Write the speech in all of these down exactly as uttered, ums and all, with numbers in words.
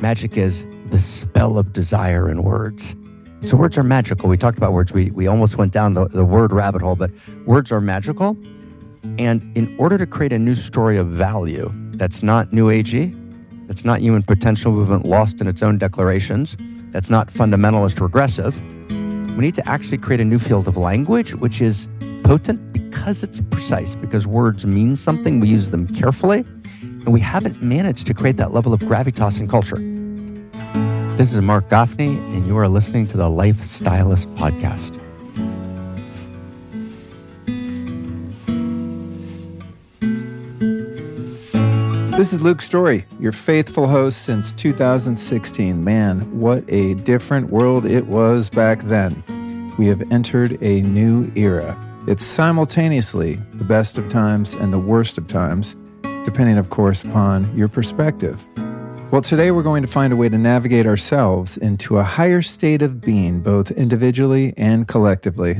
Magic is the spell of desire in words. So words are magical. We talked about words. We we almost went down the, the word rabbit hole, but words are magical. And in order to create a new story of value that's not new agey, that's not human potential movement lost in its own declarations, that's not fundamentalist regressive, we need to actually create a new field of language, which is potent because it's precise, because words mean something, we use them carefully, and we haven't managed to create that level of gravitas in culture. This is Marc Gafni, and you are listening to the Lifestylist Podcast. This is Luke Story, your faithful host since two thousand sixteen. Man, what a different world it was back then. We have entered a new era. It's simultaneously the best of times and the worst of times, depending, of course, upon your perspective. Well, today we're going to find a way to navigate ourselves into a higher state of being, both individually and collectively.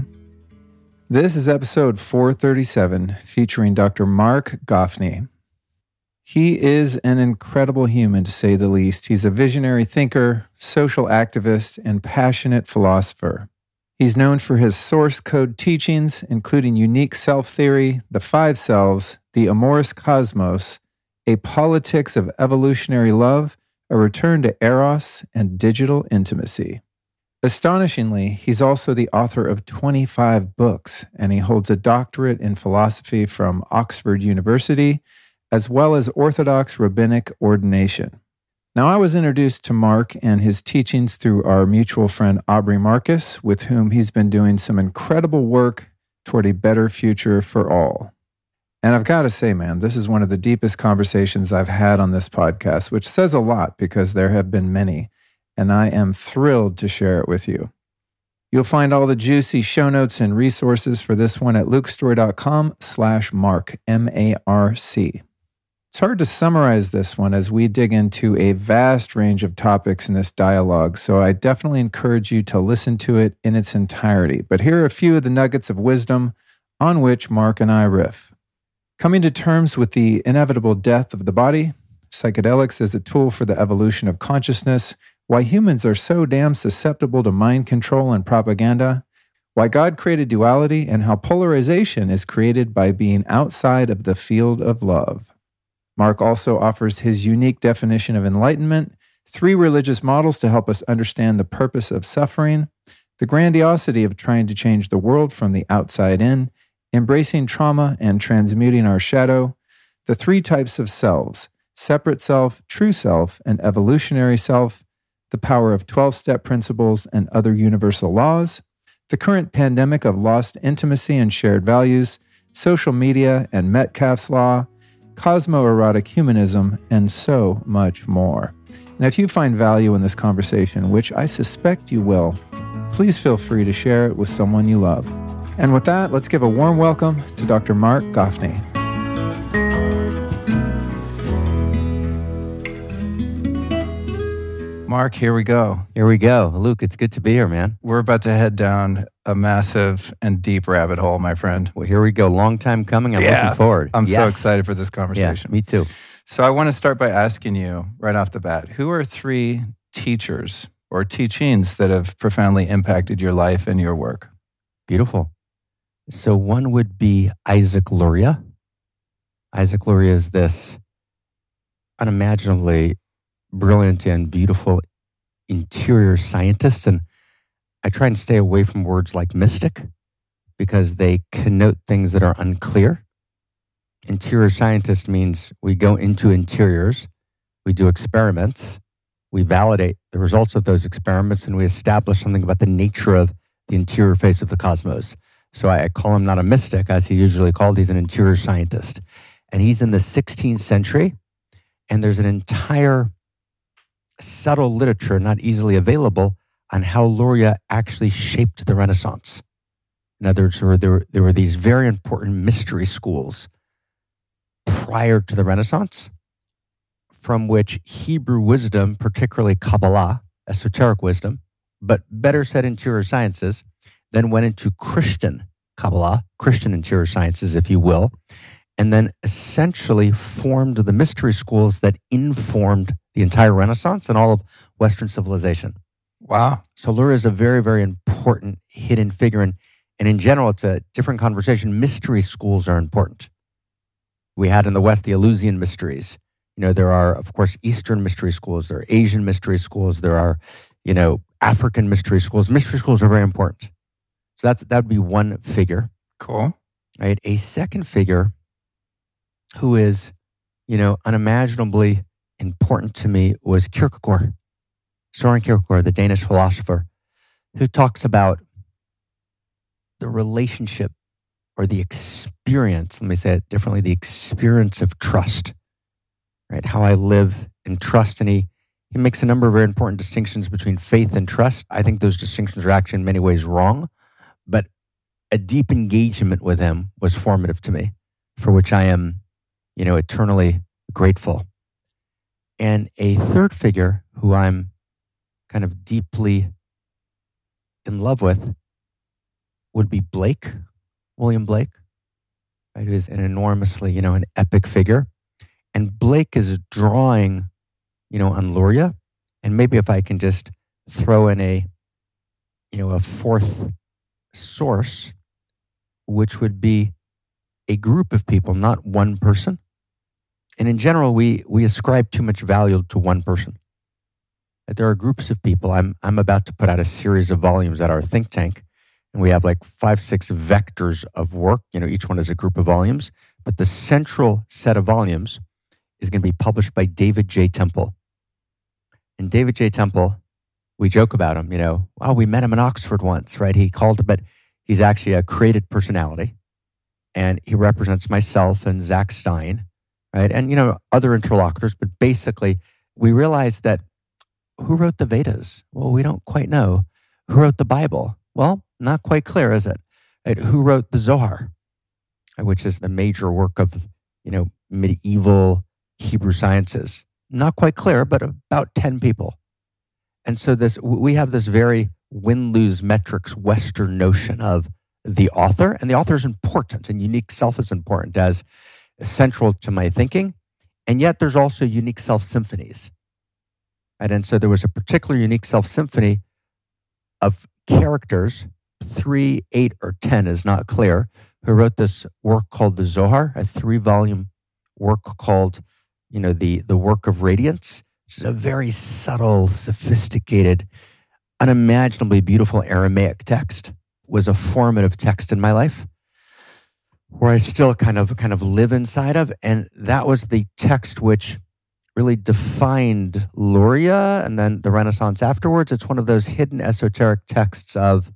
This is episode four thirty-seven, featuring Doctor Marc Gafni. He is an incredible human, to say the least. He's a visionary thinker, social activist, and passionate philosopher. He's known for his source code teachings, including unique self-theory, the five selves, the amorous cosmos, a politics of evolutionary love, a return to Eros, and digital intimacy. Astonishingly, he's also the author of twenty-five books, and he holds a doctorate in philosophy from Oxford University, as well as Orthodox rabbinic ordination. Now, I was introduced to Marc and his teachings through our mutual friend Aubrey Marcus, with whom he's been doing some incredible work toward a better future for all. And I've got to say, man, this is one of the deepest conversations I've had on this podcast, which says a lot because there have been many, and I am thrilled to share it with you. You'll find all the juicy show notes and resources for this one at lukestory.com slash Marc, M A R C. It's hard to summarize this one as we dig into a vast range of topics in this dialogue, so I definitely encourage you to listen to it in its entirety. But here are a few of the nuggets of wisdom on which Marc and I riff. Coming to terms with the inevitable death of the body, psychedelics as a tool for the evolution of consciousness, why humans are so damn susceptible to mind control and propaganda, why God created duality, and how polarization is created by being outside of the field of love. Marc also offers his unique definition of enlightenment, three religious models to help us understand the purpose of suffering, the grandiosity of trying to change the world from the outside in, embracing trauma and transmuting our shadow, the three types of selves, separate self, true self, and evolutionary self, the power of twelve-step principles and other universal laws, the current pandemic of lost intimacy and shared values, social media and Metcalfe's law, cosmo-erotic humanism, and so much more. And if you find value in this conversation, which I suspect you will, please feel free to share it with someone you love. And with that, let's give a warm welcome to Doctor Marc Gafni. Marc, here we go. Here we go. Luke, it's good to be here, man. We're about to head down a massive and deep rabbit hole, my friend. Well, here we go. Long time coming. I'm yeah. looking forward. I'm yes. so excited for this conversation. Yeah, me too. So I want to start by asking you right off the bat, who are three teachers or teachings that have profoundly impacted your life and your work? Beautiful. So one would be Isaac Luria. Isaac Luria is this unimaginably brilliant and beautiful interior scientist. And I try and stay away from words like mystic because they connote things that are unclear. Interior scientist means we go into interiors, we do experiments, we validate the results of those experiments, and we establish something about the nature of the interior face of the cosmos. So I, I call him not a mystic, as he usually called. He's an interior scientist. And he's in the sixteenth century, and there's an entire subtle literature, not easily available, on how Luria actually shaped the Renaissance. In other words, there were, there were, there were these very important mystery schools prior to the Renaissance, from which Hebrew wisdom, particularly Kabbalah, esoteric wisdom, but better said interior sciences, then went into Christian Kabbalah, Christian interior sciences, if you will, and then essentially formed the mystery schools that informed the entire Renaissance and all of Western civilization. Wow. So Luria is a very, very important hidden figure. And, and in general, it's a different conversation. Mystery schools are important. We had in the West the Eleusinian mysteries. You know, there are, of course, Eastern mystery schools. There are Asian mystery schools. There are, you know, African mystery schools. Mystery schools are very important. So that's, that would be one figure. Cool. Right. A second figure who is, you know, unimaginably important to me was Kierkegaard. Soren Kierkegaard, the Danish philosopher, who talks about the relationship or the experience, let me say it differently, the experience of trust, right? How I live in trust. And he, he makes a number of very important distinctions between faith and trust. I think those distinctions are actually in many ways wrong, but a deep engagement with him was formative to me, for which I am, you know, eternally grateful. And a third figure who I'm kind of deeply in love with would be Blake, William Blake, right, who is an enormously, you know, an epic figure. And Blake is drawing, you know, on Luria. And maybe if I can just throw in a, you know, a fourth source, which would be a group of people, not one person. And in general, we we ascribe too much value to one person. There are groups of people. I'm I'm about to put out a series of volumes at our think tank, and we have like five, six vectors of work. You know, each one is a group of volumes, but the central set of volumes is going to be published by David J. Temple. And David J. Temple, we joke about him, you know, oh, we met him in Oxford once, right? He called, but he's actually a created personality, and he represents myself and Zach Stein, right? And, you know, other interlocutors, but basically we realized that who wrote the Vedas? Well, we don't quite know. Who wrote the Bible? Well, not quite clear, is it? Right? Who wrote the Zohar, which is the major work of, you know, medieval Hebrew sciences? Not quite clear, but about ten people. And so this, we have this very win-lose metrics Western notion of the author, and the author is important, and unique self is important as central to my thinking. And yet there's also unique self symphonies. Right? And so there was a particular unique self symphony of characters, three, eight, or ten is not clear, who wrote this work called the Zohar, a three-volume work called, you know, the, the Work of Radiance, which is a very subtle, sophisticated, unimaginably beautiful Aramaic text. Was a formative text in my life, where I still kind of kind of live inside of, and that was the text which really defined Luria and then the Renaissance afterwards. It's one of those hidden esoteric texts of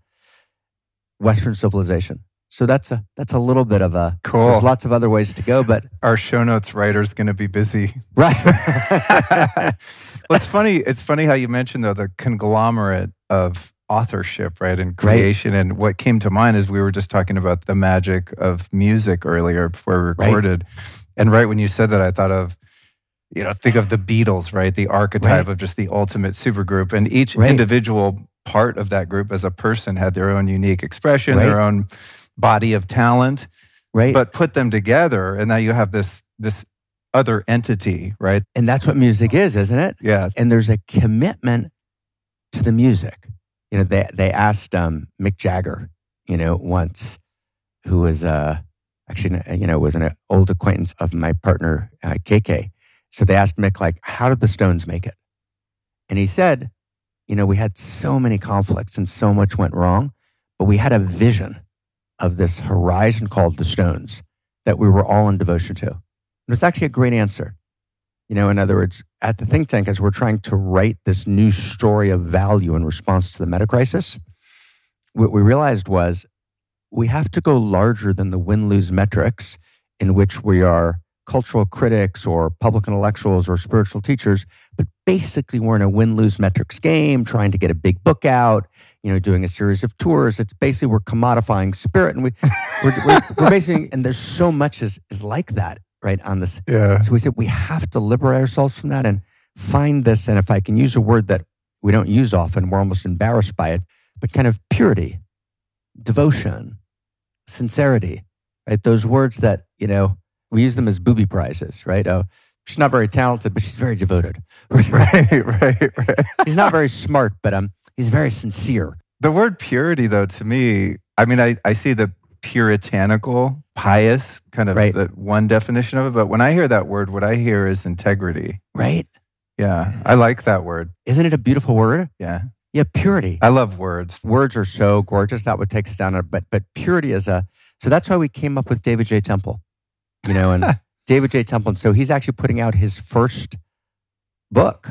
Western civilization. So that's a that's a little bit of a cool. There's lots of other ways to go, but our show notes writer's going to be busy, right? Well, it's funny. It's funny how you mentioned though the conglomerate of authorship, right, and creation, right. And what came to mind is we were just talking about the magic of music earlier before we recorded, right. And right when you said that, I thought of, you know, think of the Beatles, right, the archetype, right, of just the ultimate supergroup, and each, right, individual part of that group as a person had their own unique expression, right, their own body of talent, right, but put them together, and now you have this this other entity, right? And that's what music is, isn't it? Yeah. And there's a commitment to the music. You know, they they asked um, Mick Jagger, you know, once, who was uh, actually, you know, was an old acquaintance of my partner, uh, K K. So they asked Mick, like, how did the Stones make it? And he said, you know, we had so many conflicts and so much went wrong, but we had a vision of this horizon called the Stones that we were all in devotion to. And it's actually a great answer. You know, in other words, at the think tank, as we're trying to write this new story of value in response to the meta crisis, what we realized was we have to go larger than the win-lose metrics in which we are cultural critics or public intellectuals or spiritual teachers, but basically we're in a win-lose metrics game, trying to get a big book out, you know, doing a series of tours. It's basically we're commodifying spirit, and we, we're, we're, we're basically, and there's so much is, is like that. Right on this, yeah. So we said we have to liberate ourselves from that and find this. And if I can use a word that we don't use often, we're almost embarrassed by it, but kind of purity, devotion, sincerity, right? Those words that, you know, we use them as booby prizes, right? Oh, She's not very talented, but she's very devoted. Right, right, right. He's not very smart, but um, he's very sincere. The word purity, though, to me, I mean, I, I see the puritanical, pious, kind of right. the one definition of it. But when I hear that word, what I hear is integrity. Right? Yeah, I like that word. Isn't it a beautiful word? Yeah. Yeah, purity. I love words. Words are so gorgeous. That would take us down. But but purity is a... So that's why we came up with David J. Temple. You know, and David J. Temple. And so he's actually putting out his first book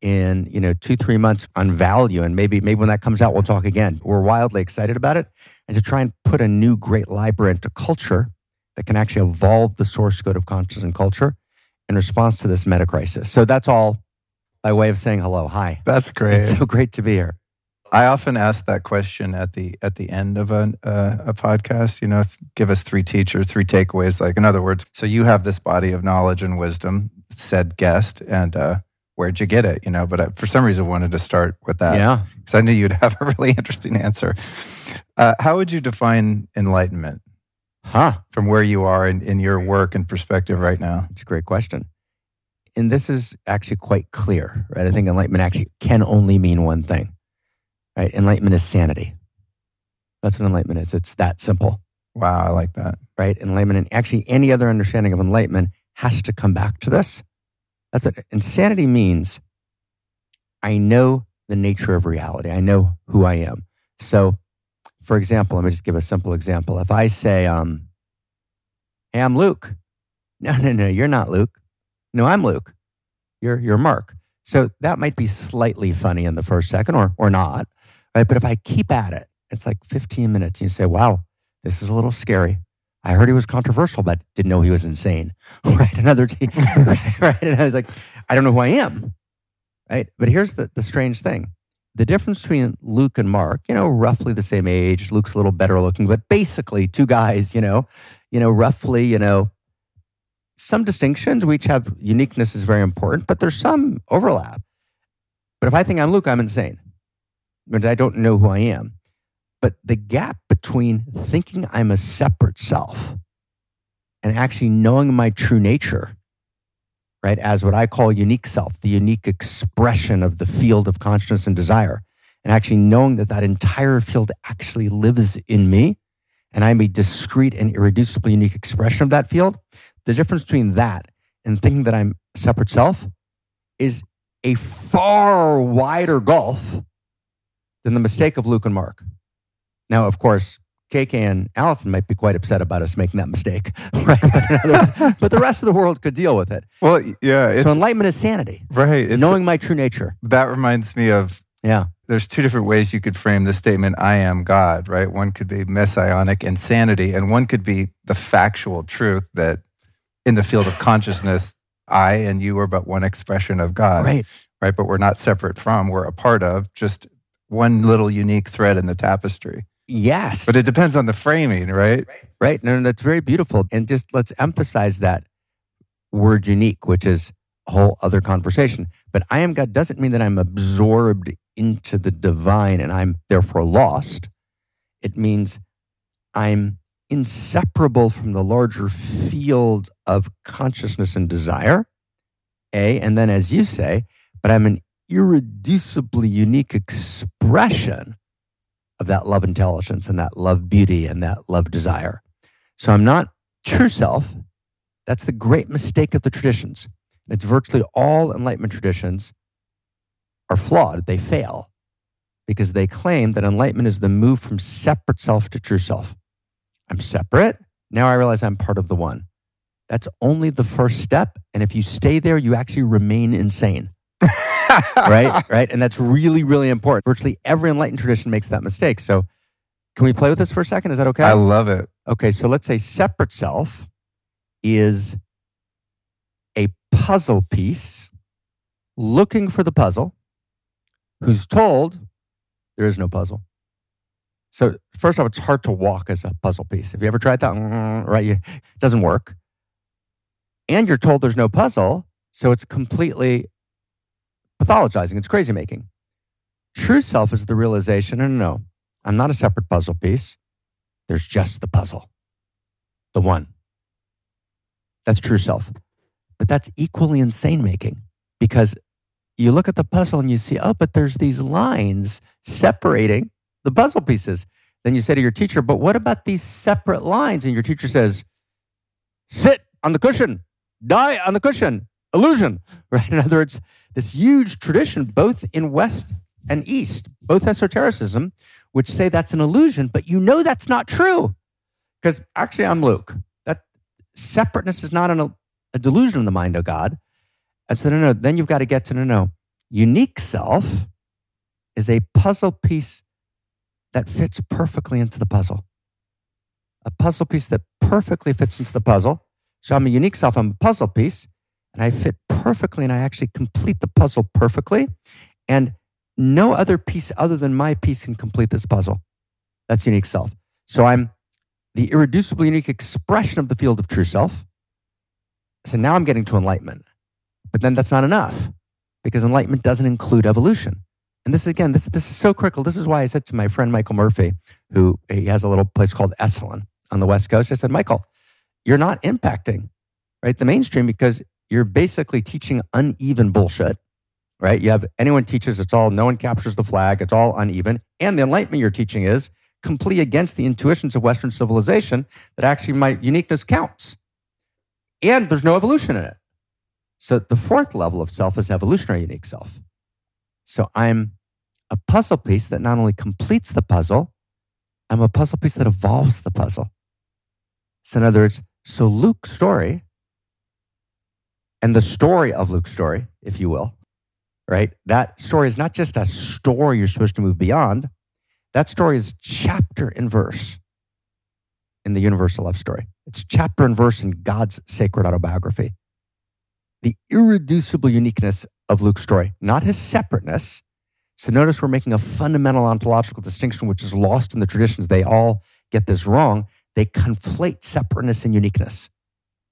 in, you know, two, three months on value. And maybe maybe when that comes out, we'll talk again. We're wildly excited about it. And to try and put a new great library into culture that can actually evolve the source code of consciousness and culture in response to this meta crisis. So that's all. By way of saying hello, hi. That's great. It's so great to be here. I often ask that question at the at the end of a uh, a podcast. You know, give us three teachers, three takeaways. Like, in other words, so you have this body of knowledge and wisdom, said guest, and uh, where'd you get it? You know, but I, for some reason, wanted to start with that. Yeah, because I knew you'd have a really interesting answer. Uh, how would you define enlightenment? Huh? From where you are in, in your work and perspective right now? It's a great question. And this is actually quite clear, right? I think enlightenment actually can only mean one thing, right? Enlightenment is sanity. That's what enlightenment is. It's that simple. Wow, I like that. Right? Enlightenment, and actually any other understanding of enlightenment has to come back to this. That's it. And sanity means I know the nature of reality. I know who I am. So, for example, let me just give a simple example. If I say, um, hey, I'm Luke. No, no, no, you're not Luke. No, I'm Luke. You're you're Mark. So that might be slightly funny in the first second, or or not, right? But if I keep at it, it's like fifteen minutes, and you say, "Wow, this is a little scary. I heard he was controversial, but didn't know he was insane." Right? Another t- right? And I was like, "I don't know who I am." Right? But here's the the strange thing: the difference between Luke and Mark, you know, roughly the same age. Luke's a little better looking, but basically two guys, you know, you know, roughly, you know. Some distinctions, we each have uniqueness is very important, but there's some overlap. But if I think I'm Luke, I'm insane. But I don't know who I am. But the gap between thinking I'm a separate self and actually knowing my true nature, right, as what I call unique self, the unique expression of the field of consciousness and desire, and actually knowing that that entire field actually lives in me, and I'm a discrete and irreducibly unique expression of that field. The difference between that and thinking that I'm a separate self is a far wider gulf than the mistake of Luke and Mark. Now, of course, K K and Allison might be quite upset about us making that mistake, right? But, words, but the rest of the world could deal with it. Well, yeah. It's, so enlightenment is sanity. Right. It's, knowing my true nature. That reminds me of... Yeah. There's two different ways you could frame the statement, I am God, right? One could be messianic insanity, and one could be the factual truth that in the field of consciousness, I and you are but one expression of God, right? Right, but we're not separate from, we're a part of, just one little unique thread in the tapestry. Yes. But it depends on the framing, right? Right, right. No, no, that's very beautiful. And just let's emphasize that word unique, which is a whole other conversation. But I am God doesn't mean that I'm absorbed into the divine and I'm therefore lost. It means I'm inseparable from the larger field of consciousness and desire, A, and then as you say, but I'm an irreducibly unique expression of that love intelligence and that love beauty and that love desire. So I'm not true self. That's the great mistake of the traditions. It's virtually all Enlightenment traditions are flawed. They fail because they claim that Enlightenment is the move from separate self to true self. I'm separate. Now I realize I'm part of the one. That's only the first step. And if you stay there, you actually remain insane. Right? Right? And that's really, really important. Virtually every Enlightened tradition makes that mistake. So can we play with this for a second? Is that okay? I love it. Okay. So let's say separate self is a puzzle piece looking for the puzzle who's told there is no puzzle. So first off, it's hard to walk as a puzzle piece. Have you ever tried that? Right? It doesn't work. And you're told there's no puzzle, so it's completely pathologizing. It's crazy making. True self is the realization, no, no, no, I'm not a separate puzzle piece. There's just the puzzle. The one. That's true self. But that's equally insane making, because you look at the puzzle and you see, oh, but there's these lines separating the puzzle pieces. Then you say to your teacher, but what about these separate lines? And your teacher says, sit on the cushion, die on the cushion, illusion, right? In other words, this huge tradition, both in West and East, both esotericism, which say that's an illusion, but you know that's not true. Because actually, I'm Luke. That separateness is not an, a delusion in the mind of God. And so, no, no, then you've got to get to, no, no. Unique self is a puzzle piece that fits perfectly into the puzzle. A puzzle piece that perfectly fits into the puzzle. So I'm a unique self, I'm a puzzle piece, and I fit perfectly, and I actually complete the puzzle perfectly. And no other piece other than my piece can complete this puzzle. That's unique self. So I'm the irreducible, unique expression of the field of true self. So now I'm getting to enlightenment. But then that's not enough, because enlightenment doesn't include evolution. And this, again, this this is so critical. This is why I said to my friend Michael Murphy, who he has a little place called Esalen on the West Coast, I said, Michael, you're not impacting, right, the mainstream, because you're basically teaching uneven bullshit, right? You have anyone teaches, it's all, no one captures the flag, it's all uneven. And the enlightenment you're teaching is completely against the intuitions of Western civilization that actually my uniqueness counts. And there's no evolution in it. So the fourth level of self is evolutionary unique self. So I'm a puzzle piece that not only completes the puzzle, I'm a puzzle piece that evolves the puzzle. So in other words, so Luke's story and the story of Luke's story, if you will, right? That story is not just a story you're supposed to move beyond. That story is chapter and verse in the universal love story. It's chapter and verse in God's sacred autobiography. The irreducible uniqueness of Luke's story, not his separateness. So notice we're making a fundamental ontological distinction, which is lost in the traditions. They all get this wrong. They conflate separateness and uniqueness.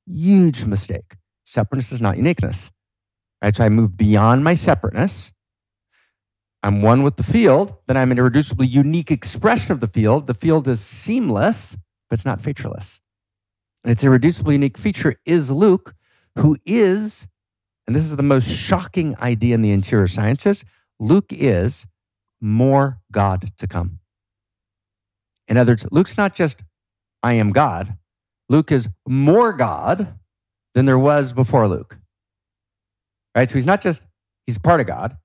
Huge mistake. Separateness is not uniqueness, right? So I move beyond my separateness. I'm one with the field. Then I'm an irreducibly unique expression of the field. The field is seamless, but it's not featureless. And its irreducibly unique feature is Luke, who is... and this is the most shocking idea in the interior sciences, Luke is more God to come. In other words, Luke's not just, I am God. Luke is more God than there was before Luke. Right? So he's not just, he's part of God.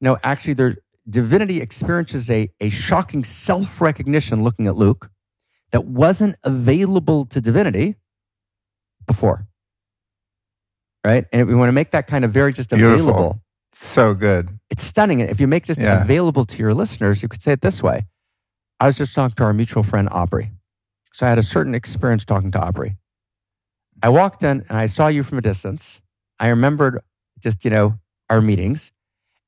No, actually, their divinity experiences a, a shocking self-recognition looking at Luke that wasn't available to divinity before. Right? And we want to make that kind of very just Beautiful. Available. So good. It's stunning. If you make just yeah. available to your listeners, you could say it this way. I was just talking to our mutual friend, Aubrey. So I had a certain experience talking to Aubrey. I walked in and I saw you from a distance. I remembered just, you know, our meetings,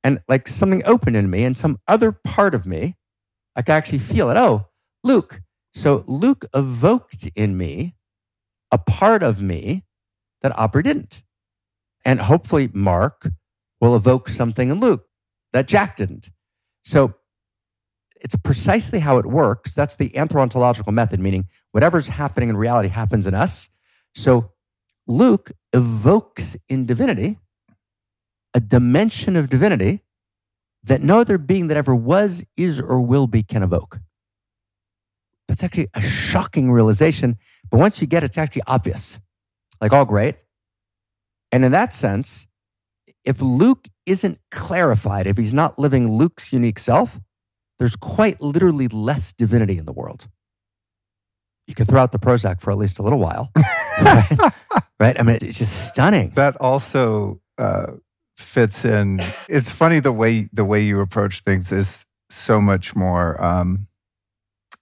and like something opened in me, and some other part of me, I could actually feel it. Oh, Luke. So Luke evoked in me a part of me that Aubrey didn't. And hopefully Mark will evoke something in Luke that Jack didn't. So it's precisely how it works. That's the anthro-ontological method, meaning whatever's happening in reality happens in us. So Luke evokes in divinity a dimension of divinity that no other being that ever was, is, or will be can evoke. That's actually a shocking realization. But once you get it, it's actually obvious. Like all great. And in that sense, if Luke isn't clarified, if he's not living Luke's unique self, there's quite literally less divinity in the world. You could throw out the Prozac for at least a little while. Right? Right? I mean, it's just stunning. That also uh, fits in. It's funny the way the way you approach things is so much more um,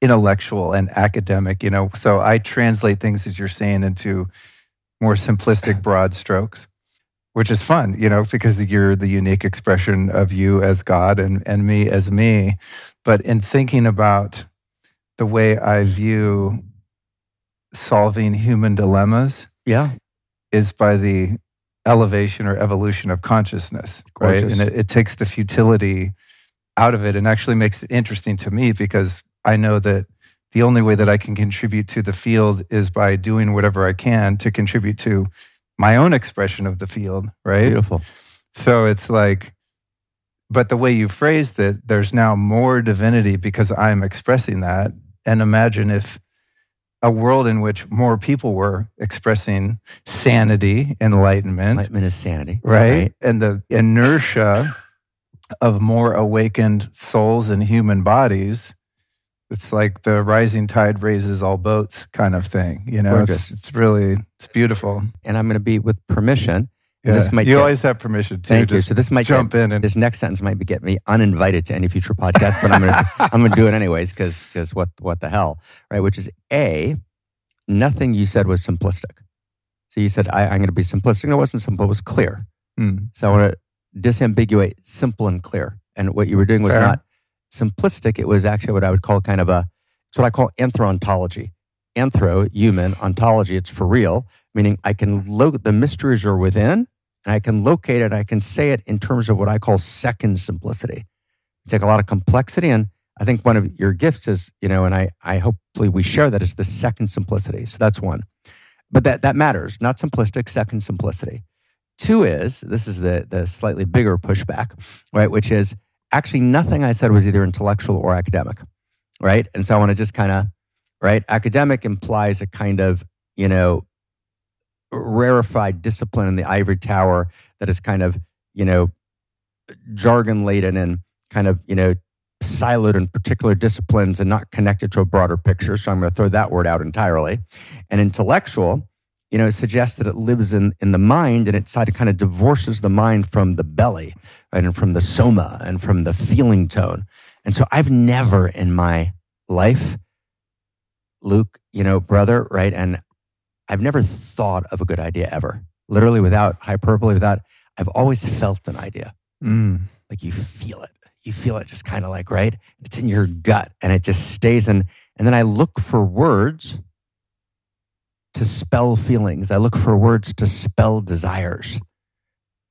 intellectual and academic, you know? So I translate things, as you're saying, into more simplistic, broad strokes, which is fun, you know, because you're the unique expression of you as God and, and me as me. But in thinking about the way I view solving human dilemmas yeah. is by the elevation or evolution of consciousness, Gorgeous. Right? And it, it takes the futility out of it and actually makes it interesting to me, because I know that the only way that I can contribute to the field is by doing whatever I can to contribute to my own expression of the field, right? Beautiful. So it's like, but the way you phrased it, there's now more divinity because I'm expressing that. And imagine if a world in which more people were expressing sanity, enlightenment. Enlightenment is sanity. Right? right. And the inertia of more awakened souls and human bodies, it's like the rising tide raises all boats kind of thing. You know, it's, it's really, it's beautiful. And I'm going to be, with permission, yeah. this might you get, always have permission to. Thank you. So this might jump get, in. And, this next sentence might be, get me uninvited to any future podcast, but I'm going to I'm going to do it anyways because because what what the hell, right? Which is A, nothing you said was simplistic. So you said I, I'm going to be simplistic. No, it wasn't simple. It was clear. Mm. So I want to disambiguate simple and clear. And what you were doing was Fair. not simplistic. It was actually what I would call kind of a. It's what I call anthro-ontology. Anthro, human, ontology. It's for real. Meaning I can lo- the mysteries are within. And I can locate it, I can say it in terms of what I call second simplicity. You take a lot of complexity, and I think one of your gifts is, you know, and I, I hopefully we share that, is the second simplicity. So that's one. But that, that matters, not simplistic, second simplicity. Two is, this is the, the slightly bigger pushback, right? Which is actually nothing I said was either intellectual or academic, right? And so I want to just kind of, right? Academic implies a kind of, you know, rarefied discipline in the ivory tower that is kind of, you know, jargon laden and kind of, you know, siloed in particular disciplines and not connected to a broader picture. So I'm going to throw that word out entirely. And intellectual, you know, suggests that it lives in, in the mind, and it kind of divorces the mind from the belly, right, and from the soma and from the feeling tone. And so I've never in my life, Luke, you know, brother, right? And I've never thought of a good idea ever. Literally, without hyperbole, without, I've always felt an idea. Mm. Like you feel it. You feel it just kind of like, right? It's in your gut and it just stays in. And then I look for words to spell feelings. I look for words to spell desires.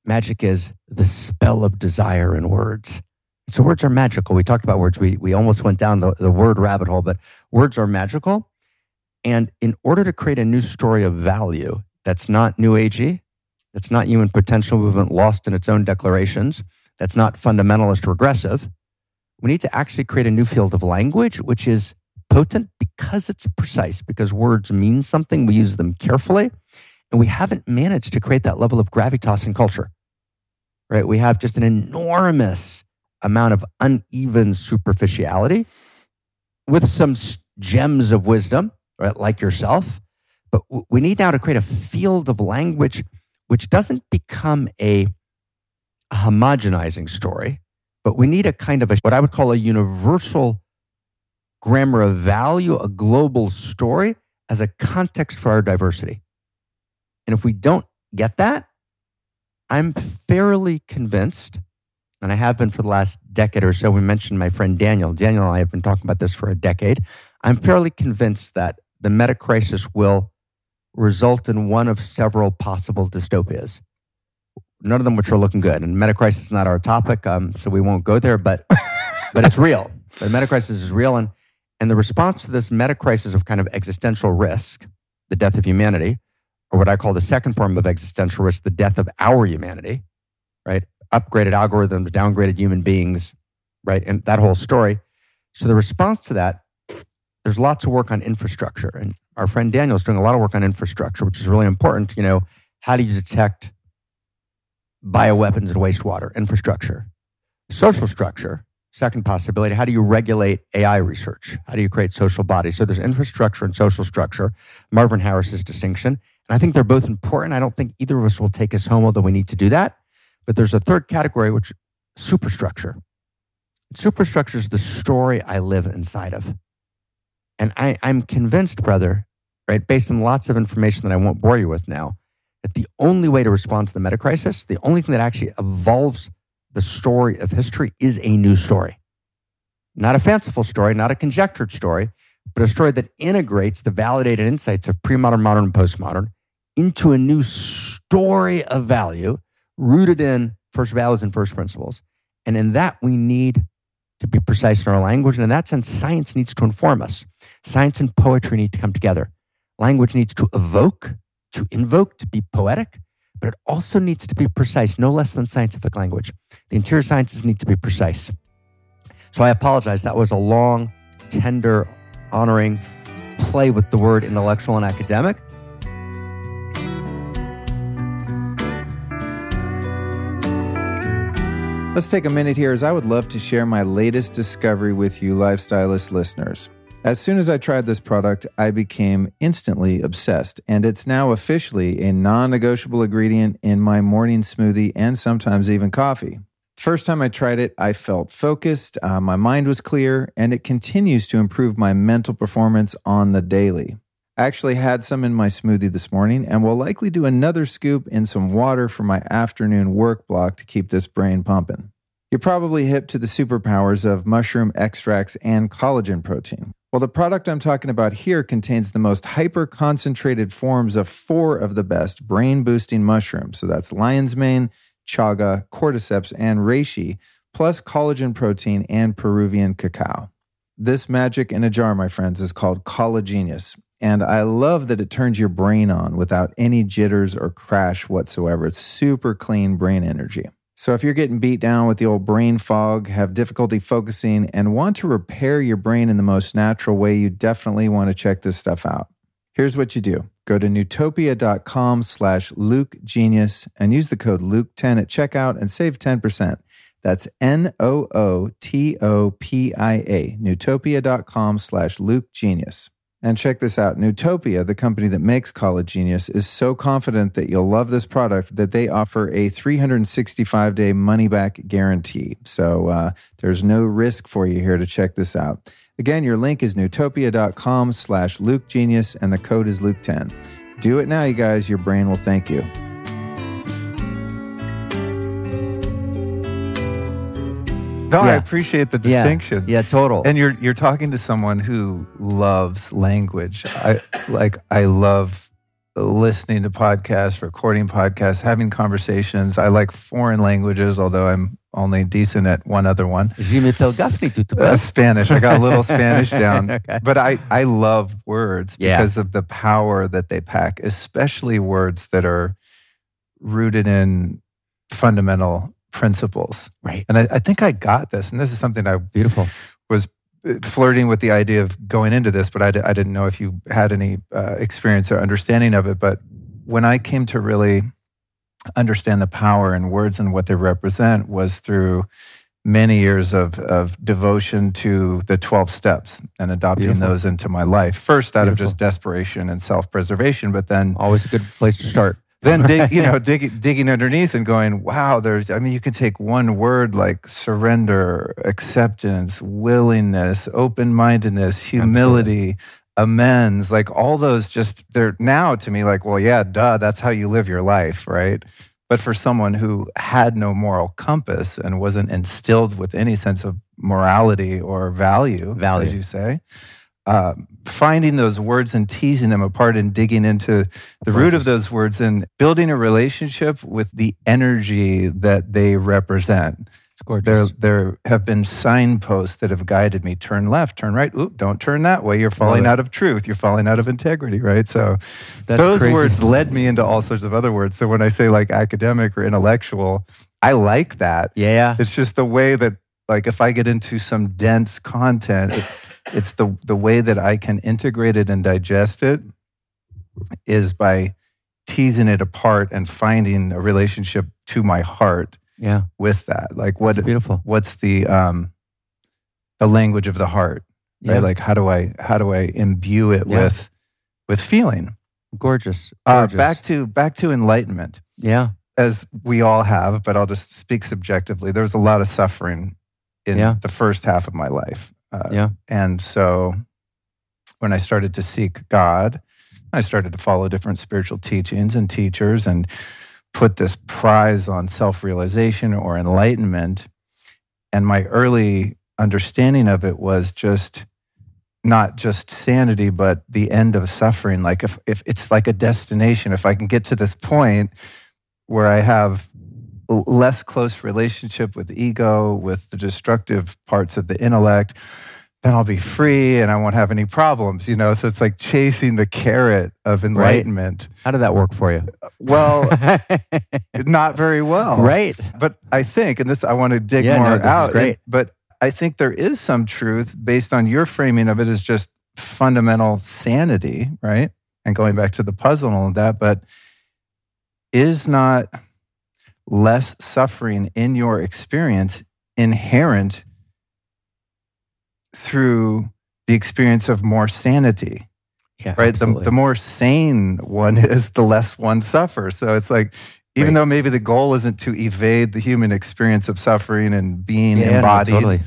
Magic is the spell of desire in words. So words are magical. We talked about words. We we almost went down the, the word rabbit hole, but words are magical. And in order to create a new story of value that's not new agey, that's not human potential movement lost in its own declarations, that's not fundamentalist regressive, we need to actually create a new field of language, which is potent because it's precise, because words mean something, we use them carefully, and we haven't managed to create that level of gravitas in culture, right? We have just an enormous amount of uneven superficiality with some gems of wisdom, right, like yourself, but we need now to create a field of language which doesn't become a, a homogenizing story, but we need a kind of a, what I would call a universal grammar of value, a global story as a context for our diversity. And if we don't get that, I'm fairly convinced, and I have been for the last decade or so, we mentioned my friend Daniel. Daniel and I have been talking about this for a decade. I'm fairly convinced that the metacrisis will result in one of several possible dystopias. None of them which are looking good. And metacrisis is not our topic, um, so we won't go there, but but it's real. The metacrisis is real. And, and the response to this metacrisis of kind of existential risk, the death of humanity, or what I call the second form of existential risk, the death of our humanity, right? Upgraded algorithms, downgraded human beings, right? And that whole story. So the response to that, there's lots of work on infrastructure, and our friend Daniel's doing a lot of work on infrastructure, which is really important. You know, how do you detect bioweapons and wastewater? Infrastructure. Social structure, second possibility. How do you regulate A I research? How do you create social bodies? So there's infrastructure and social structure, Marvin Harris's distinction. And I think they're both important. I don't think either of us will take us home, although we need to do that. But there's a third category, which is superstructure. Superstructure is the story I live inside of. And I, I'm convinced, brother, right, based on lots of information that I won't bore you with now, that the only way to respond to the metacrisis, the only thing that actually evolves the story of history is a new story. Not a fanciful story, not a conjectured story, but a story that integrates the validated insights of pre-modern, modern, and postmodern into a new story of value rooted in first values and first principles. And in that, we need to be precise in our language. And in that sense, science needs to inform us. Science and poetry need to come together. Language needs to evoke, to invoke, to be poetic, but it also needs to be precise, no less than scientific language. The interior sciences need to be precise. So I apologize. That was a long, tender, honoring play with the word intellectual and academic. Let's take a minute here, as I would love to share my latest discovery with you, Lifestylist listeners. As soon as I tried this product, I became instantly obsessed, and it's now officially a non-negotiable ingredient in my morning smoothie and sometimes even coffee. First time I tried it, I felt focused, uh, my mind was clear, and it continues to improve my mental performance on the daily. I actually had some in my smoothie this morning and will likely do another scoop in some water for my afternoon work block to keep this brain pumping. You're probably hip to the superpowers of mushroom extracts and collagen protein. Well, the product I'm talking about here contains the most hyper-concentrated forms of four of the best brain-boosting mushrooms. So that's lion's mane, chaga, cordyceps, and reishi, plus collagen protein and Peruvian cacao. This magic in a jar, my friends, is called Collagenius. And I love that it turns your brain on without any jitters or crash whatsoever. It's super clean brain energy. So if you're getting beat down with the old brain fog, have difficulty focusing, and want to repair your brain in the most natural way, you definitely want to check this stuff out. Here's what you do. Go to newtopia.com slash LukeGenius and use the code Luke ten at checkout and save ten percent. That's N O O T O P I A, newtopia.com slash LukeGenius. And check this out. Newtopia, the company that makes Collagenius, is so confident that you'll love this product that they offer a three hundred sixty-five day money-back guarantee. So uh, there's no risk for you here to check this out. Again, your link is newtopia.com slash LukeGenius, and the code is Luke ten. Do it now, you guys. Your brain will thank you. No, yeah. I appreciate the distinction. Yeah. yeah, total. And you're you're talking to someone who loves language. I like I love listening to podcasts, recording podcasts, having conversations. I like foreign languages, although I'm only decent at one other one. uh, Spanish. I got a little Spanish down. Okay. But I, I love words yeah. because of the power that they pack, especially words that are rooted in fundamental principles. Right. And I, I think I got this. And this is something I Beautiful. was flirting with the idea of going into this, but I, d- I didn't know if you had any uh, experience or understanding of it. But when I came to really understand the power in words and what they represent was through many years of, of devotion to the twelve steps and adopting Beautiful. those into my life. First, out Beautiful. of just desperation and self-preservation, but then... Always a good place to start. Then dig, you know, dig, digging underneath and going, wow, there's, I mean, you can take one word like surrender, acceptance, willingness, open-mindedness, humility, Absolutely. amends, like all those just, they're now to me like, well, yeah, duh, that's how you live your life, right? But for someone who had no moral compass and wasn't instilled with any sense of morality or value, value. as you say, Uh, finding those words and teasing them apart and digging into the root of those words and building a relationship with the energy that they represent. It's gorgeous. There, there have been signposts that have guided me. Turn left, turn right. Oop, don't turn that way. You're falling out of truth. You're falling out of integrity, right? So That's those crazy. words led me into all sorts of other words. So when I say like academic or intellectual, I like that. Yeah. It's just the way that like if I get into some dense content... It, It's the the way that I can integrate it and digest it is by teasing it apart and finding a relationship to my heart. Yeah. With that, like what? That's beautiful. What's the um, the language of the heart? Right. Yeah. Like how do I how do I imbue it yeah. with with feeling? Gorgeous. Gorgeous. Uh, back to back to enlightenment. Yeah. As we all have, but I'll just speak subjectively. There was a lot of suffering in yeah. the first half of my life. Uh, yeah. And so when I started to seek God, I started to follow different spiritual teachings and teachers and put this prize on self-realization or enlightenment. And my early understanding of it was just not just sanity, but the end of suffering. Like if, if it's like a destination, if I can get to this point where I have less close relationship with ego, with the destructive parts of the intellect, then I'll be free and I won't have any problems, you know? So it's like chasing the carrot of enlightenment. Right. How did that work for you? Well, not very well. Right. But I think, and this, I want to dig yeah, more no, out, great. It, but I think there is some truth based on your framing of it as just fundamental sanity, right? And going back to the puzzle and all that, but is not less suffering in your experience inherent through the experience of more sanity, yeah, right? The, the more sane one is, the less one suffers. So it's like, even right. though maybe the goal isn't to evade the human experience of suffering and being yeah, embodied, no, totally.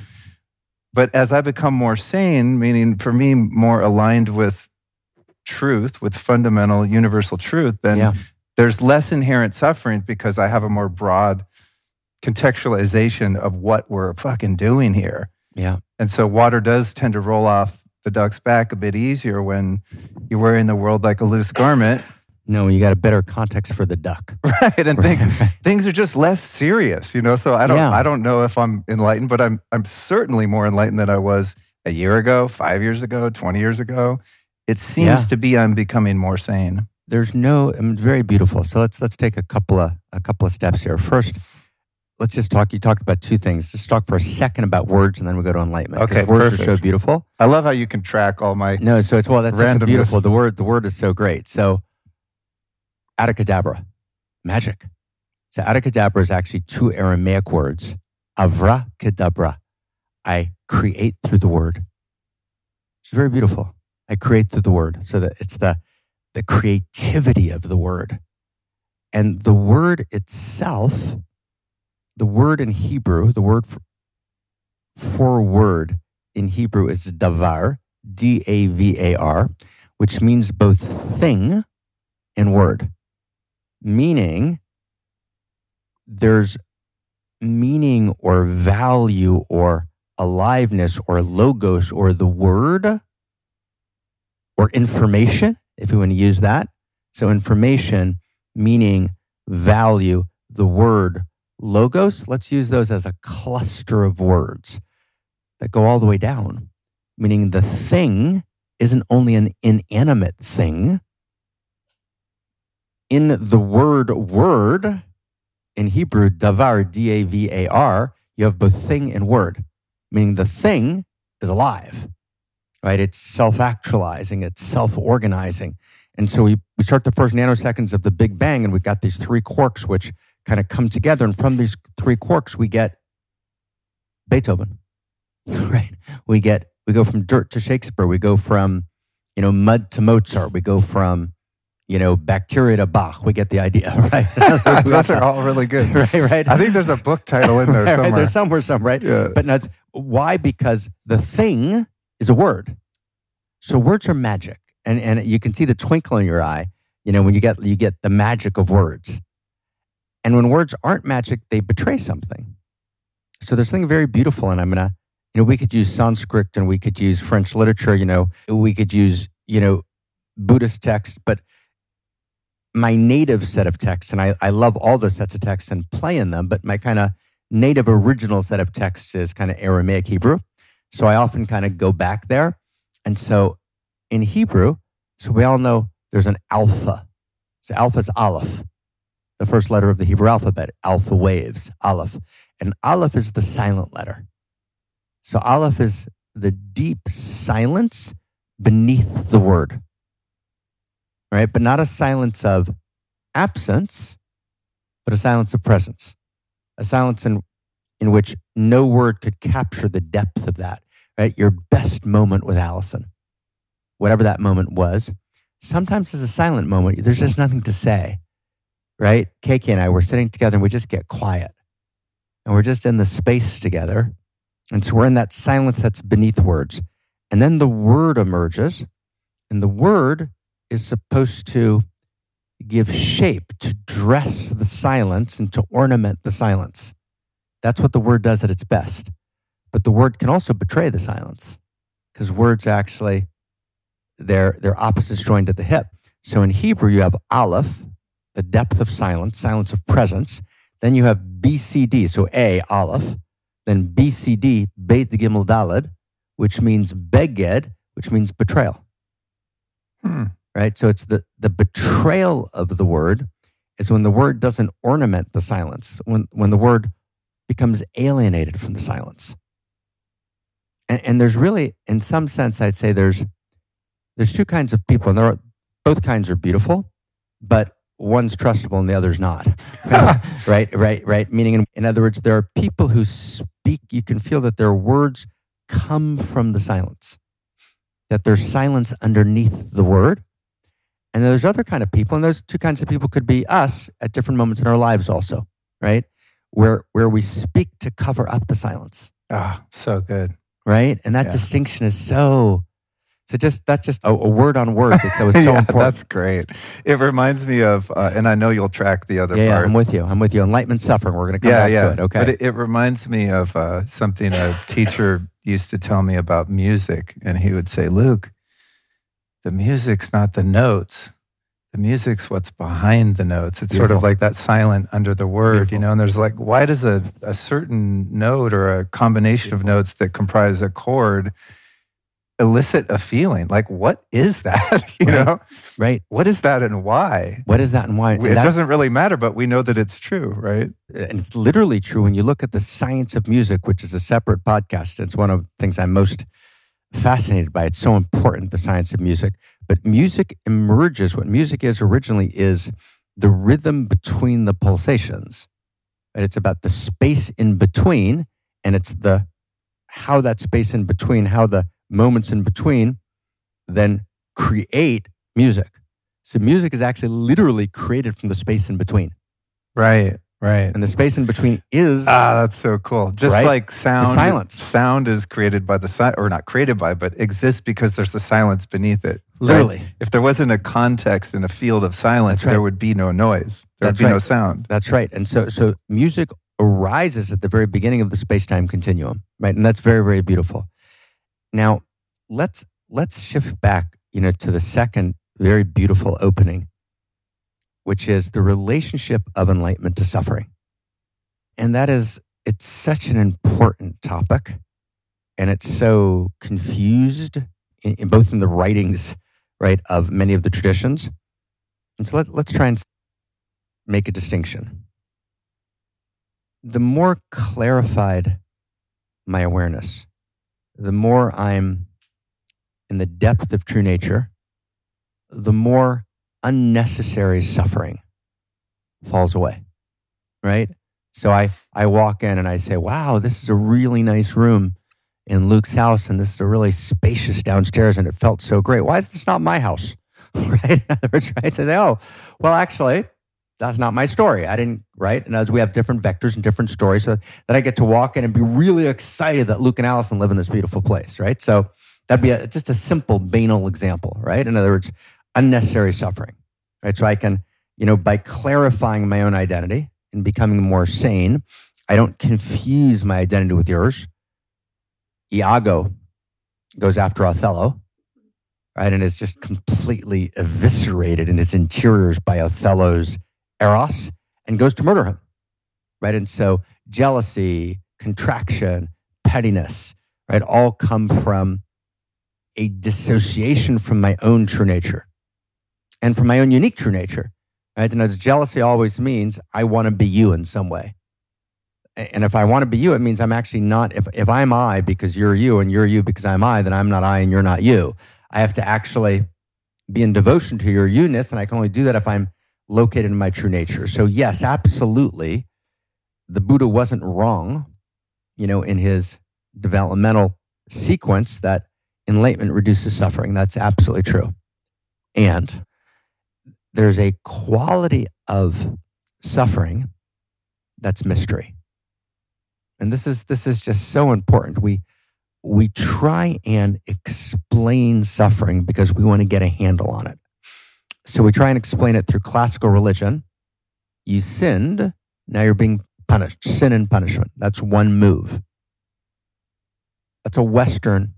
But as I become more sane, meaning for me, more aligned with truth, with fundamental universal truth, then yeah. there's less inherent suffering because I have a more broad contextualization of what we're fucking doing here. Yeah. And so water does tend to roll off the duck's back a bit easier when you're wearing the world like a loose garment. No, you got a better context for the duck. Right. And right. Things, things are just less serious, you know? So I don't yeah. I don't know if I'm enlightened, but I'm I'm certainly more enlightened than I was a year ago, five years ago, twenty years ago. It seems yeah. to be I'm becoming more sane. There's no, I mean, very beautiful. So let's let's take a couple of a couple of steps here. First, let's just talk. You talked about two things. Let's talk for a second about words, and then we'll go to enlightenment. Okay, words perfect. Are so beautiful. I love how you can track all my no. So it's well, that's just beautiful. The word, the word is so great. So, adakadabra, magic. So adakadabra is actually two Aramaic words. Avrakadabra, I create through the word. It's very beautiful. I create through the word. So that it's the the creativity of the word, and the word itself. The word in Hebrew, the word for, for word in Hebrew is davar, D A V A R, which means both thing and word. Meaning, there's meaning or value or aliveness or logos or the word or information, if you want to use that. So information, meaning, value, the word, logos, let's use those as a cluster of words that go all the way down, meaning the thing isn't only an inanimate thing. In the word word, in Hebrew, davar, D A V A R, you have both thing and word, meaning the thing is alive, right? It's self-actualizing, it's self-organizing. And so we, we start the first nanoseconds of the Big Bang, and we've got these three quarks, which kind of come together, and from these three quarks we get Beethoven, right? We get we go from dirt to Shakespeare. We go from you know mud to Mozart. We go from you know bacteria to Bach. We get the idea, right? Those are all really good, right? Right. I think there's a book title in there right, somewhere. Right, there's somewhere, some right. Yeah. But that's why, because the thing is a word. So words are magic, and and you can see the twinkle in your eye. You know when you get you get the magic of words. And when words aren't magic, they betray something. So there's something very beautiful. And I'm going to, you know, we could use Sanskrit and we could use French literature, you know, we could use, you know, Buddhist texts, but my native set of texts, and I, I love all those sets of texts and play in them, but my kind of native original set of texts is kind of Aramaic Hebrew. So I often kind of go back there. And so in Hebrew, so we all know there's an alpha. So alpha is Aleph. The first letter of the Hebrew alphabet, alpha waves, Aleph. And Aleph is the silent letter. So Aleph is the deep silence beneath the word, right? But not a silence of absence, but a silence of presence. A silence in, in which no word could capture the depth of that, right? Your best moment with Allison, whatever that moment was. Sometimes it's a silent moment. There's just nothing to say. Right? K K and I were sitting together and we just get quiet. And we're just in the space together. And so we're in that silence that's beneath words. And then the word emerges. And the word is supposed to give shape, to dress the silence and to ornament the silence. That's what the word does at its best. But the word can also betray the silence. Because words actually, they're, they're opposites joined at the hip. So in Hebrew, you have Aleph, the depth of silence, silence of presence. Then you have B C D, so A, Aleph. Then B C D, Beit Gimel Daled, which means beged, which means betrayal. Hmm. Right? So it's the, the betrayal of the word is when the word doesn't ornament the silence, when when the word becomes alienated from the silence. And, and there's really, in some sense, I'd say there's there's two kinds of people, and there are, both kinds are beautiful, but one's trustable and the other's not. right, right, right. Meaning, in, in other words, there are people who speak, you can feel that their words come from the silence, that there's silence underneath the word. And there's other kind of people, and those two kinds of people could be us at different moments in our lives also, right? Where where we speak to cover up the silence. Ah, oh, so good. Right? And that yeah. distinction is so... So just that's just a, a word on word that, that was so yeah, important. That's great. It reminds me of, uh, and I know you'll track the other yeah, part. Yeah, I'm with you. I'm with you. Enlightenment, suffering. We're going to come yeah, back yeah. to it. Okay. But it, it reminds me of uh, something a teacher used to tell me about music. And he would say, Luke, the music's not the notes. The music's what's behind the notes. It's Beautiful. Sort of like that silent under the word, Beautiful. You know, and there's like, why does a, a certain note or a combination Beautiful. Of notes that comprise a chord elicit a feeling? Like, what is that? You right. know? Right. What is that and why? What is that and why? And it that, doesn't really matter, but we know that it's true, right? And it's literally true. When you look at the science of music, which is a separate podcast, it's one of the things I'm most fascinated by. It's so important, the science of music. But music emerges, what music is originally is the rhythm between the pulsations. And it's about the space in between, and it's the how that space in between, how the moments in between then create music. So music is actually literally created from the space in between. Right, right. And the space in between is... Ah, that's so cool. Just right? like sound... The silence. Sound is created by the silence, or not created by, but exists because there's the silence beneath it. Literally. Right? If there wasn't a context in a field of silence, right. there would be no noise. There that's would be right. no sound. That's right. And so, so music arises at the very beginning of the space-time continuum, right? And that's very, very beautiful. Now, let's let's shift back, you know, to the second very beautiful opening, which is the relationship of enlightenment to suffering. And that is, it's such an important topic, and it's so confused, in, in both in the writings, right, of many of the traditions. And so let, let's try and make a distinction. The more clarified my awareness, the more I'm in the depth of true nature, the more unnecessary suffering falls away, right? So I, I walk in and I say, wow, this is a really nice room in Luke's house, and this is a really spacious downstairs, and it felt so great. Why is this not my house, right? In other words, right? So I say, oh, well, actually, that's not my story. I didn't, right? In other words, we have different vectors and different stories, so that I get to walk in and be really excited that Luke and Allison live in this beautiful place, right? So that'd be a, just a simple, banal example, right? In other words, unnecessary suffering, right? So I can, you know, by clarifying my own identity and becoming more sane, I don't confuse my identity with yours. Iago goes after Othello, right? And is just completely eviscerated in his interiors by Othello's Eros, and goes to murder him, right? And so jealousy, contraction, pettiness, right, all come from a dissociation from my own true nature and from my own unique true nature, right? And as jealousy always means, I want to be you in some way. And if I want to be you, it means I'm actually not, if, if I'm I because you're you and you're you because I'm I, then I'm not I and you're not you. I have to actually be in devotion to your you-ness, and I can only do that if I'm located in my true nature. So yes, absolutely, the Buddha wasn't wrong, you know, in his developmental sequence that enlightenment reduces suffering. That's absolutely true. And there's a quality of suffering that's mystery. And this is this is just so important. We we try and explain suffering because we want to get a handle on it. So we try and explain it through classical religion. You sinned, now you're being punished. Sin and punishment. That's one move. That's a Western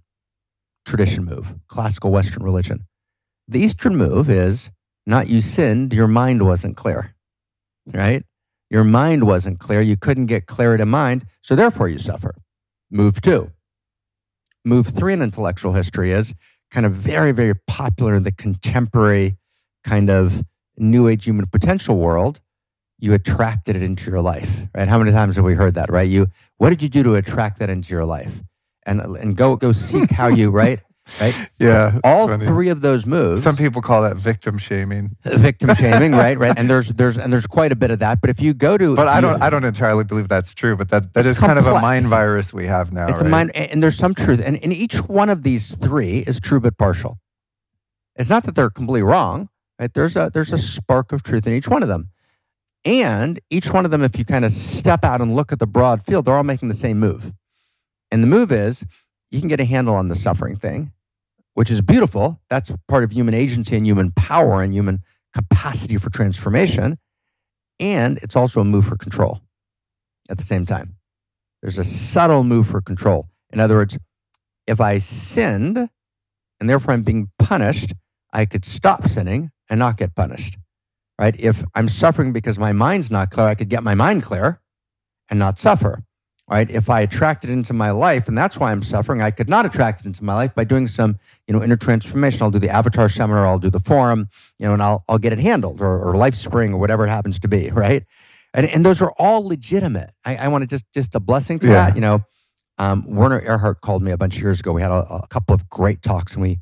tradition move, classical Western religion. The Eastern move is not you sinned, your mind wasn't clear, right? Your mind wasn't clear. You couldn't get clarity of mind, so therefore you suffer. Move two. move three in intellectual history is kind of very, very popular in the contemporary kind of new age human potential world. You attracted it into your life, right? How many times have we heard that, right? You, what did you do to attract that into your life? And and go go seek how you, right? Right? Yeah. All funny. Three of those moves. Some people call that victim shaming. Victim shaming, right? Right. And there's there's and there's quite a bit of that. But if you go to, but I don't you, I don't entirely believe that's true. But that, that is complex. Kind of a mind virus we have now. It's right? a mind, and there's some truth. And in each one of these three is true but partial. It's not that they're completely wrong, right? There's a there's a spark of truth in each one of them. And each one of them, if you kind of step out and look at the broad field, they're all making the same move. And the move is you can get a handle on the suffering thing, which is beautiful. That's part of human agency and human power and human capacity for transformation. And it's also a move for control at the same time. There's a subtle move for control. In other words, if I sinned and therefore I'm being punished, I could stop sinning and not get punished. Right? If I'm suffering because my mind's not clear, I could get my mind clear and not suffer. Right? If I attract it into my life, and that's why I'm suffering, I could not attract it into my life by doing some, you know, inner transformation. I'll do the avatar seminar, I'll do the forum, you know, and I'll I'll get it handled, or, or Life Spring, or whatever it happens to be. Right? And and those are all legitimate. I, I want to just just a blessing to yeah. that. You know, um, Werner Erhard called me a bunch of years ago. We had a, a couple of great talks, and we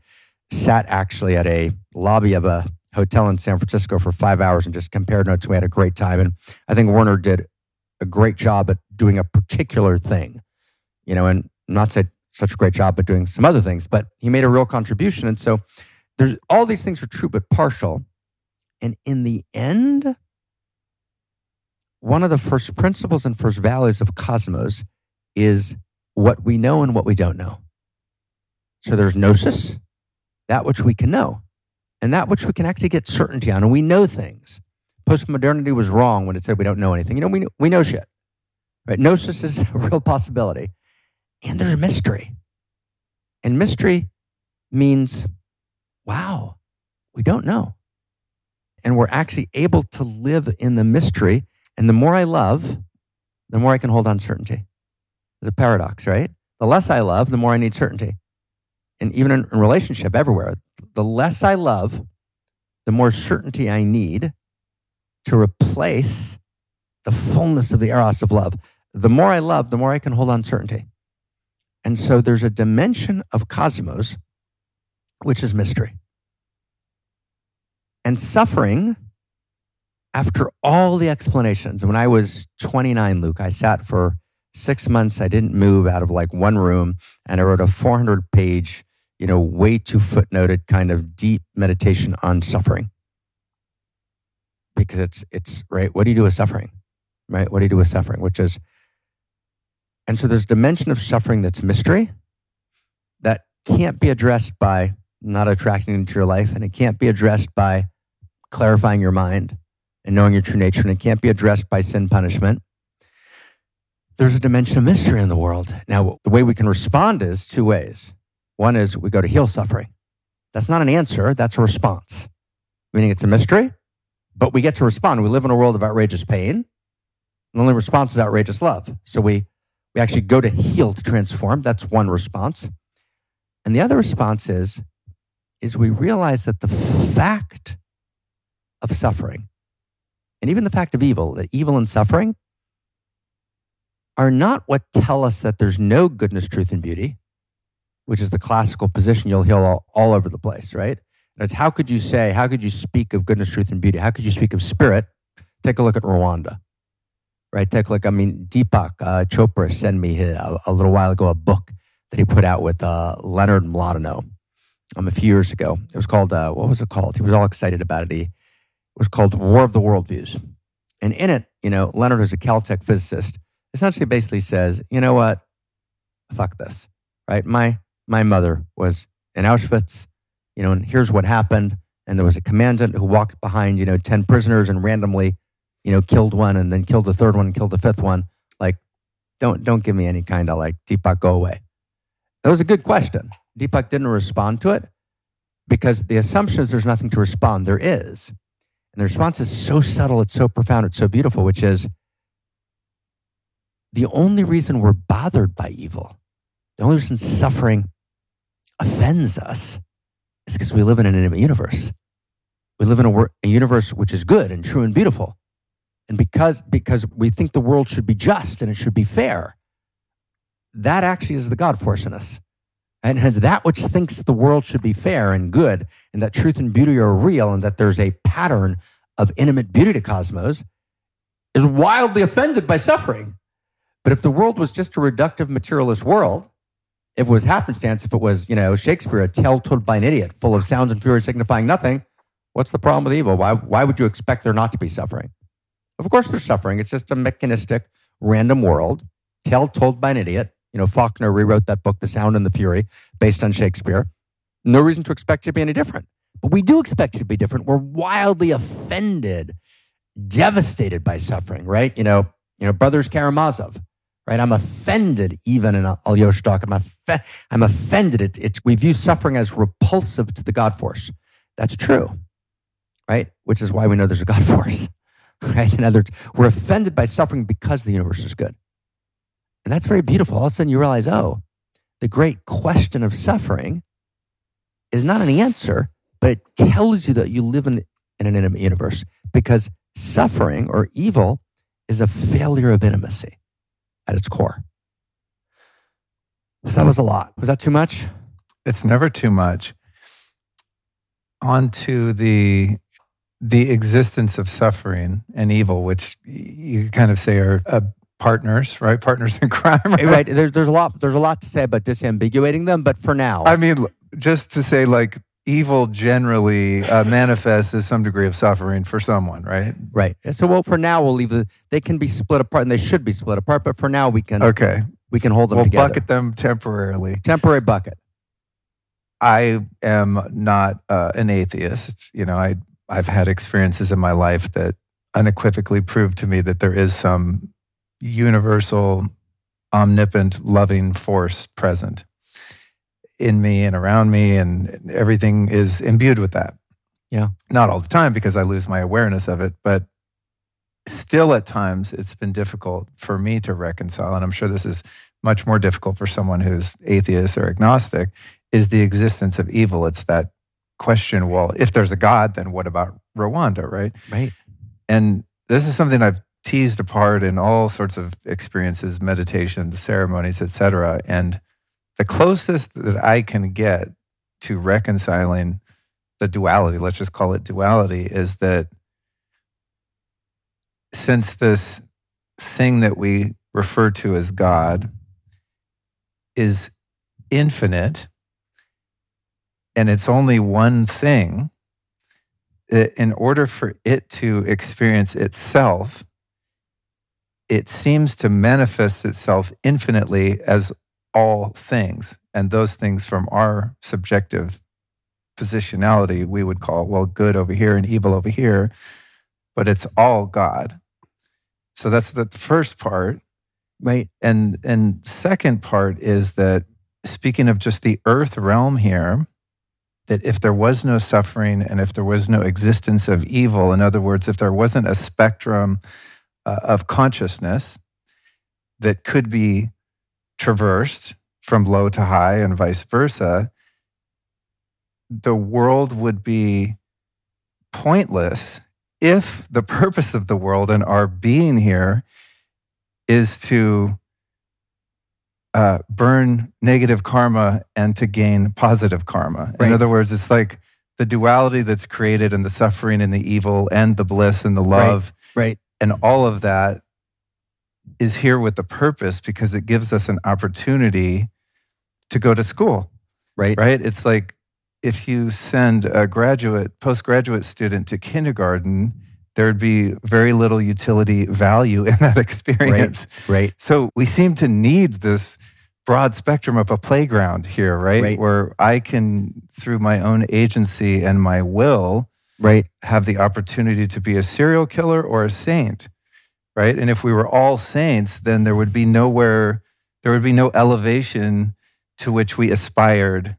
sat actually at a lobby of a hotel in San Francisco for five hours and just compared notes. We had a great time. And I think Werner did a great job at doing a particular thing, you know, and not said such a great job, but doing some other things, but he made a real contribution. And so there's all these things are true, but partial. And in the end, one of the first principles and first values of cosmos is what we know and what we don't know. So there's gnosis, that which we can know, and that which we can actually get certainty on, and we know things. Postmodernity was wrong when it said we don't know anything. You know, we we know shit. Right? Gnosis is a real possibility. And there's mystery. And mystery means, wow, we don't know. And we're actually able to live in the mystery. And the more I love, the more I can hold on certainty. It's a paradox, right? The less I love, the more I need certainty. And even in, in relationship, everywhere, the less I love, the more certainty I need to replace the fullness of the eros of love. The more I love, the more I can hold on certainty. And so there's a dimension of cosmos, which is mystery. And suffering, after all the explanations, when I was twenty-nine, Luke, I sat for six months, I didn't move out of like one room, and I wrote a four hundred page, you know, way too footnoted kind of deep meditation on suffering. Because it's, it's right, what do you do with suffering? Right? What do you do with suffering? Which is, and so there's a dimension of suffering that's mystery that can't be addressed by not attracting it into your life, and it can't be addressed by clarifying your mind and knowing your true nature, and it can't be addressed by sin punishment. There's a dimension of mystery in the world. Now, the way we can respond is two ways. One is we go to heal suffering. That's not an answer, that's a response. Meaning it's a mystery, but we get to respond. We live in a world of outrageous pain, and the only response is outrageous love. So we, we actually go to heal, to transform. That's one response. And the other response is, is we realize that the fact of suffering, and even the fact of evil, that evil and suffering are not what tell us that there's no goodness, truth, and beauty, which is the classical position you'll hear all, all over the place, right? And it's how could you say, how could you speak of goodness, truth, and beauty? How could you speak of spirit? Take a look at Rwanda, right? Take a look, I mean, Deepak uh, Chopra sent me a, a little while ago a book that he put out with uh, Leonard Mlodinow um, a few years ago. It was called, uh, what was it called? He was all excited about it. He, it was called War of the Worldviews. And in it, you know, Leonard is a Caltech physicist. Essentially, basically says, you know what? Fuck this, right? My my mother was in Auschwitz, you know, and here's what happened. And there was a commandant who walked behind, you know, ten prisoners and randomly, you know, killed one and then killed the third one and killed the fifth one. Like, don't don't give me any kind of like, Deepak, go away. That was a good question. Deepak didn't respond to it because the assumption is there's nothing to respond. There is. And the response is so subtle, it's so profound, it's so beautiful, which is, the only reason we're bothered by evil The only reason suffering offends us is because we live in an intimate universe. We live in a, wor- a universe which is good and true and beautiful. And because because we think the world should be just and it should be fair, that actually is the God force in us. And hence that which thinks the world should be fair and good and that truth and beauty are real and that there's a pattern of intimate beauty to cosmos is wildly offended by suffering. But if the world was just a reductive materialist world, if it was happenstance, if it was, you know, Shakespeare, a tale told by an idiot, full of sounds and fury signifying nothing, what's the problem with evil? Why, why would you expect there not to be suffering? Of course there's suffering. It's just a mechanistic, random world, tale told by an idiot. You know, Faulkner rewrote that book, The Sound and the Fury, based on Shakespeare. No reason to expect it to be any different. But we do expect it to be different. We're wildly offended, devastated by suffering, right? You know, you know, Brothers Karamazov, right? I'm offended even in Alyosha talk. I'm, off- I'm offended. It, it's, we view suffering as repulsive to the God force. That's true, right? Which is why we know there's a God force, right? In other words, we're offended by suffering because the universe is good. And that's very beautiful. All of a sudden you realize, oh, the great question of suffering is not an answer, but it tells you that you live in, in an intimate universe because suffering or evil is a failure of intimacy at its core. So that was a lot. Was that too much? It's never too much. On to the... the existence of suffering and evil, which you kind of say are uh, partners, right? Partners in crime, right? Right. There's there's a lot there's a lot to say about disambiguating them, but for now, I mean, just to say, like, evil generally uh, manifests as some degree of suffering for someone, right? Right. So, well, for now, we'll leave the. They can be split apart, and they should be split apart. But for now, we can okay, we can hold them we'll together. We'll bucket them temporarily. Temporary bucket. I am not uh, an atheist. You know, I. I've had experiences in my life that unequivocally proved to me that there is some universal, omnipotent, loving force present in me and around me, and everything is imbued with that. Yeah. Not all the time because I lose my awareness of it, but still at times it's been difficult for me to reconcile, and I'm sure this is much more difficult for someone who's atheist or agnostic, is the existence of evil. It's that question, well, if there's a God, then what about Rwanda, right? Right. And this is something I've teased apart in all sorts of experiences, meditations, ceremonies, et cetera. And the closest that I can get to reconciling the duality, let's just call it duality, is that since this thing that we refer to as God is infinite, and it's only one thing, in order for it to experience itself, it seems to manifest itself infinitely as all things. And those things from our subjective positionality, we would call, well, good over here and evil over here, but it's all God. So that's the first part. Right. And, and second part is that, speaking of just the earth realm here, that if there was no suffering and if there was no existence of evil, in other words, if there wasn't a spectrum uh, of consciousness that could be traversed from low to high and vice versa, the world would be pointless if the purpose of the world and our being here is to Uh, burn negative karma and to gain positive karma. Right. In other words, it's like the duality that's created and the suffering and the evil and the bliss and the love. Right. Right. And all of that is here with the purpose because it gives us an opportunity to go to school. Right. Right. It's like if you send a graduate, postgraduate student to kindergarten, there'd be very little utility value in that experience. Right, right. So we seem to need this broad spectrum of a playground here, right? Right. Where I can, through my own agency and my will, right, have the opportunity to be a serial killer or a saint, right? And if we were all saints, then there would be nowhere, there would be no elevation to which we aspired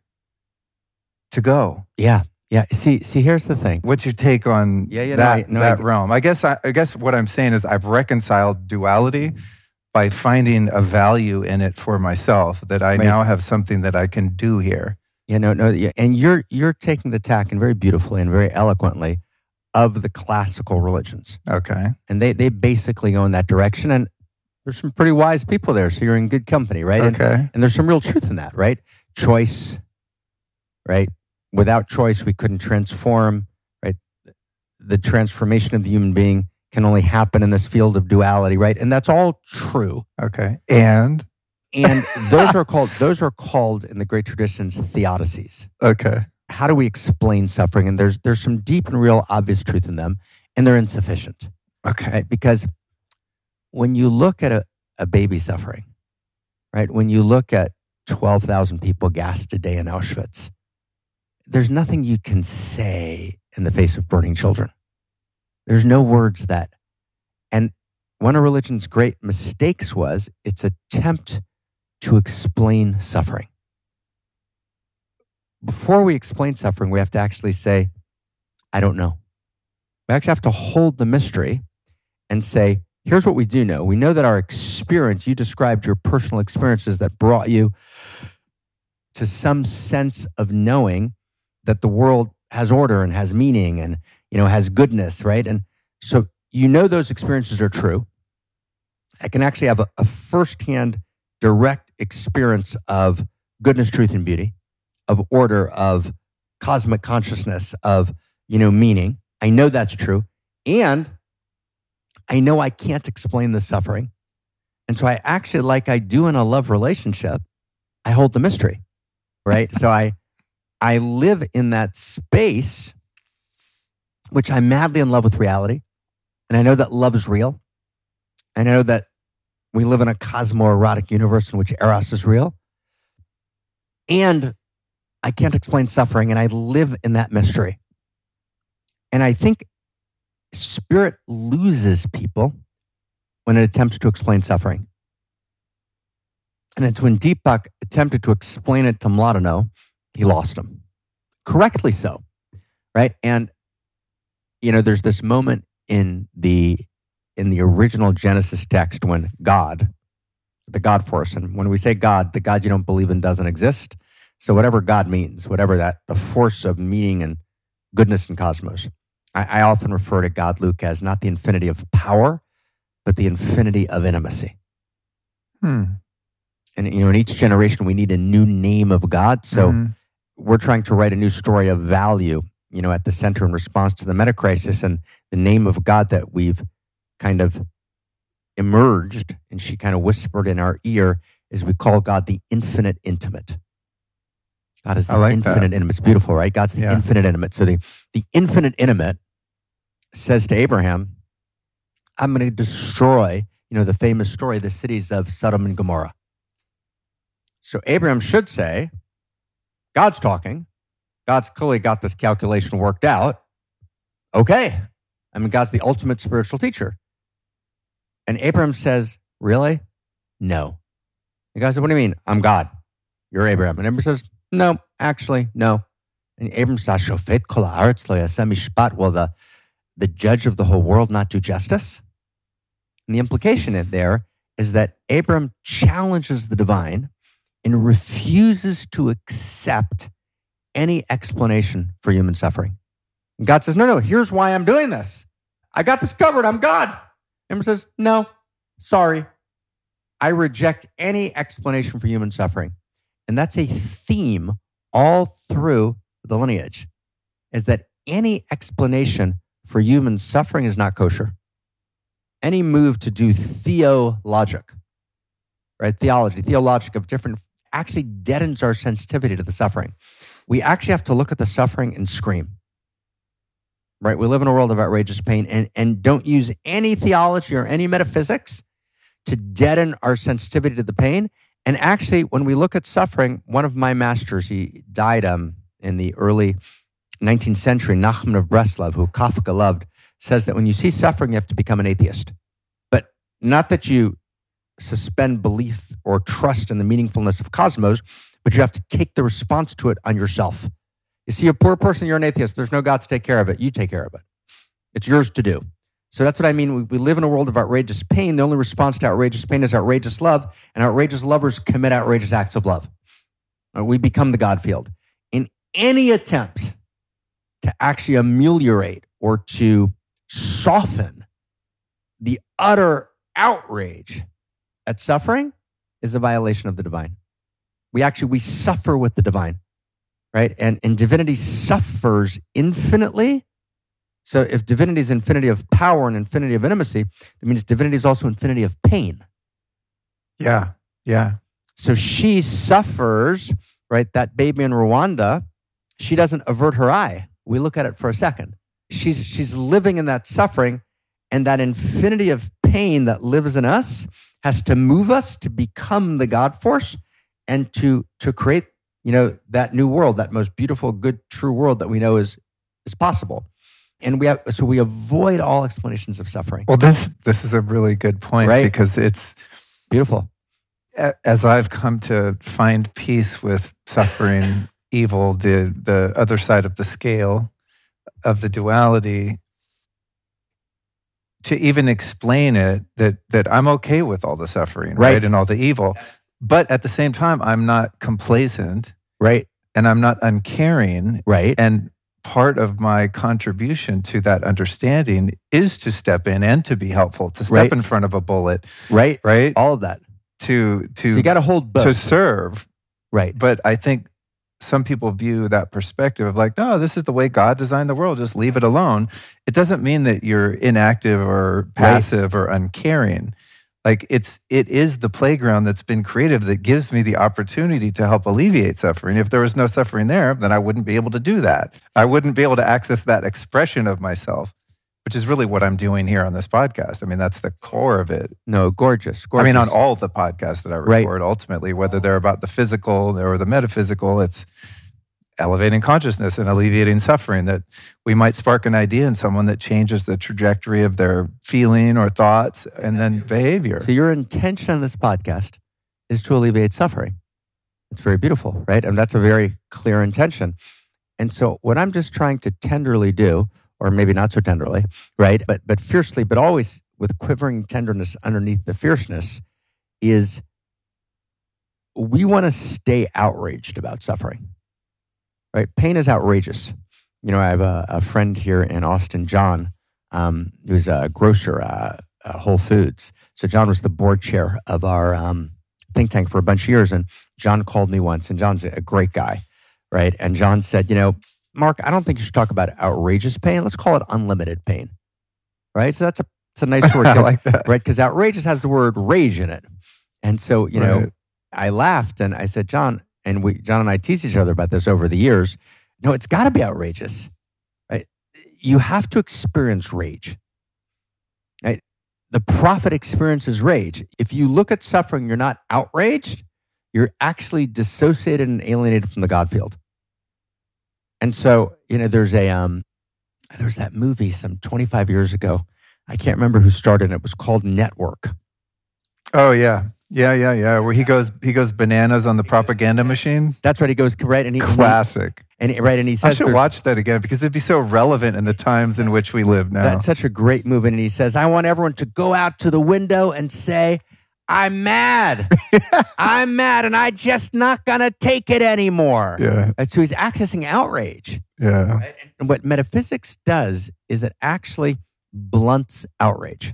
to go. Yeah. Yeah, see, see. Here's the thing. What's your take on yeah, yeah, that, no, I, no, that I, realm? I guess I, I guess what I'm saying is I've reconciled duality, by finding a value in it for myself, that I right. now have something that I can do here. Yeah, no, no, yeah. And you're you're taking the tack, and very beautifully and very eloquently, of the classical religions. Okay. And they they basically go in that direction, and there's some pretty wise people there, so you're in good company, right? Okay. And, and there's some real truth in that, right? Choice, right? Without choice, we couldn't transform, right? The transformation of the human being can only happen in this field of duality, right? And that's all true. Okay. And? And those are called, those are called in the great traditions, theodicies. Okay. How do we explain suffering? And there's there's some deep and real obvious truth in them, and they're insufficient. Okay. Right? Because when you look at a, a baby suffering, right? When you look at twelve thousand people gassed a day in Auschwitz, there's nothing you can say in the face of burning children. There's no words that, and one of religion's great mistakes was its attempt to explain suffering. Before we explain suffering, we have to actually say, I don't know. We actually have to hold the mystery and say, here's what we do know. We know that our experience, you described your personal experiences that brought you to some sense of knowing that the world has order and has meaning and, you know, has goodness, right? And so you know those experiences are true. I can actually have a, a firsthand direct experience of goodness, truth, and beauty, of order, of cosmic consciousness, of, you know, meaning. I know that's true. And I know I can't explain the suffering. And so I actually, like I do in a love relationship, I hold the mystery, right? So I I live in that space, which I'm madly in love with reality. And I know that love is real. I know that we live in a cosmo-erotic universe in which Eros is real. And I can't explain suffering, and I live in that mystery. And I think spirit loses people when it attempts to explain suffering. And it's when Deepak attempted to explain it to Mlodinow, he lost him. Correctly so, right? And, you know, there's this moment in the in the original Genesis text when God, the God force, and when we say God, the God you don't believe in doesn't exist. So whatever God means, whatever that, the force of meaning and goodness and cosmos. I, I often refer to God, Luke, as not the infinity of power, but the infinity of intimacy. Hmm. And, you know, in each generation, we need a new name of God. So mm-hmm. we're trying to write a new story of value, you know, at the center in response to the meta crisis, and the name of God that we've kind of emerged, and she kind of whispered in our ear, is we call God the infinite intimate. God is the like infinite that. intimate. It's beautiful, right? God's the yeah. infinite intimate. So the, the infinite intimate says to Abraham, I'm going to destroy, you know, the famous story, the cities of Sodom and Gomorrah. So Abraham should say, God's talking. God's clearly got this calculation worked out. Okay. I mean, God's the ultimate spiritual teacher. And Abraham says, really? No. And God said, what do you mean? I'm God. You're Abraham. And Abraham says, no, actually, no. And Abram says, Shofet kol haaretz lo yaseh mishpat. Will the, the judge of the whole world not do justice? And the implication in there is that Abram challenges the divine and refuses to accept any explanation for human suffering. And God says, no, no, here's why I'm doing this. I got this covered. I'm God. Abram says, no, sorry. I reject any explanation for human suffering. And that's a theme all through the lineage, is that any explanation for human suffering is not kosher. Any move to do theologic, right? Theology, theologic of different, actually deadens our sensitivity to the suffering. We actually have to look at the suffering and scream, right? We live in a world of outrageous pain, and, and don't use any theology or any metaphysics to deaden our sensitivity to the pain. And actually, when we look at suffering, one of my masters, he died um, in the early nineteenth century, Nachman of Breslov, who Kafka loved, says that when you see suffering, you have to become an atheist. But not that you suspend belief or trust in the meaningfulness of cosmos, but you have to take the response to it on yourself. You see a poor person, you're an atheist. There's no God to take care of it. You take care of it. It's yours to do. So that's what I mean. We, we live in a world of outrageous pain. The only response to outrageous pain is outrageous love, and outrageous lovers commit outrageous acts of love. We become the God field. In any attempt to actually ameliorate or to soften the utter outrage at suffering is a violation of the divine. We actually, we suffer with the divine, right? And, and divinity suffers infinitely. So if divinity is infinity of power and infinity of intimacy, that means divinity is also infinity of pain. Yeah, yeah. So she suffers, right? That baby in Rwanda, she doesn't avert her eye. We look at it for a second. She's she's living in that suffering, and that infinity of pain that lives in us has to move us to become the God force and to to create, you know, that new world, that most beautiful, good, true world that we know is is possible. And we have, so we avoid all explanations of suffering. Well, this this is a really good point, right? Because it's beautiful. As I've come to find peace with suffering, evil, the the other side of the scale of the duality, to even explain it, that that I'm okay with all the suffering, right, right? And all the evil, but at the same time, I'm not complacent, right? And I'm not uncaring, right? And part of my contribution to that understanding is to step in and to be helpful, to step right. in front of a bullet, right? Right, all of that. To to so you got to hold both. To serve, right? But I think some people view that perspective of like, no, this is the way God designed the world. Just leave it alone. It doesn't mean that you're inactive or passive right. or uncaring. Like it's it is the playground that's been created that gives me the opportunity to help alleviate suffering. If there was no suffering there, then I wouldn't be able to do that. I wouldn't be able to access that expression of myself, which is really what I'm doing here on this podcast. I mean, that's the core of it. No, gorgeous. gorgeous. I mean, on all the podcasts that I record, right. ultimately, whether they're about the physical or the metaphysical, it's elevating consciousness and alleviating suffering, that we might spark an idea in someone that changes the trajectory of their feeling or thoughts and then behavior. So your intention on this podcast is to alleviate suffering. It's very beautiful, right? And that's a very clear intention. And so what I'm just trying to tenderly do, or maybe not so tenderly, right? But but fiercely, but always with quivering tenderness underneath the fierceness, is we want to stay outraged about suffering, right? Pain is outrageous. You know, I have a, a friend here in Austin, John, um, who's a grocer at uh, Whole Foods. So John was the board chair of our um, think tank for a bunch of years. And John called me once, and John's a great guy, right? And John said, you know, Mark, I don't think you should talk about outrageous pain. Let's call it unlimited pain, right? So that's a it's a nice word, I like that. Right? Because outrageous has the word rage in it, and so you right. know, I laughed and I said, John, and we, John and I teased each other about this over the years. No, it's got to be outrageous, right? You have to experience rage. Right? The prophet experiences rage. If you look at suffering, you're not outraged. You're actually dissociated and alienated from the God field. And so, you know, there's a, um, there's that movie some twenty-five years ago. I can't remember who started it. It was called Network. Oh, yeah. Yeah, yeah, yeah. Where he goes, he goes bananas on the propaganda machine. That's right. He goes, right. And he, Classic. And he, right. And he says, I should watch that again because it'd be so relevant in the times in which we live now. That's such a great movie. And he says, I want everyone to go out to the window and say, I'm mad. I'm mad, and I just not gonna take it anymore. Yeah. And so he's accessing outrage. Yeah. Right? And what metaphysics does is it actually blunts outrage,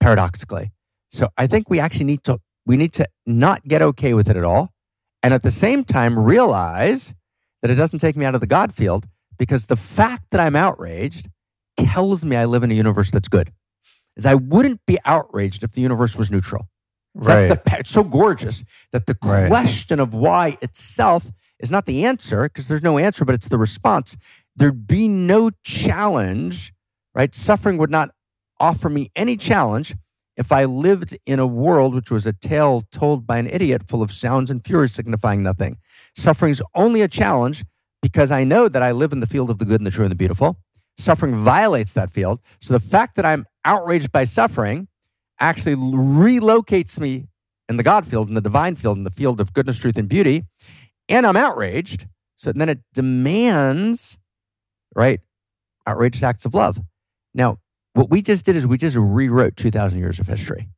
paradoxically. So I think we actually need to we need to not get okay with it at all, and at the same time realize that it doesn't take me out of the God field, because the fact that I'm outraged tells me I live in a universe that's good. Is I wouldn't be outraged if the universe was neutral. So right. That's the, it's so gorgeous that the question right. of why itself is not the answer, because there's no answer, but it's the response. There'd be no challenge, right? Suffering would not offer me any challenge if I lived in a world which was a tale told by an idiot full of sounds and fury signifying nothing. Suffering's only a challenge because I know that I live in the field of the good and the true and the beautiful. Suffering violates that field. So the fact that I'm outraged by suffering actually relocates me in the God field, in the divine field, in the field of goodness, truth, and beauty. And I'm outraged. So then it demands, right, outrageous acts of love. Now, What we just did is we just rewrote two thousand years of history,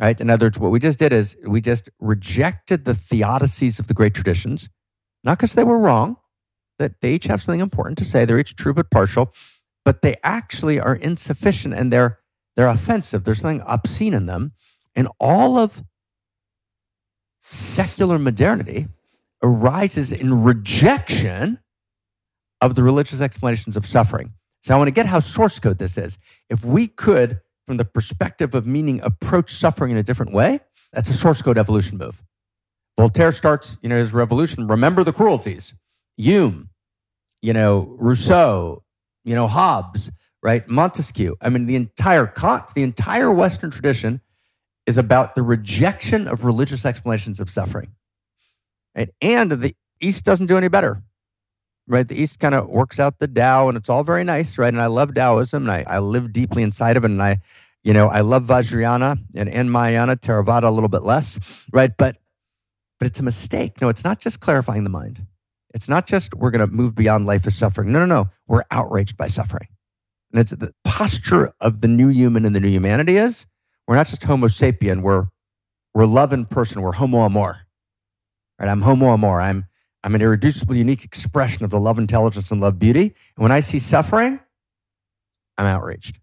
right? In other words, what we just did is we just rejected the theodicies of the great traditions, not because they were wrong, that they each have something important to say. They're each true but partial, but they actually are insufficient and they're they're offensive. There's something obscene in them. And all of secular modernity arises in rejection of the religious explanations of suffering. So I want to get how source code this is. If we could, from the perspective of meaning, approach suffering in a different way, that's a source code evolution move. Voltaire starts, you know, his revolution, remember the cruelties. Hume, you know, Rousseau, you know, Hobbes, right? Montesquieu. I mean, the entire Kant, the entire Western tradition is about the rejection of religious explanations of suffering. Right? And the East doesn't do any better, right? The East kind of works out the Tao and it's all very nice, right? And I love Taoism and I, I live deeply inside of it. And I, you know, I love Vajrayana and, and Mahayana, Theravada a little bit less, right? But, but it's a mistake. No, it's not just clarifying the mind. It's not just we're going to move beyond life as suffering. No, no, no. We're outraged by suffering. And it's the posture of the new human and the new humanity is we're not just Homo sapien. We're, we're love in person. We're Homo amor, right? I'm Homo amor. I'm, I'm an irreducible, unique expression of the love intelligence and love beauty. And when I see suffering, I'm outraged.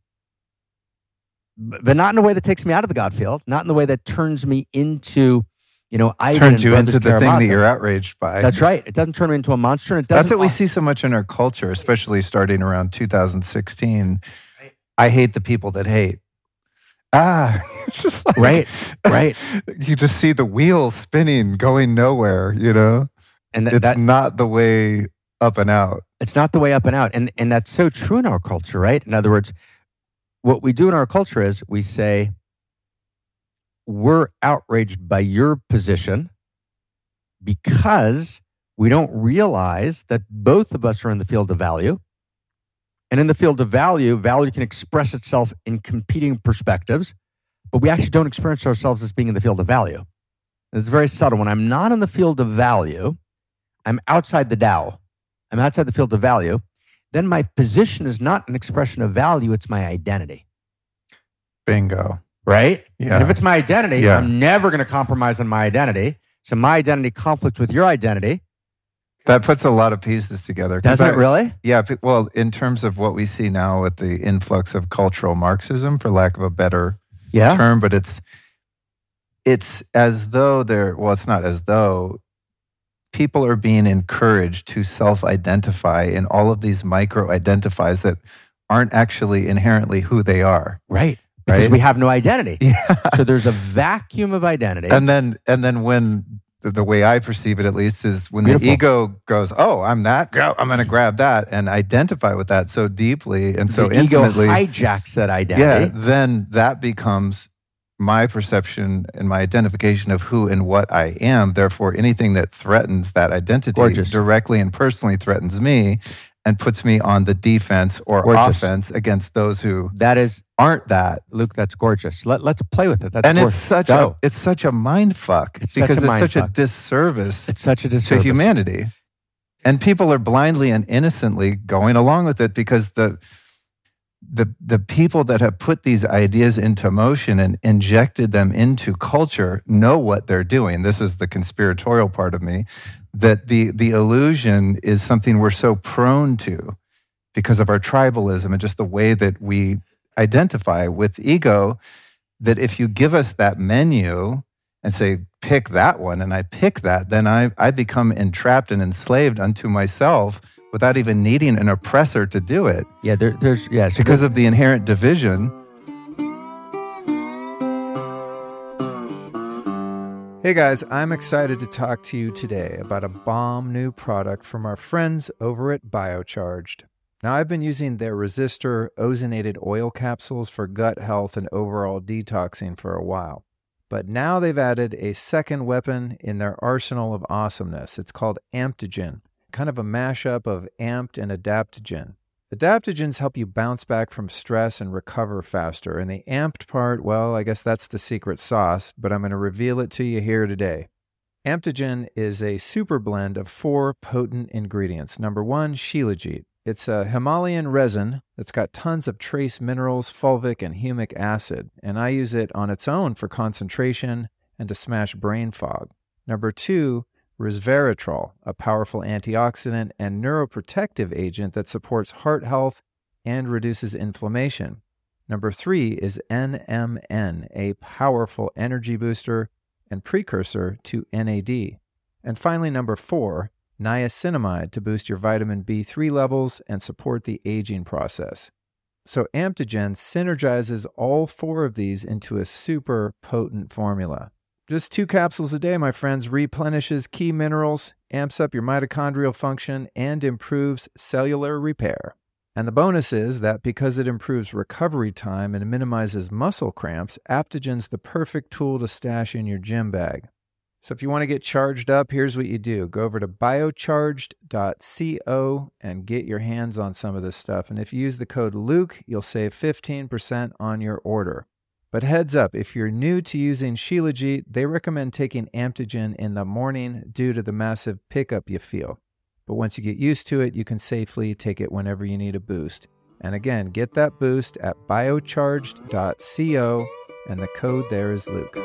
But not in a way that takes me out of the God field, not in the way that turns me into You know, I turns you into the Karamazov. Thing that you're outraged by. That's right. It doesn't turn me into a monster. It doesn't. That's what we see so much in our culture, especially starting around two thousand sixteen. Right. I hate the people that hate. Ah, it's just like, right, right. You just see the wheel spinning, going nowhere. You know, and th- it's that, not the way up and out. It's not the way up and out, and and that's so true in our culture, right? In other words, what we do in our culture is we say, we're outraged by your position because we don't realize that both of us are in the field of value. And in the field of value, value can express itself in competing perspectives, but we actually don't experience ourselves as being in the field of value. And it's very subtle. When I'm not in the field of value, I'm outside the Tao. I'm outside the field of value. Then my position is not an expression of value. It's my identity. Bingo. Right? Yeah. And if it's my identity, yeah. I'm never going to compromise on my identity. So my identity conflicts with your identity. That puts a lot of pieces together. Doesn't I, it really? Yeah. Well, in terms of what we see now with the influx of cultural Marxism, for lack of a better yeah. term, but it's it's as though they're, well, it's not as though, people are being encouraged to self-identify in all of these micro-identifies that aren't actually inherently who they are. Right. Because right? we have no identity. Yeah. So there's a vacuum of identity. And then and then when, the way I perceive it at least, is when Beautiful. the ego goes, oh, I'm that, I'm going to grab that and identify with that so deeply and so the intimately. The ego hijacks that identity. Yeah, then that becomes my perception and my identification of who and what I am. Therefore, anything that threatens that identity Gorgeous. directly and personally threatens me and puts me on the defense or gorgeous. offense against those who that is, aren't that. Luke, that's gorgeous. Let, let's play with it. That's and gorgeous. It's such Go. a it's such a mind fuck it's because such a it's such fuck. a disservice. It's such a disservice to humanity, and people are blindly and innocently going along with it because the the the people that have put these ideas into motion and injected them into culture know what they're doing. This is the conspiratorial part of me. That the the illusion is something we're so prone to because of our tribalism and just the way that we identify with ego, that if you give us that menu and say, pick that one, and I pick that, then I, I become entrapped and enslaved unto myself without even needing an oppressor to do it. Yeah, there, there's... yeah, so because there, of the inherent division. Hey guys, I'm excited to talk to you today about a bomb new product from our friends over at Biocharged. Now, I've been using their Resistor ozonated oil capsules for gut health and overall detoxing for a while. But now they've added a second weapon in their arsenal of awesomeness. It's called Amptogen, kind of a mashup of Amped and Adaptogen. Adaptogens help you bounce back from stress and recover faster. And the Amped part, well, I guess that's the secret sauce, but I'm going to reveal it to you here today. Amptogen is a super blend of four potent ingredients. Number one, shilajit. It's a Himalayan resin that's got tons of trace minerals, fulvic and humic acid, and I use it on its own for concentration and to smash brain fog. Number two, resveratrol, a powerful antioxidant and neuroprotective agent that supports heart health and reduces inflammation. Number three is N M N, a powerful energy booster and precursor to N A D. And finally, number four, niacinamide to boost your vitamin B three levels and support the aging process. So Amptogen synergizes all four of these into a super potent formula. Just two capsules a day, my friends, replenishes key minerals, amps up your mitochondrial function, and improves cellular repair. And the bonus is that because it improves recovery time and minimizes muscle cramps, Amptogen's the perfect tool to stash in your gym bag. So if you want to get charged up, here's what you do. Go over to biocharged dot co and get your hands on some of this stuff. And if you use the code Luke, you'll save fifteen percent on your order. But heads up, if you're new to using Shilajit, they recommend taking Amptogen in the morning due to the massive pickup you feel. But once you get used to it, you can safely take it whenever you need a boost. And again, get that boost at biocharged dot co, and the code there is Luke.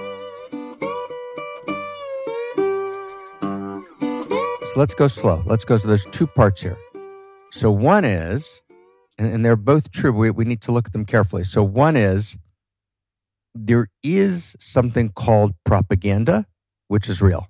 Let's go slow. Let's go. So there's two parts here. So one is, and they're both true, we, we need to look at them carefully. So one is, there is something called propaganda, which is real.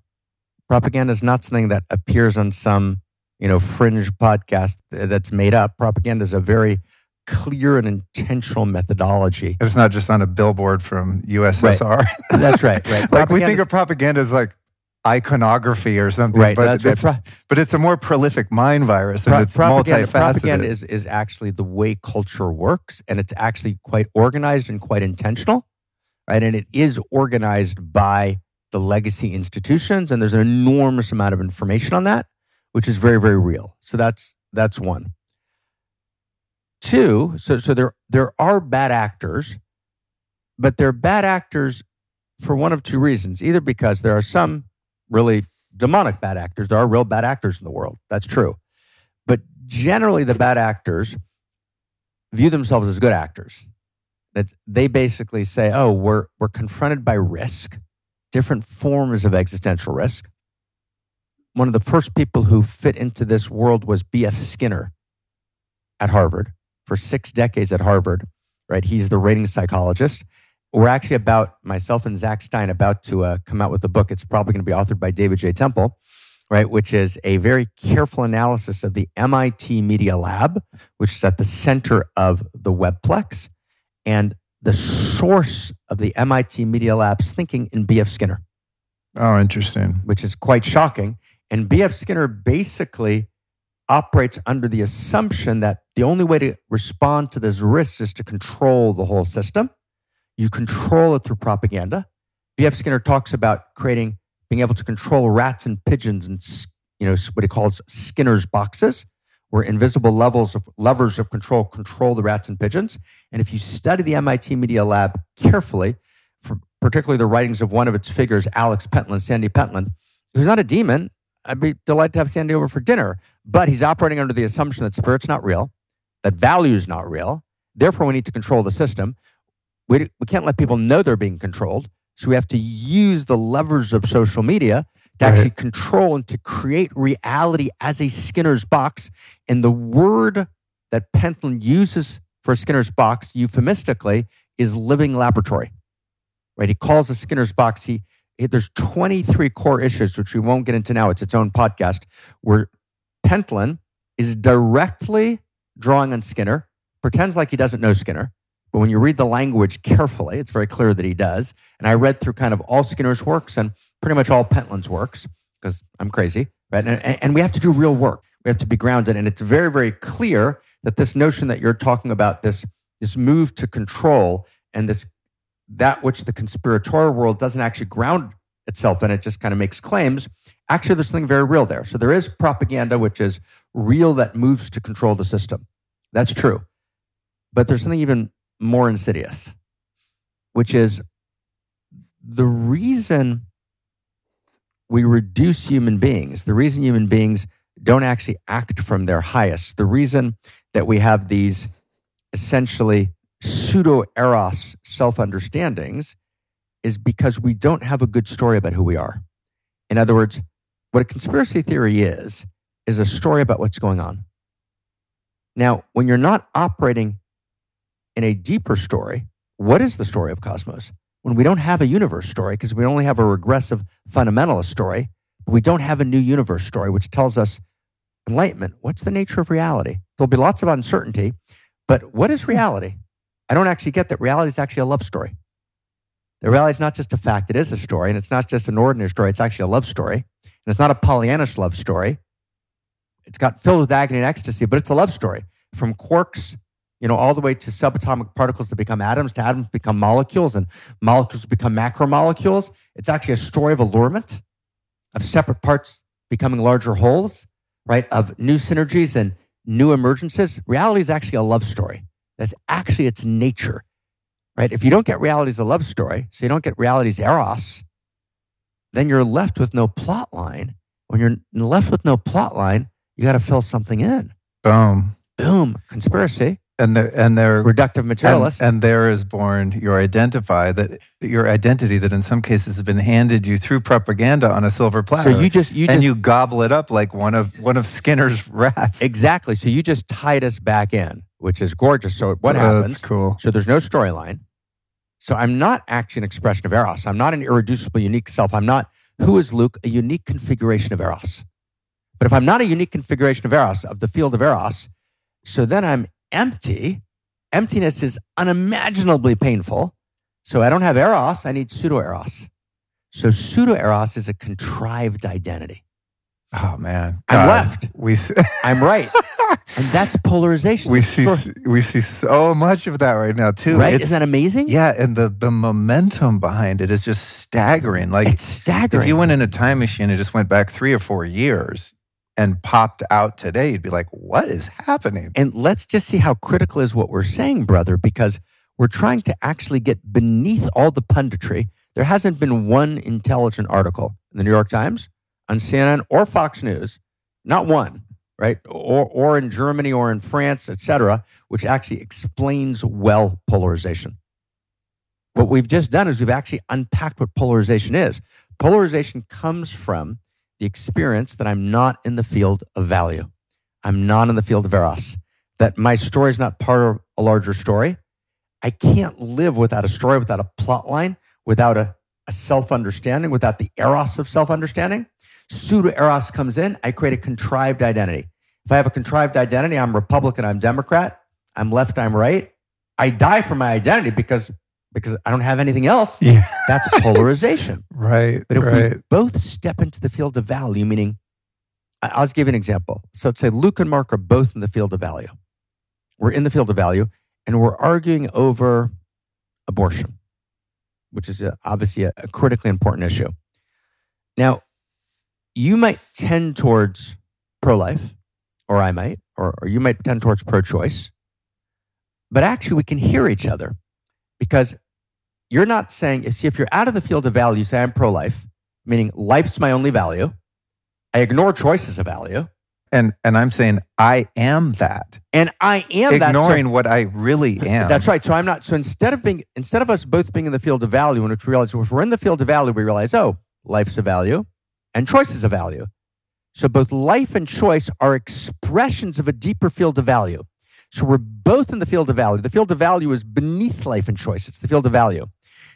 Propaganda is not something that appears on some, you know, fringe podcast that's made up. Propaganda is a very clear and intentional methodology. It's not just on a billboard from U S S R. Right. That's right. Right. Like we think of propaganda as like iconography or something, right, but, it's, right. but it's a more prolific mind virus, and Pro- it's propaganda, multifaceted. Propaganda is, is actually the way culture works, and it's actually quite organized and quite intentional, right? And it is organized by the legacy institutions, and there's an enormous amount of information on that, which is very, very real. So that's that's one. Two, so so there there are bad actors, but they're bad actors for one of two reasons. Either because there are some really demonic bad actors. There are real bad actors in the world. That's true. But generally, the bad actors view themselves as good actors. That's, they basically say, oh, we're we're confronted by risk, different forms of existential risk. One of the first people who fit into this world was B F Skinner at Harvard, for six decades at Harvard, right? He's the rating psychologist. We're actually about, myself and Zach Stein, about to uh, come out with a book. It's probably going to be authored by David J. Temple, right? Which is a very careful analysis of the M I T Media Lab, which is at the center of the Webplex, and the source of the M I T Media Lab's thinking in B F Skinner. Oh, interesting. Which is quite shocking. And B F Skinner basically operates under the assumption that the only way to respond to this risk is to control the whole system. You control it through propaganda. B F Skinner talks about creating, being able to control rats and pigeons and, you know, what he calls Skinner's boxes, where invisible levels of levers of control control the rats and pigeons. And if you study the M I T Media Lab carefully, for particularly the writings of one of its figures, Alex Pentland, Sandy Pentland, who's not a demon. I'd be delighted to have Sandy over for dinner, but he's operating under the assumption that spirit's not real, that value's not real. Therefore, we need to control the system. We we can't let people know they're being controlled. So we have to use the levers of social media to right. actually control and to create reality as a Skinner's box. And the word that Pentland uses for Skinner's box euphemistically is living laboratory, right? He calls the Skinner's box, he, he there's twenty-three core issues, which we won't get into now. It's its own podcast, where Pentland is directly drawing on Skinner, pretends like he doesn't know Skinner. But when you read the language carefully, it's very clear that he does. And I read through kind of all Skinner's works and pretty much all Pentland's works, because I'm crazy, right? And, and we have to do real work. We have to be grounded. And it's very, very clear that this notion that you're talking about, this, this move to control and this that which the conspiratorial world doesn't actually ground itself in, it just kind of makes claims. Actually, there's something very real there. So there is propaganda, which is real, that moves to control the system. That's true. But there's something even more insidious, which is the reason we reduce human beings, the reason human beings don't actually act from their highest. The reason that we have these essentially pseudo-eros self-understandings is because we don't have a good story about who we are. In other words, what a conspiracy theory is, is a story about what's going on. Now, when you're not operating in a deeper story, what is the story of cosmos? When we don't have a universe story, because we only have a regressive fundamentalist story, but we don't have a new universe story, which tells us enlightenment, what's the nature of reality? There'll be lots of uncertainty, but what is reality? I don't actually get that reality is actually a love story. The reality is not just a fact, it is a story, and it's not just an ordinary story, it's actually a love story. And it's not a Pollyannish love story. It's got filled with agony and ecstasy, but it's a love story. From quarks, you know, all the way to subatomic particles that become atoms, to atoms become molecules, and molecules become macromolecules. It's actually a story of allurement, of separate parts becoming larger wholes, right? Of new synergies and new emergences. Reality is actually a love story. That's actually its nature, right? If you don't get reality as a love story, so you don't get reality as eros, then you're left with no plot line. When you're left with no plot line, you got to fill something in. Boom. Boom. Conspiracy. And there, and there, reductive materialist. And, and there is born your identify that your identity that in some cases has been handed you through propaganda on a silver platter. So you just you and just, you gobble it up like one of one of Skinner's rats. Exactly. So you just tied us back in, which is gorgeous. So what oh, happens? That's cool. So there's no storyline. So I'm not actually an expression of Eros. I'm not an irreducible unique self. I'm not, who is Luke? A unique configuration of Eros. But if I'm not a unique configuration of Eros, of the field of Eros, so then I'm empty. Emptiness is unimaginably painful. So I don't have Eros, I need pseudo-Eros. So pseudo-Eros is a contrived identity. Oh, man. God. I'm left. We see- I'm right. And that's polarization. We see, we see so much of that right now, too. Right? It's, Isn't that amazing? Yeah, and the, the momentum behind it is just staggering. Like, it's staggering. If you went in a time machine and just went back three or four years and popped out today, you'd be like, what is happening? And let's just see how critical is what we're saying, brother, because we're trying to actually get beneath all the punditry. There hasn't been one intelligent article in the New York Times, on C N N or Fox News, not one, right? Or or in Germany or in France, et cetera, which actually explains well polarization. What we've just done is we've actually unpacked what polarization is. Polarization comes from the experience that I'm not in the field of value. I'm not in the field of eros. That my story is not part of a larger story. I can't live without a story, without a plot line, without a, a self-understanding, without the eros of self-understanding. Pseudo-eros comes in, I create a contrived identity. If I have a contrived identity, I'm Republican, I'm Democrat, I'm left, I'm right. I die for my identity because because I don't have anything else. Yeah. That's polarization. Right, But if right. we both step into the field of value, meaning, I'll just give you an example. So let's say Luke and Mark are both in the field of value. We're in the field of value, and we're arguing over abortion, which is a, obviously a, a critically important issue. Now, you might tend towards pro-life, or I might, or, or you might tend towards pro-choice, but actually we can hear each other because you're not saying, if, if you're out of the field of value, say I'm pro-life, meaning life's my only value. I ignore choice as a value. And and I'm saying I am that. And I am Ignoring that. Ignoring so, what I really am. That's right. So I'm not, so instead of being, instead of us both being in the field of value, in which we realize, if we're in the field of value, we realize, oh, life's a value. And choice is a value. So both life and choice are expressions of a deeper field of value. So we're both in the field of value. The field of value is beneath life and choice. It's the field of value.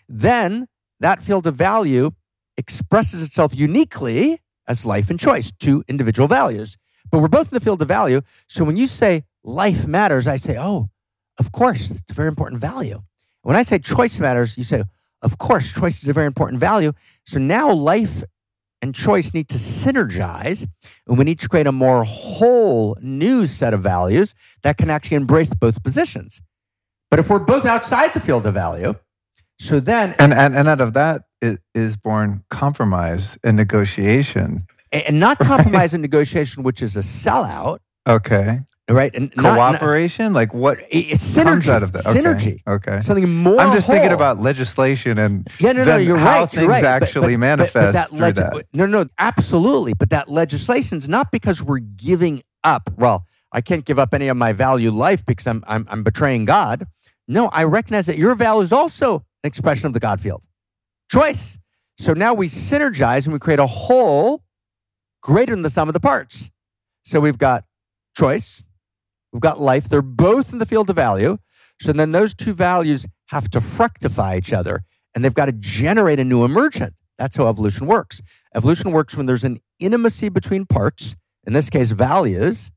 Then that field of value expresses itself uniquely as life and choice, two individual values. But we're both in the field of value. So when you say life matters, I say, oh, of course, it's a very important value. When I say choice matters, you say, of course, choice is a very important value. So now life and choice need to synergize, and we need to create a more whole new set of values that can actually embrace both positions. But if we're both outside the field of value, so then... And and, and out of that is born compromise and negotiation. And not compromise right? and negotiation, which is a sellout. Okay. Right? And cooperation? Not, not, like what synergy, comes out of that? Okay. Synergy. Okay. Something more I'm just whole. thinking about legislation and yeah, no, no, no, you're how right, things you're right. actually but, but, manifest but, but that through leg- that. No, no, absolutely. But that legislation's not because we're giving up. Well, I can't give up any of my value life because I'm I'm, I'm betraying God. No, I recognize that your vow is also an expression of the God field. Choice. So now we synergize and we create a whole greater than the sum of the parts. So we've got choice. We've got life. They're both in the field of value. So then those two values have to fructify each other, and they've got to generate a new emergent. That's how evolution works. Evolution works when there's an intimacy between parts, in this case, values.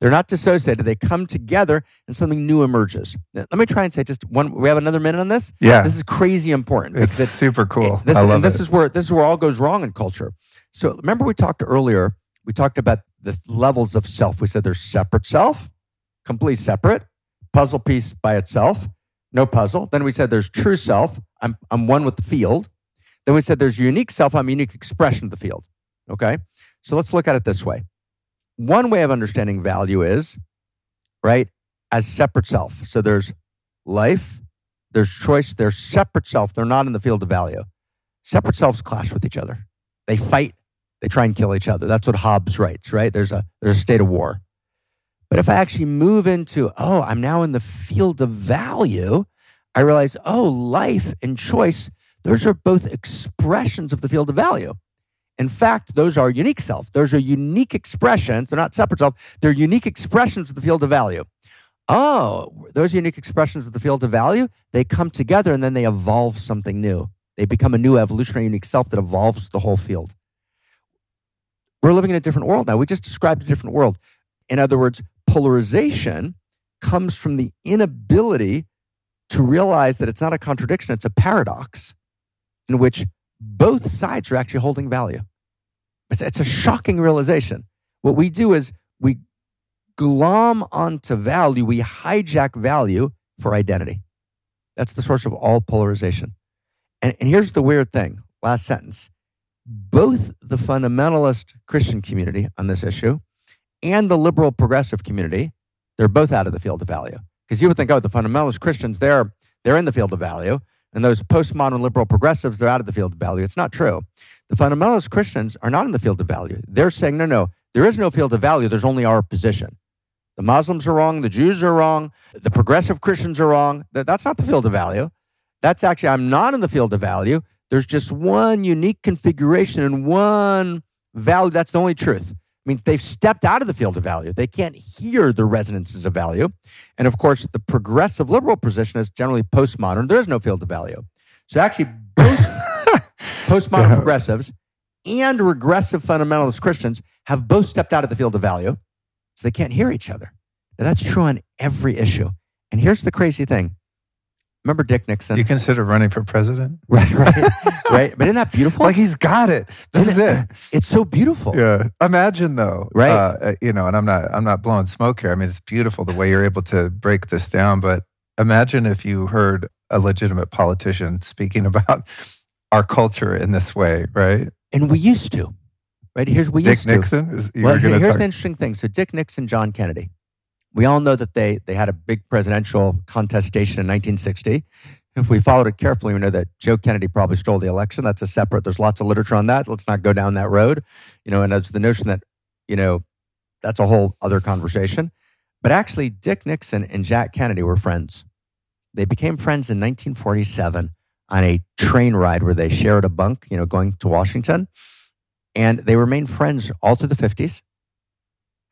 They're not dissociated. They come together, and something new emerges. Now, let me try and say just one. We have another minute on this? Yeah. This is crazy important. It's that, super cool. It, this, I love and this it. Is where, this is where all goes wrong in culture. So remember we talked earlier, we talked about the levels of self. We said there's separate self, completely separate, puzzle piece by itself, no puzzle. Then we said there's true self, I'm I'm one with the field. Then we said there's unique self, I'm a unique expression of the field, okay? So let's look at it this way. One way of understanding value is, right, as separate self. So there's life, there's choice, there's separate self. They're not in the field of value. Separate selves clash with each other. They fight, they try and kill each other. That's what Hobbes writes, right? There's a there's a state of war. But if I actually move into, oh, I'm now in the field of value, I realize, oh, life and choice, those are both expressions of the field of value. In fact, those are unique self. Those are unique expressions. They're not separate self. They're unique expressions of the field of value. Oh, those unique expressions of the field of value, they come together and then they evolve something new. They become a new evolutionary unique self that evolves the whole field. We're living in a different world now. We just described a different world. In other words, polarization comes from the inability to realize that it's not a contradiction, it's a paradox in which both sides are actually holding value. It's, it's a shocking realization. What we do is we glom onto value, we hijack value for identity. That's the source of all polarization. And, and here's the weird thing, last sentence. Both the fundamentalist Christian community on this issue and the liberal progressive community, they're both out of the field of value. Because you would think, oh, the fundamentalist Christians, they're they're in the field of value. And those postmodern liberal progressives, they're out of the field of value. It's not true. The fundamentalist Christians are not in the field of value. They're saying, no, no, there is no field of value. There's only our position. The Muslims are wrong. The Jews are wrong. The progressive Christians are wrong. That, that's not the field of value. That's actually, I'm not in the field of value. There's just one unique configuration and one value. That's the only truth. Means they've stepped out of the field of value. They can't hear the resonances of value. And of course, the progressive liberal position is generally postmodern. There is no field of value. So actually, both postmodern yeah. progressives and regressive fundamentalist Christians have both stepped out of the field of value, so they can't hear each other. Now, that's true on every issue. And here's the crazy thing. Remember Dick Nixon? You consider running for president? Right, right, right. But isn't that beautiful? Like he's got it. This isn't is it. It's so beautiful. Yeah. Imagine though, right? Uh, you know, and I'm not, I'm not blowing smoke here. I mean, it's beautiful the way you're able to break this down. But imagine if you heard a legitimate politician speaking about our culture in this way, right? And we used to, right? Here's we Dick used Nixon? to. Dick Nixon. Well, here's talk- the interesting thing. So Dick Nixon, John Kennedy. We all know that they they had a big presidential contestation in nineteen sixty. If we followed it carefully, we know that Joe Kennedy probably stole the election. That's a separate, there's lots of literature on that. Let's not go down that road. You know, and it's the notion that, you know, that's a whole other conversation. But actually, Dick Nixon and Jack Kennedy were friends. They became friends in nineteen forty-seven on a train ride where they shared a bunk, you know, going to Washington. And they remained friends all through the fifties.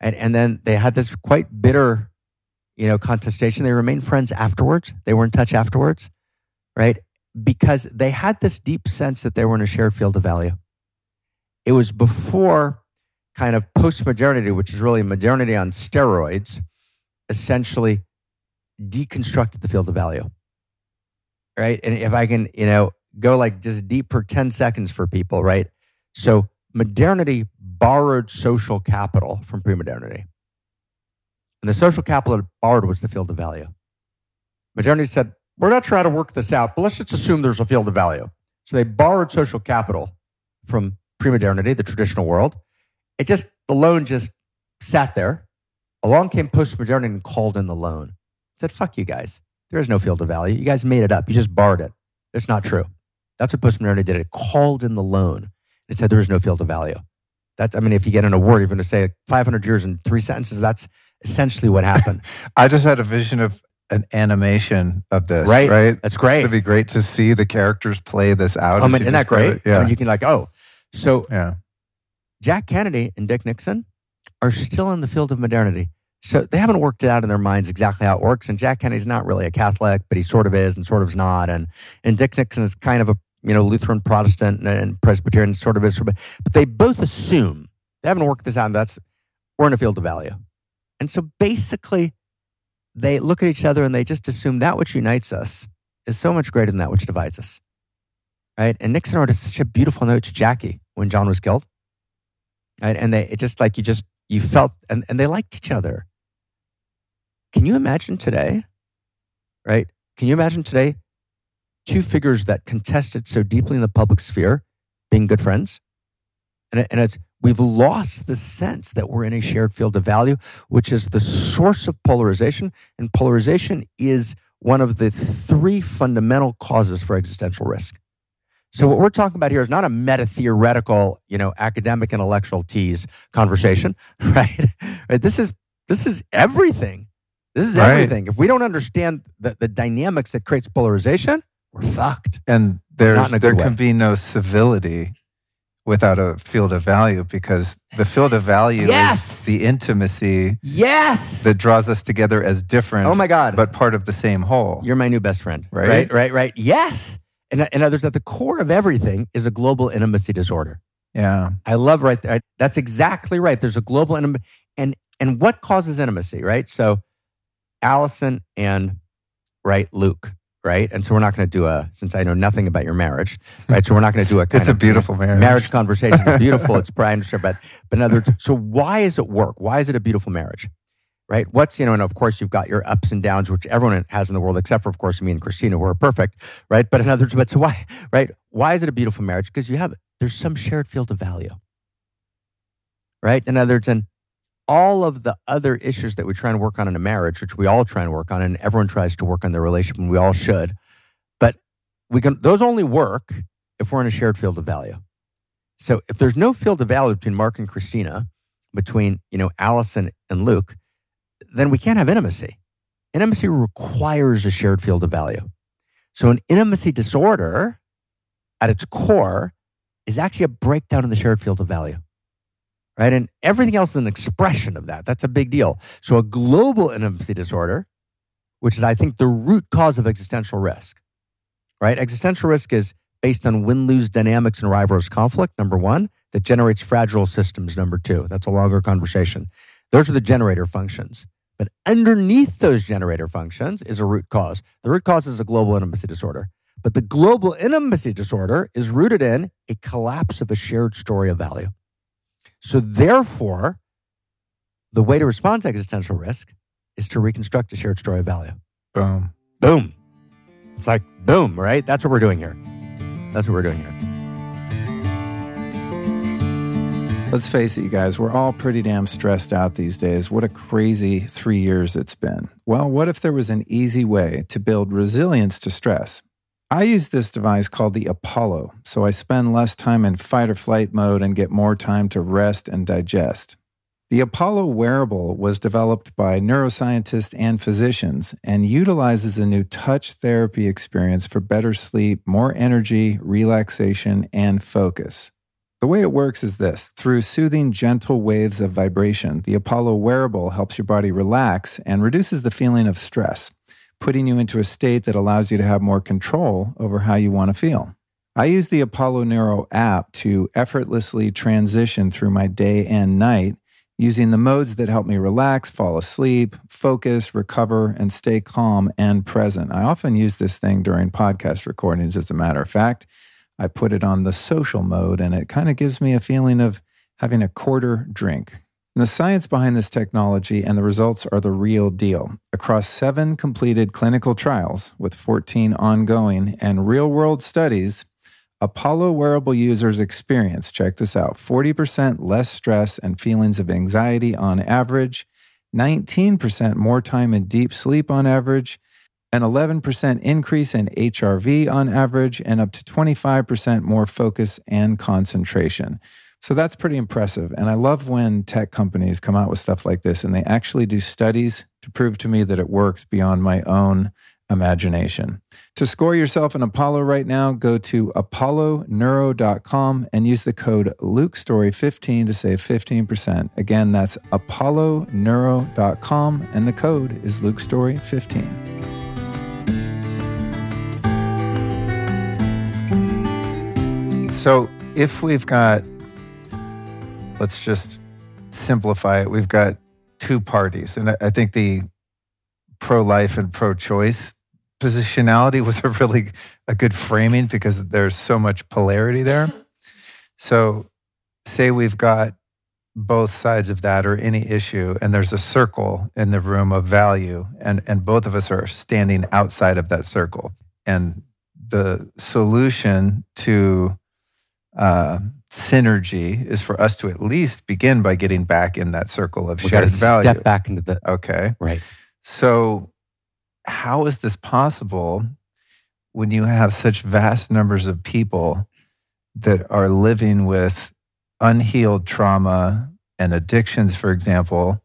And and then they had this quite bitter, you know, contestation. They remained friends afterwards. They were in touch afterwards, right? Because they had this deep sense that they were in a shared field of value. It was before kind of post-modernity, which is really modernity on steroids, essentially deconstructed the field of value, right? And if I can, you know, go like just deep for ten seconds for people, right? So modernity borrowed social capital from pre-modernity. And the social capital it borrowed was the field of value. Modernity said, we're not trying to work this out, but let's just assume there's a field of value. So they borrowed social capital from pre-modernity, the traditional world. It just, the loan just sat there. Along came postmodernity and called in the loan. It said, fuck you guys. There is no field of value. You guys made it up. You just borrowed it. It's not true. That's what postmodernity did. It called in the loan. It said there is no field of value. That's, I mean, if you get an award, you're going to say five hundred years in three sentences. That's essentially what happened. I just had a vision of an animation of this, right? right? That's great. It'd be great to see the characters play this out. I mean, isn't that great? Yeah. I mean, you can like, oh. So yeah. Jack Kennedy and Dick Nixon are still in the field of modernity. So they haven't worked it out in their minds exactly how it works. And Jack Kennedy's not really a Catholic, but he sort of is and sort of is not. And and Dick Nixon is kind of a you know Lutheran, Protestant, and Presbyterian, sort of is. But they both assume, they haven't worked this out, and that's, we're in a field of value. And so basically, they look at each other and they just assume that which unites us is so much greater than that which divides us. Right? And Nixon wrote such a beautiful note to Jackie when John was killed. Right? And they, it just like, you just, you felt, and, and they liked each other. Can you imagine today, right? Can you imagine today two figures that contested so deeply in the public sphere being good friends? And, it, and it's, we've lost the sense that we're in a shared field of value, which is the source of polarization. And polarization is one of the three fundamental causes for existential risk. So what we're talking about here is not a meta-theoretical, you know, academic intellectual tease conversation, right? right? This is this is everything. This is everything. Right. If we don't understand the, the dynamics that creates polarization, we're fucked. And there's, there can be no civility without a field of value, because the field of value yes! is the intimacy yes! that draws us together as different, oh my God, but part of the same whole. You're my new best friend, right? Right, right, right. Yes. And, and others, at the core of everything is a global intimacy disorder. Yeah. I love right there. That's exactly right. There's a global intimacy. And, and what causes intimacy, right? So Allison and, right, Luke, right? And so we're not going to do a, since I know nothing about your marriage, right? So we're not going to do a kind it's of... It's a beautiful you know, marriage. Marriage conversation. It's beautiful. It's Brian, sure, but, but in other words, so why does it work? Why is it a beautiful marriage? Right? What's, you know, and of course you've got your ups and downs, which everyone has in the world, except for, of course, me and Christina, we're perfect, right? But in other words, but so why, right? Why is it a beautiful marriage? Because you have, there's some shared field of value, right? In other words, and all of the other issues that we try and work on in a marriage, which we all try and work on, and everyone tries to work on their relationship, and we all should, but we can, those only work if we're in a shared field of value. So if there's no field of value between Mark and Christina, between, you know, Allison and Luke, then we can't have intimacy. Intimacy requires a shared field of value. So an intimacy disorder at its core is actually a breakdown in the shared field of value, right? And everything else is an expression of that. That's a big deal. So a global intimacy disorder, which is, I think, the root cause of existential risk, right? Existential risk is based on win-lose dynamics and rivalrous conflict, number one, that generates fragile systems, number two. That's a longer conversation. Those are the generator functions. But underneath those generator functions is a root cause. The root cause is a global intimacy disorder. But the global intimacy disorder is rooted in a collapse of a shared story of value. So therefore, the way to respond to existential risk is to reconstruct a shared story of value. Boom. Boom. It's like, boom, right? That's what we're doing here. That's what we're doing here. Let's face it, you guys, we're all pretty damn stressed out these days. What a crazy three years it's been. Well, what if there was an easy way to build resilience to stress? I use this device called the Apollo, so I spend less time in fight or flight mode and get more time to rest and digest. The Apollo wearable was developed by neuroscientists and physicians and utilizes a new touch therapy experience for better sleep, more energy, relaxation, and focus. The way it works is this. Through soothing, gentle waves of vibration, the Apollo wearable helps your body relax and reduces the feeling of stress, putting you into a state that allows you to have more control over how you want to feel. I use the Apollo Neuro app to effortlessly transition through my day and night using the modes that help me relax, fall asleep, focus, recover, and stay calm and present. I often use this thing during podcast recordings, as a matter of fact. I put it on the social mode, and it kind of gives me a feeling of having a quarter drink. And the science behind this technology and the results are the real deal. Across seven completed clinical trials with fourteen ongoing and real-world studies, Apollo wearable users experience, check this out, forty percent less stress and feelings of anxiety on average, nineteen percent more time in deep sleep on average, an eleven percent increase in H R V on average, and up to twenty-five percent more focus and concentration. So that's pretty impressive. And I love when tech companies come out with stuff like this and they actually do studies to prove to me that it works beyond my own imagination. To score yourself an Apollo right now, go to apollo neuro dot com and use the code Luke Story fifteen to save fifteen percent. Again, that's apollo neuro dot com and the code is Luke Story fifteen. So if we've got, let's just simplify it, we've got two parties. And I think the pro-life and pro-choice positionality was a really a good framing because there's so much polarity there. So say we've got both sides of that or any issue, and there's a circle in the room of value, and, and both of us are standing outside of that circle. And the solution to Uh, synergy is for us to at least begin by getting back in that circle of we shared value. Step back into the okay, right. So, how is this possible when you have such vast numbers of people that are living with unhealed trauma and addictions? For example,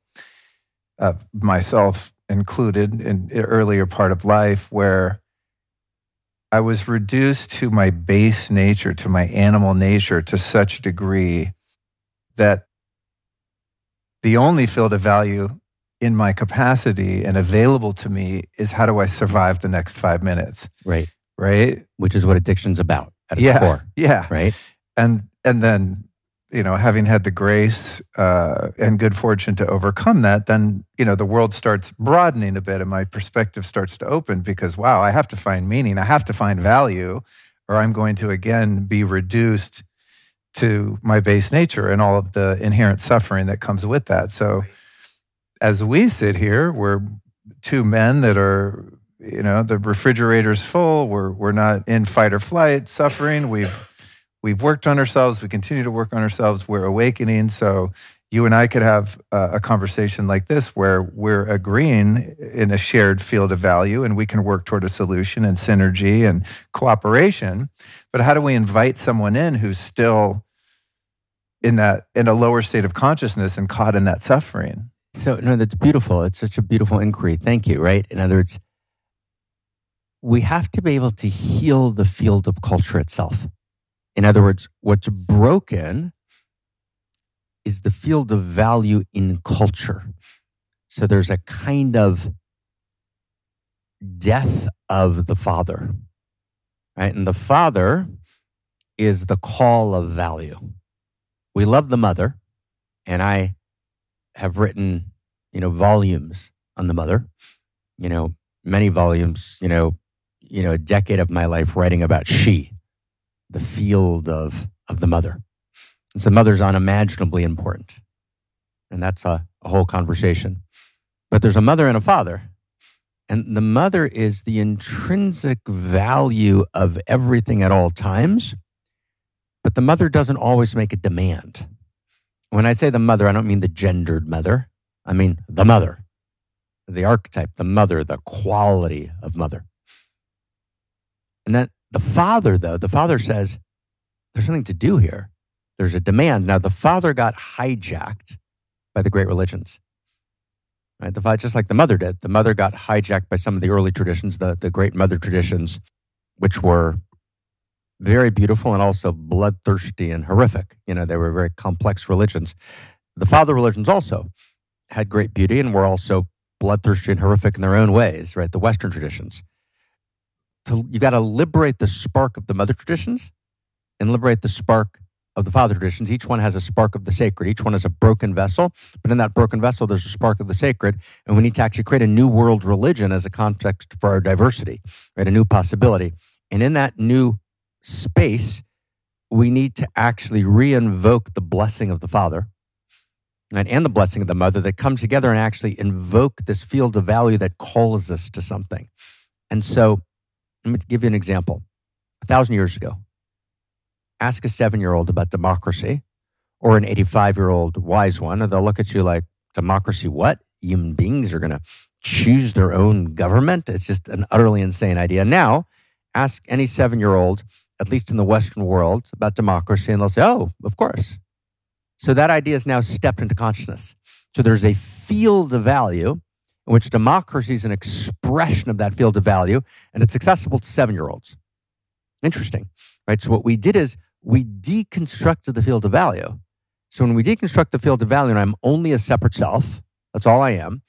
uh, myself included, in the earlier part of life where I was reduced to my base nature, to my animal nature, to such a degree that the only field of value in my capacity and available to me is how do I survive the next five minutes? Right. Right? Which is what addiction's about at its yeah, core. Yeah. Right? And and then, you know, having had the grace uh, and good fortune to overcome that, then, you know, the world starts broadening a bit and my perspective starts to open because, wow, I have to find meaning. I have to find value or I'm going to, again, be reduced to my base nature and all of the inherent suffering that comes with that. So as we sit here, we're two men that are, you know, the refrigerator's full. We're, we're not in fight or flight suffering. We've... We've worked on ourselves. We continue to work on ourselves. We're awakening. So you and I could have uh, a conversation like this where we're agreeing in a shared field of value and we can work toward a solution and synergy and cooperation. But how do we invite someone in who's still in that in a lower state of consciousness and caught in that suffering? So, no, that's beautiful. It's such a beautiful inquiry. Thank you, right? In other words, we have to be able to heal the field of culture itself. In other words, what's broken is the field of value in culture. So there's a kind of death of the father, right? And the father is the call of value. We love the mother, and I have written, you know, volumes on the mother, you know, many volumes, you know, you know, a decade of my life writing about she. The field of, of the mother. And so mother's unimaginably important. And that's a, a whole conversation. But there's a mother and a father. And the mother is the intrinsic value of everything at all times. But the mother doesn't always make a demand. When I say the mother, I don't mean the gendered mother. I mean the mother, the archetype, the mother, the quality of mother. And that the father, though, the father says, there's something to do here. There's a demand. Now, the father got hijacked by the great religions. Right? The father, just like the mother did. The mother got hijacked by some of the early traditions, the, the great mother traditions, which were very beautiful and also bloodthirsty and horrific. You know, they were very complex religions. The father religions also had great beauty and were also bloodthirsty and horrific in their own ways, right? The Western traditions. To, you got to liberate the spark of the mother traditions and liberate the spark of the father traditions. Each one has a spark of the sacred. Each one is a broken vessel. But in that broken vessel, there's a spark of the sacred. And we need to actually create a new world religion as a context for our diversity, right? A new possibility. And in that new space, we need to actually reinvoke the blessing of the father, right? And the blessing of the mother that come together and actually invoke this field of value that calls us to something. And so... let me give you an example. A thousand years ago, ask a seven-year-old about democracy or an eighty-five-year-old wise one, and they'll look at you like, democracy what? human beings are going to choose their own government. It's just an utterly insane idea. Now, ask any seven-year-old, at least in the Western world, about democracy, and they'll say, oh, of course. So that idea is now stepped into consciousness. So there's a field of value in which democracy is an expression of that field of value, and it's accessible to seven-year-olds. Interesting, right? So what we did is we deconstructed the field of value. So when we deconstruct the field of value, and I'm only a separate self, that's all I am,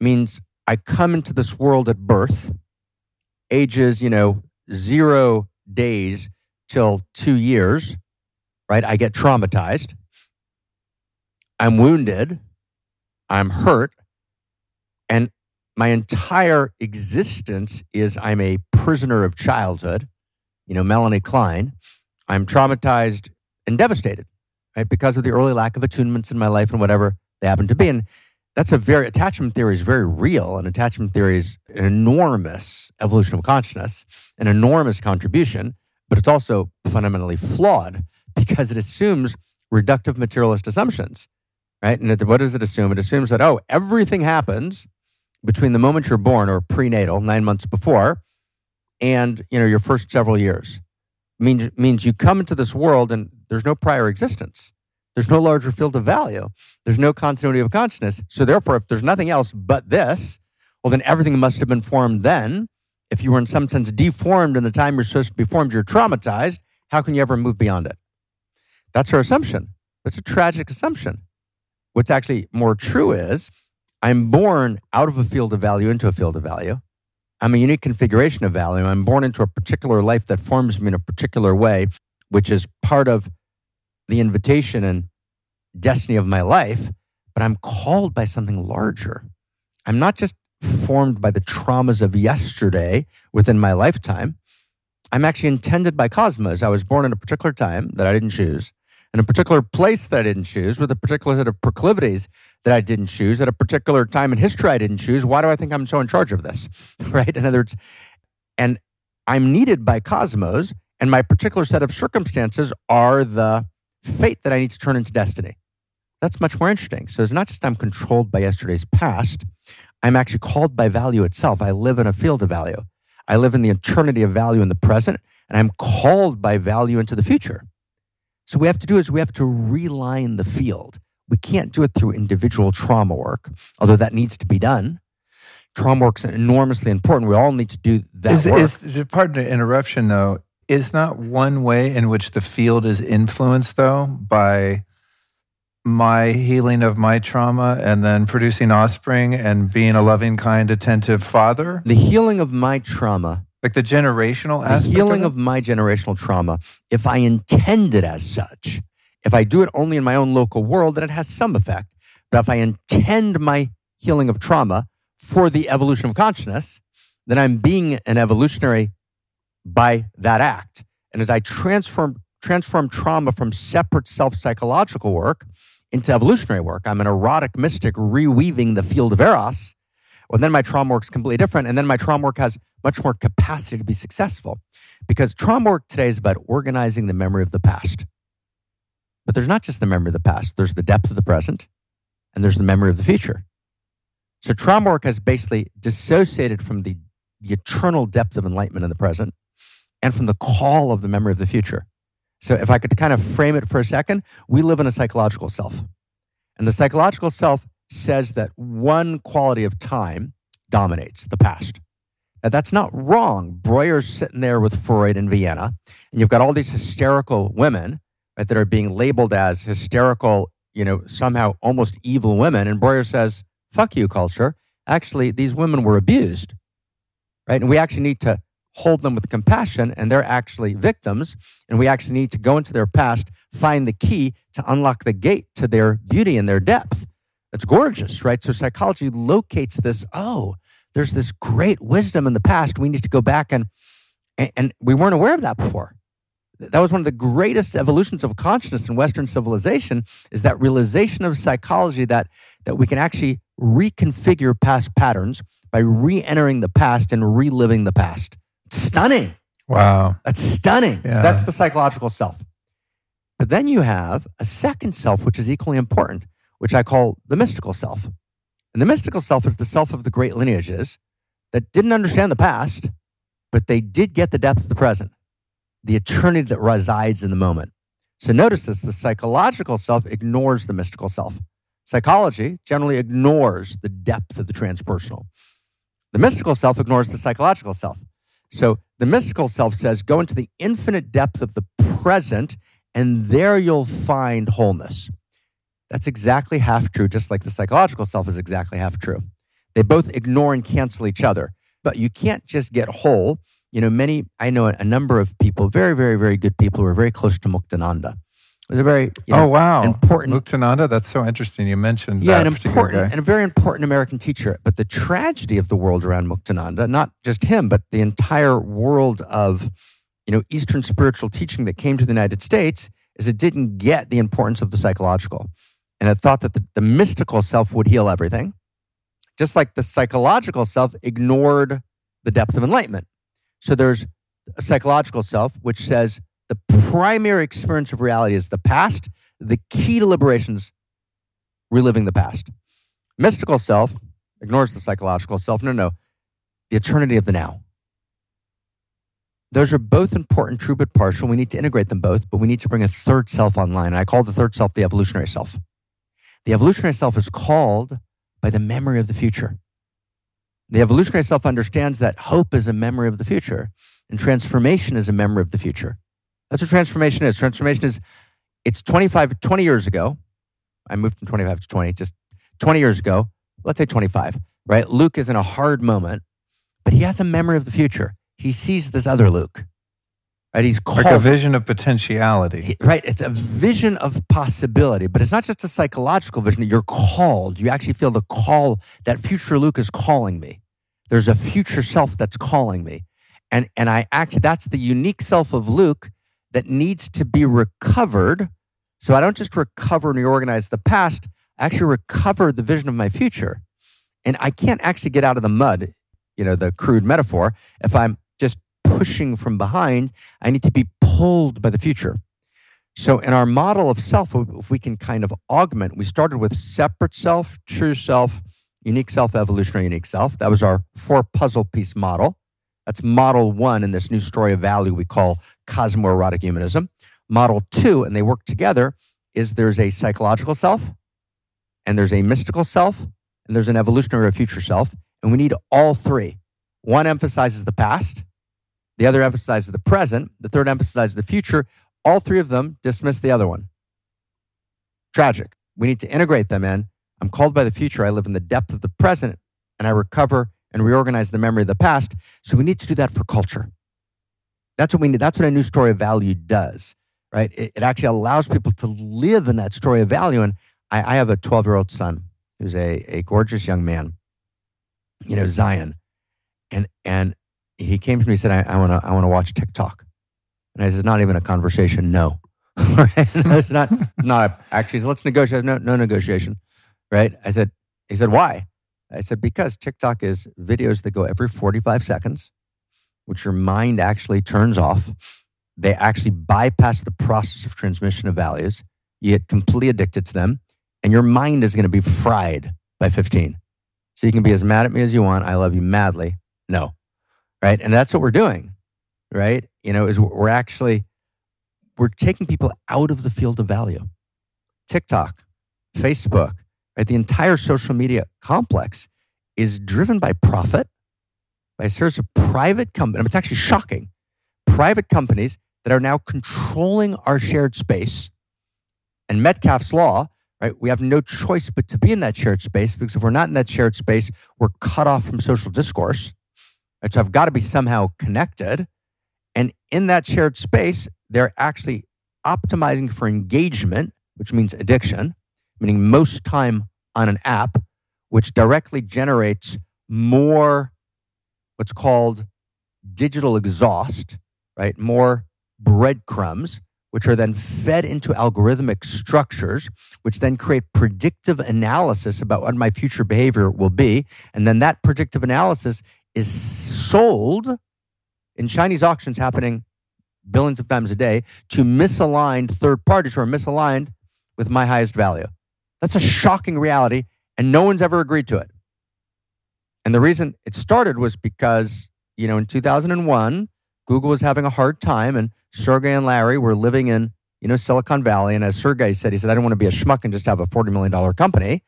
means I come into this world at birth, ages, you know, zero days till two years, right? I get traumatized. I'm wounded. I'm hurt. And my entire existence is I'm a prisoner of childhood. You know, Melanie Klein, I'm traumatized and devastated, right? Because of the early lack of attunements in my life and whatever they happen to be. And that's a very, attachment theory is very real. And attachment theory is an enormous evolution of consciousness, an enormous contribution, but it's also fundamentally flawed because it assumes reductive materialist assumptions, right? And it, what does it assume? It assumes that, oh, everything happens between the moment you're born or prenatal, nine months before, and you know your first several years. Means, means you come into this world and there's no prior existence. There's no larger field of value. There's no continuity of consciousness. So therefore, if there's nothing else but this, well, then everything must have been formed then. If you were in some sense deformed in the time you're supposed to be formed, you're traumatized. How can you ever move beyond it? That's our assumption. That's a tragic assumption. What's actually more true is I'm born out of a field of value into a field of value. I'm a unique configuration of value. I'm born into a particular life that forms me in a particular way, which is part of the invitation and destiny of my life, but I'm called by something larger. I'm not just formed by the traumas of yesterday within my lifetime. I'm actually intended by cosmos. I was born in a particular time that I didn't choose, in a particular place that I didn't choose, with a particular set of proclivities that I didn't choose, at a particular time in history I didn't choose. Why do I think I'm so in charge of this, right? In other words, and I'm needed by cosmos, and my particular set of circumstances are the fate that I need to turn into destiny. That's much more interesting. So it's not just I'm controlled by yesterday's past. I'm actually called by value itself. I live in a field of value. I live in the eternity of value in the present, and I'm called by value into the future. So what we have to do is we have to realign the field. We can't do it through individual trauma work, although that needs to be done. Trauma work is enormously important. We all need to do that is, work. Is, is, pardon the interruption, though. Is not one way in which the field is influenced, though, by my healing of my trauma and then producing offspring and being a loving, kind, attentive father? The healing of my trauma. Like the generational aspect? The healing of, of my generational trauma, if I intend it as such, if I do it only in my own local world, then it has some effect. But if I intend my healing of trauma for the evolution of consciousness, then I'm being an evolutionary by that act. And as I transform transform trauma from separate self-psychological work into evolutionary work, I'm an erotic mystic reweaving the field of Eros. Well, then my trauma work is completely different. And then my trauma work has much more capacity to be successful, because trauma work today is about organizing the memory of the past. But there's not just the memory of the past. There's the depth of the present, and there's the memory of the future. So trauma work has basically dissociated from the, the eternal depth of enlightenment in the present and from the call of the memory of the future. So if I could kind of frame it for a second, we live in a psychological self. And the psychological self says that one quality of time dominates, the past. Now, that's not wrong. Breuer's sitting there with Freud in Vienna, and you've got all these hysterical women, right, that are being labeled as hysterical, you know, somehow almost evil women. And Breuer says, fuck you, culture. Actually, these women were abused, right? And we actually need to hold them with compassion, and they're actually victims. And we actually need to go into their past, find the key to unlock the gate to their beauty and their depth. That's gorgeous, right? So psychology locates this, oh, there's this great wisdom in the past. We need to go back, and, and and we weren't aware of that before. That was one of the greatest evolutions of consciousness in Western civilization, is that realization of psychology that, that we can actually reconfigure past patterns by re-entering the past and reliving the past. It's stunning. Wow. That's stunning. Yeah. So that's the psychological self. But then you have a second self, which is equally important, which I call the mystical self. And the mystical self is the self of the great lineages that didn't understand the past, but they did get the depth of the present, the eternity that resides in the moment. So notice this, the psychological self ignores the mystical self. Psychology generally ignores the depth of the transpersonal. The mystical self ignores the psychological self. So the mystical self says, go into the infinite depth of the present, and there you'll find wholeness. That's exactly half true, just like the psychological self is exactly half true. They both ignore and cancel each other. But you can't just get whole. You know, many, I know a number of people, very, very, very good people who are very close to Muktananda. It was a very you know, oh, wow. important... Muktananda, that's so interesting. You mentioned yeah, that an particular important, guy. And a very important American teacher. But the tragedy of the world around Muktananda, not just him, but the entire world of, you know, Eastern spiritual teaching that came to the United States, is it didn't get the importance of the psychological. And it thought that the, the mystical self would heal everything, just like the psychological self ignored the depth of enlightenment. So there's a psychological self, which says the primary experience of reality is the past. The key to liberation is reliving the past. Mystical self ignores the psychological self. No, no, the eternity of the now. Those are both important, true but partial. We need to integrate them both, but we need to bring a third self online. And I call the third self the evolutionary self. The evolutionary self is called by the memory of the future. The evolutionary self understands that hope is a memory of the future and transformation is a memory of the future. That's what transformation is. Transformation is, it's twenty-five, twenty years ago. I moved from twenty-five to twenty, just twenty years ago. Let's say twenty-five, right? Luke is in a hard moment, but he has a memory of the future. He sees this other Luke, right? He's called. Like a vision of potentiality. He, right. It's a vision of possibility, but it's not just a psychological vision. You're called. You actually feel the call. That future Luke is calling me. There's a future self that's calling me. And and I actually, that's the unique self of Luke that needs to be recovered. So I don't just recover and reorganize the past, I actually recover the vision of my future. And I can't actually get out of the mud, you know, the crude metaphor. If I'm just pushing from behind, I need to be pulled by the future. So in our model of self, if we can kind of augment, we started with separate self, true self, unique self, evolutionary unique self. That was our four puzzle piece model. That's model one in this new story of value we call cosmo-erotic humanism. Model two, and they work together, is there's a psychological self, and there's a mystical self, and there's an evolutionary or future self, and we need all three. One emphasizes the past, the other emphasizes the present, the third emphasizes the future. All three of them dismiss the other one. Tragic. We need to integrate them in. I'm called by the future. I live in the depth of the present, and I recover and reorganize the memory of the past. So we need to do that for culture. That's what we need. That's what a new story of value does, right? It, it actually allows people to live in that story of value. And I, I have a twelve-year-old son who's a, a gorgeous young man, you know, Zion. And and he came to me and said, I, I want to I want to watch TikTok. And I said, not even a conversation, no. It's not, not actually, let's negotiate. No, no negotiation. Right? I said, he said, why? I said, because TikTok is videos that go every forty-five seconds, which your mind actually turns off. They actually bypass the process of transmission of values. You get completely addicted to them, and your mind is going to be fried by fifteen. So you can be as mad at me as you want. I love you madly. No. Right? And that's what we're doing. Right? You know, is we're actually, we're taking people out of the field of value. TikTok, Facebook, right? The entire social media complex is driven by profit, by a series of private companies. I mean, it's actually shocking. Private companies that are now controlling our shared space. And Metcalfe's law, right? We have no choice but to be in that shared space, because if we're not in that shared space, we're cut off from social discourse. Right? So I've got to be somehow connected. And in that shared space, they're actually optimizing for engagement, which means addiction, meaning most time on an app, which directly generates more what's called digital exhaust, right? More breadcrumbs, which are then fed into algorithmic structures, which then create predictive analysis about what my future behavior will be. And then that predictive analysis is sold in Chinese auctions happening billions of times a day to misaligned third parties who are misaligned with my highest value. That's a shocking reality, and no one's ever agreed to it. And the reason it started was because, you know, in two thousand one, Google was having a hard time, and Sergey and Larry were living in, you know, Silicon Valley. And as Sergey said, he said, I don't want to be a schmuck and just have a forty million dollars company.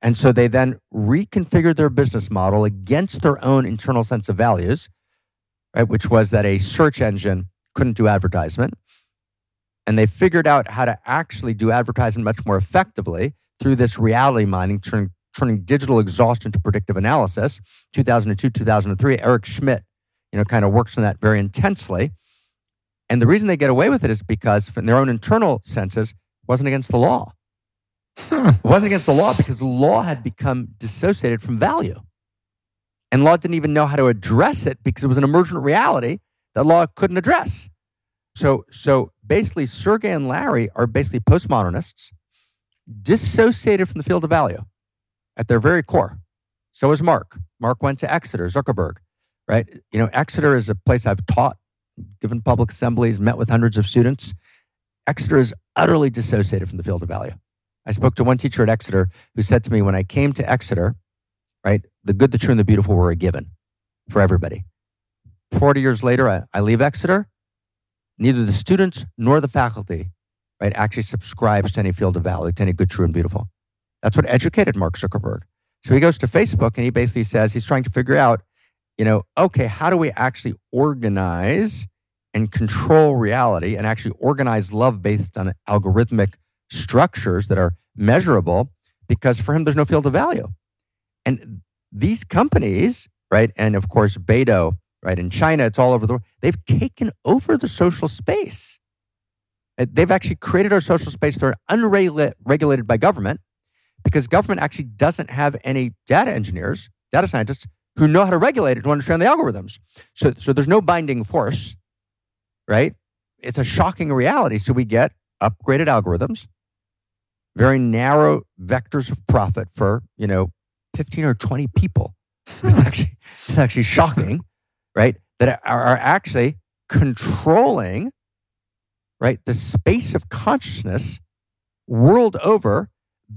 And so they then reconfigured their business model against their own internal sense of values, right? Which was that a search engine couldn't do advertisement. And they figured out how to actually do advertisement much more effectively through this reality mining, turn, turning digital exhaustion to predictive analysis. two thousand two, two thousand three, Eric Schmidt, you know, kind of works on that very intensely. And the reason they get away with it is because in their own internal senses, it wasn't against the law. It wasn't against the law because the law had become dissociated from value. And law didn't even know how to address it because it was an emergent reality that law couldn't address. So, so basically, Sergey and Larry are basically postmodernists, dissociated from the field of value at their very core. So is Mark. Mark went to Exeter, Zuckerberg, right? You know, Exeter is a place I've taught, given public assemblies, met with hundreds of students. Exeter is utterly dissociated from the field of value. I spoke to one teacher at Exeter who said to me, when I came to Exeter, right, the good, the true, and the beautiful were a given for everybody. forty years later, I, I leave Exeter. Neither the students nor the faculty, right, actually subscribes to any field of value, to any good, true, and beautiful. That's what educated Mark Zuckerberg. So he goes to Facebook and he basically says, he's trying to figure out, you know, okay, how do we actually organize and control reality and actually organize love based on algorithmic structures that are measurable, because for him, there's no field of value. And these companies, right, and of course, Beidou, right, in China, it's all over the world, they've taken over the social space. They've actually created our social space that are unregulated by government, because government actually doesn't have any data engineers, data scientists, who know how to regulate it, to understand the algorithms. So, so there's no binding force, right? It's a shocking reality. So we get upgraded algorithms, very narrow vectors of profit for, you know, fifteen or twenty people. It's actually, it's actually shocking, right? That are, are actually controlling, right, the space of consciousness world over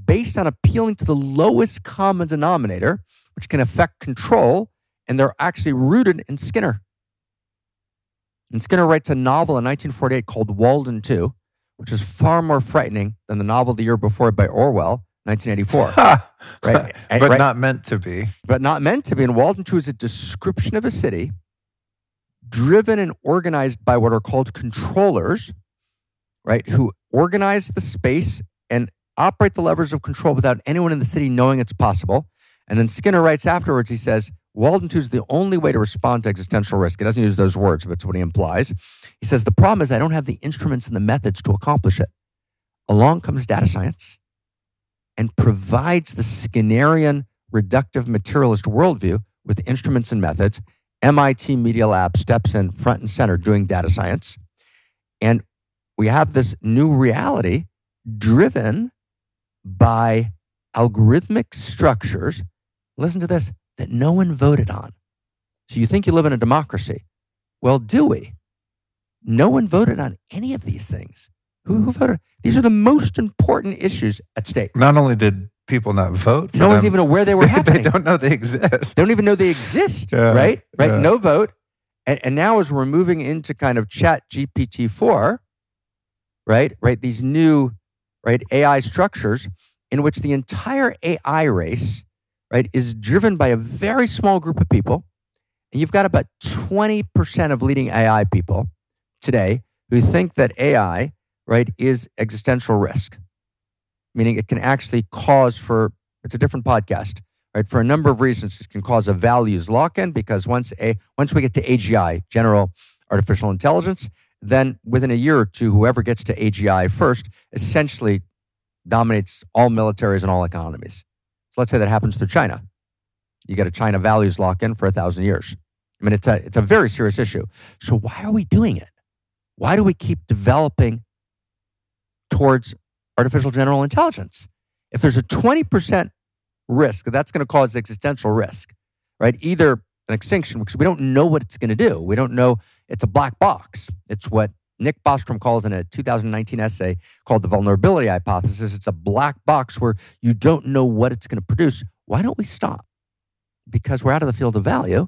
based on appealing to the lowest common denominator, which can affect control. And they're actually rooted in Skinner. And Skinner writes a novel in nineteen forty-eight called Walden two, which is far more frightening than the novel the year before by Orwell, nineteen eighty-four. Right? But right? Not meant to be. But not meant to be. And Walden two is a description of a city driven and organized by what are called controllers, right? Who organize the space and operate the levers of control without anyone in the city knowing it's possible. And then Skinner writes afterwards, he says, Walden two is the only way to respond to existential risk. He doesn't use those words, but it's what he implies. He says, the problem is I don't have the instruments and the methods to accomplish it. Along comes data science and provides the Skinnerian reductive materialist worldview with instruments and methods. M I T Media Lab steps in front and center doing data science. And we have this new reality driven by algorithmic structures. Listen to this. That no one voted on. So you think you live in a democracy. Well, do we? No one voted on any of these things. Who, who voted? These are the most important issues at stake. Not only did people not vote for no them, one's even aware they were happening. They don't know they exist. They don't even know they exist, yeah, right? Right? Yeah. No vote. And, and now as we're moving into kind of Chat G P T four, right? Right? These new, right, A I structures in which the entire A I race, right, is driven by a very small group of people. And you've got about twenty percent of leading A I people today who think that A I, right, is existential risk, meaning it can actually cause for, it's a different podcast, right? For a number of reasons, it can cause a values lock-in because once a once we get to A G I, general artificial intelligence, then within a year or two, whoever gets to A G I first essentially dominates all militaries and all economies. So let's say that happens through China. You get a China values lock-in for a thousand years. I mean, it's a, it's a very serious issue. So why are we doing it? Why do we keep developing towards artificial general intelligence? If there's a twenty percent risk, that's going to cause existential risk, right? Either an extinction, because we don't know what it's going to do. We don't know. It's a black box. It's what Nick Bostrom calls in a two thousand nineteen essay called The Vulnerability Hypothesis. It's a black box where you don't know what it's going to produce. Why don't we stop? Because we're out of the field of value.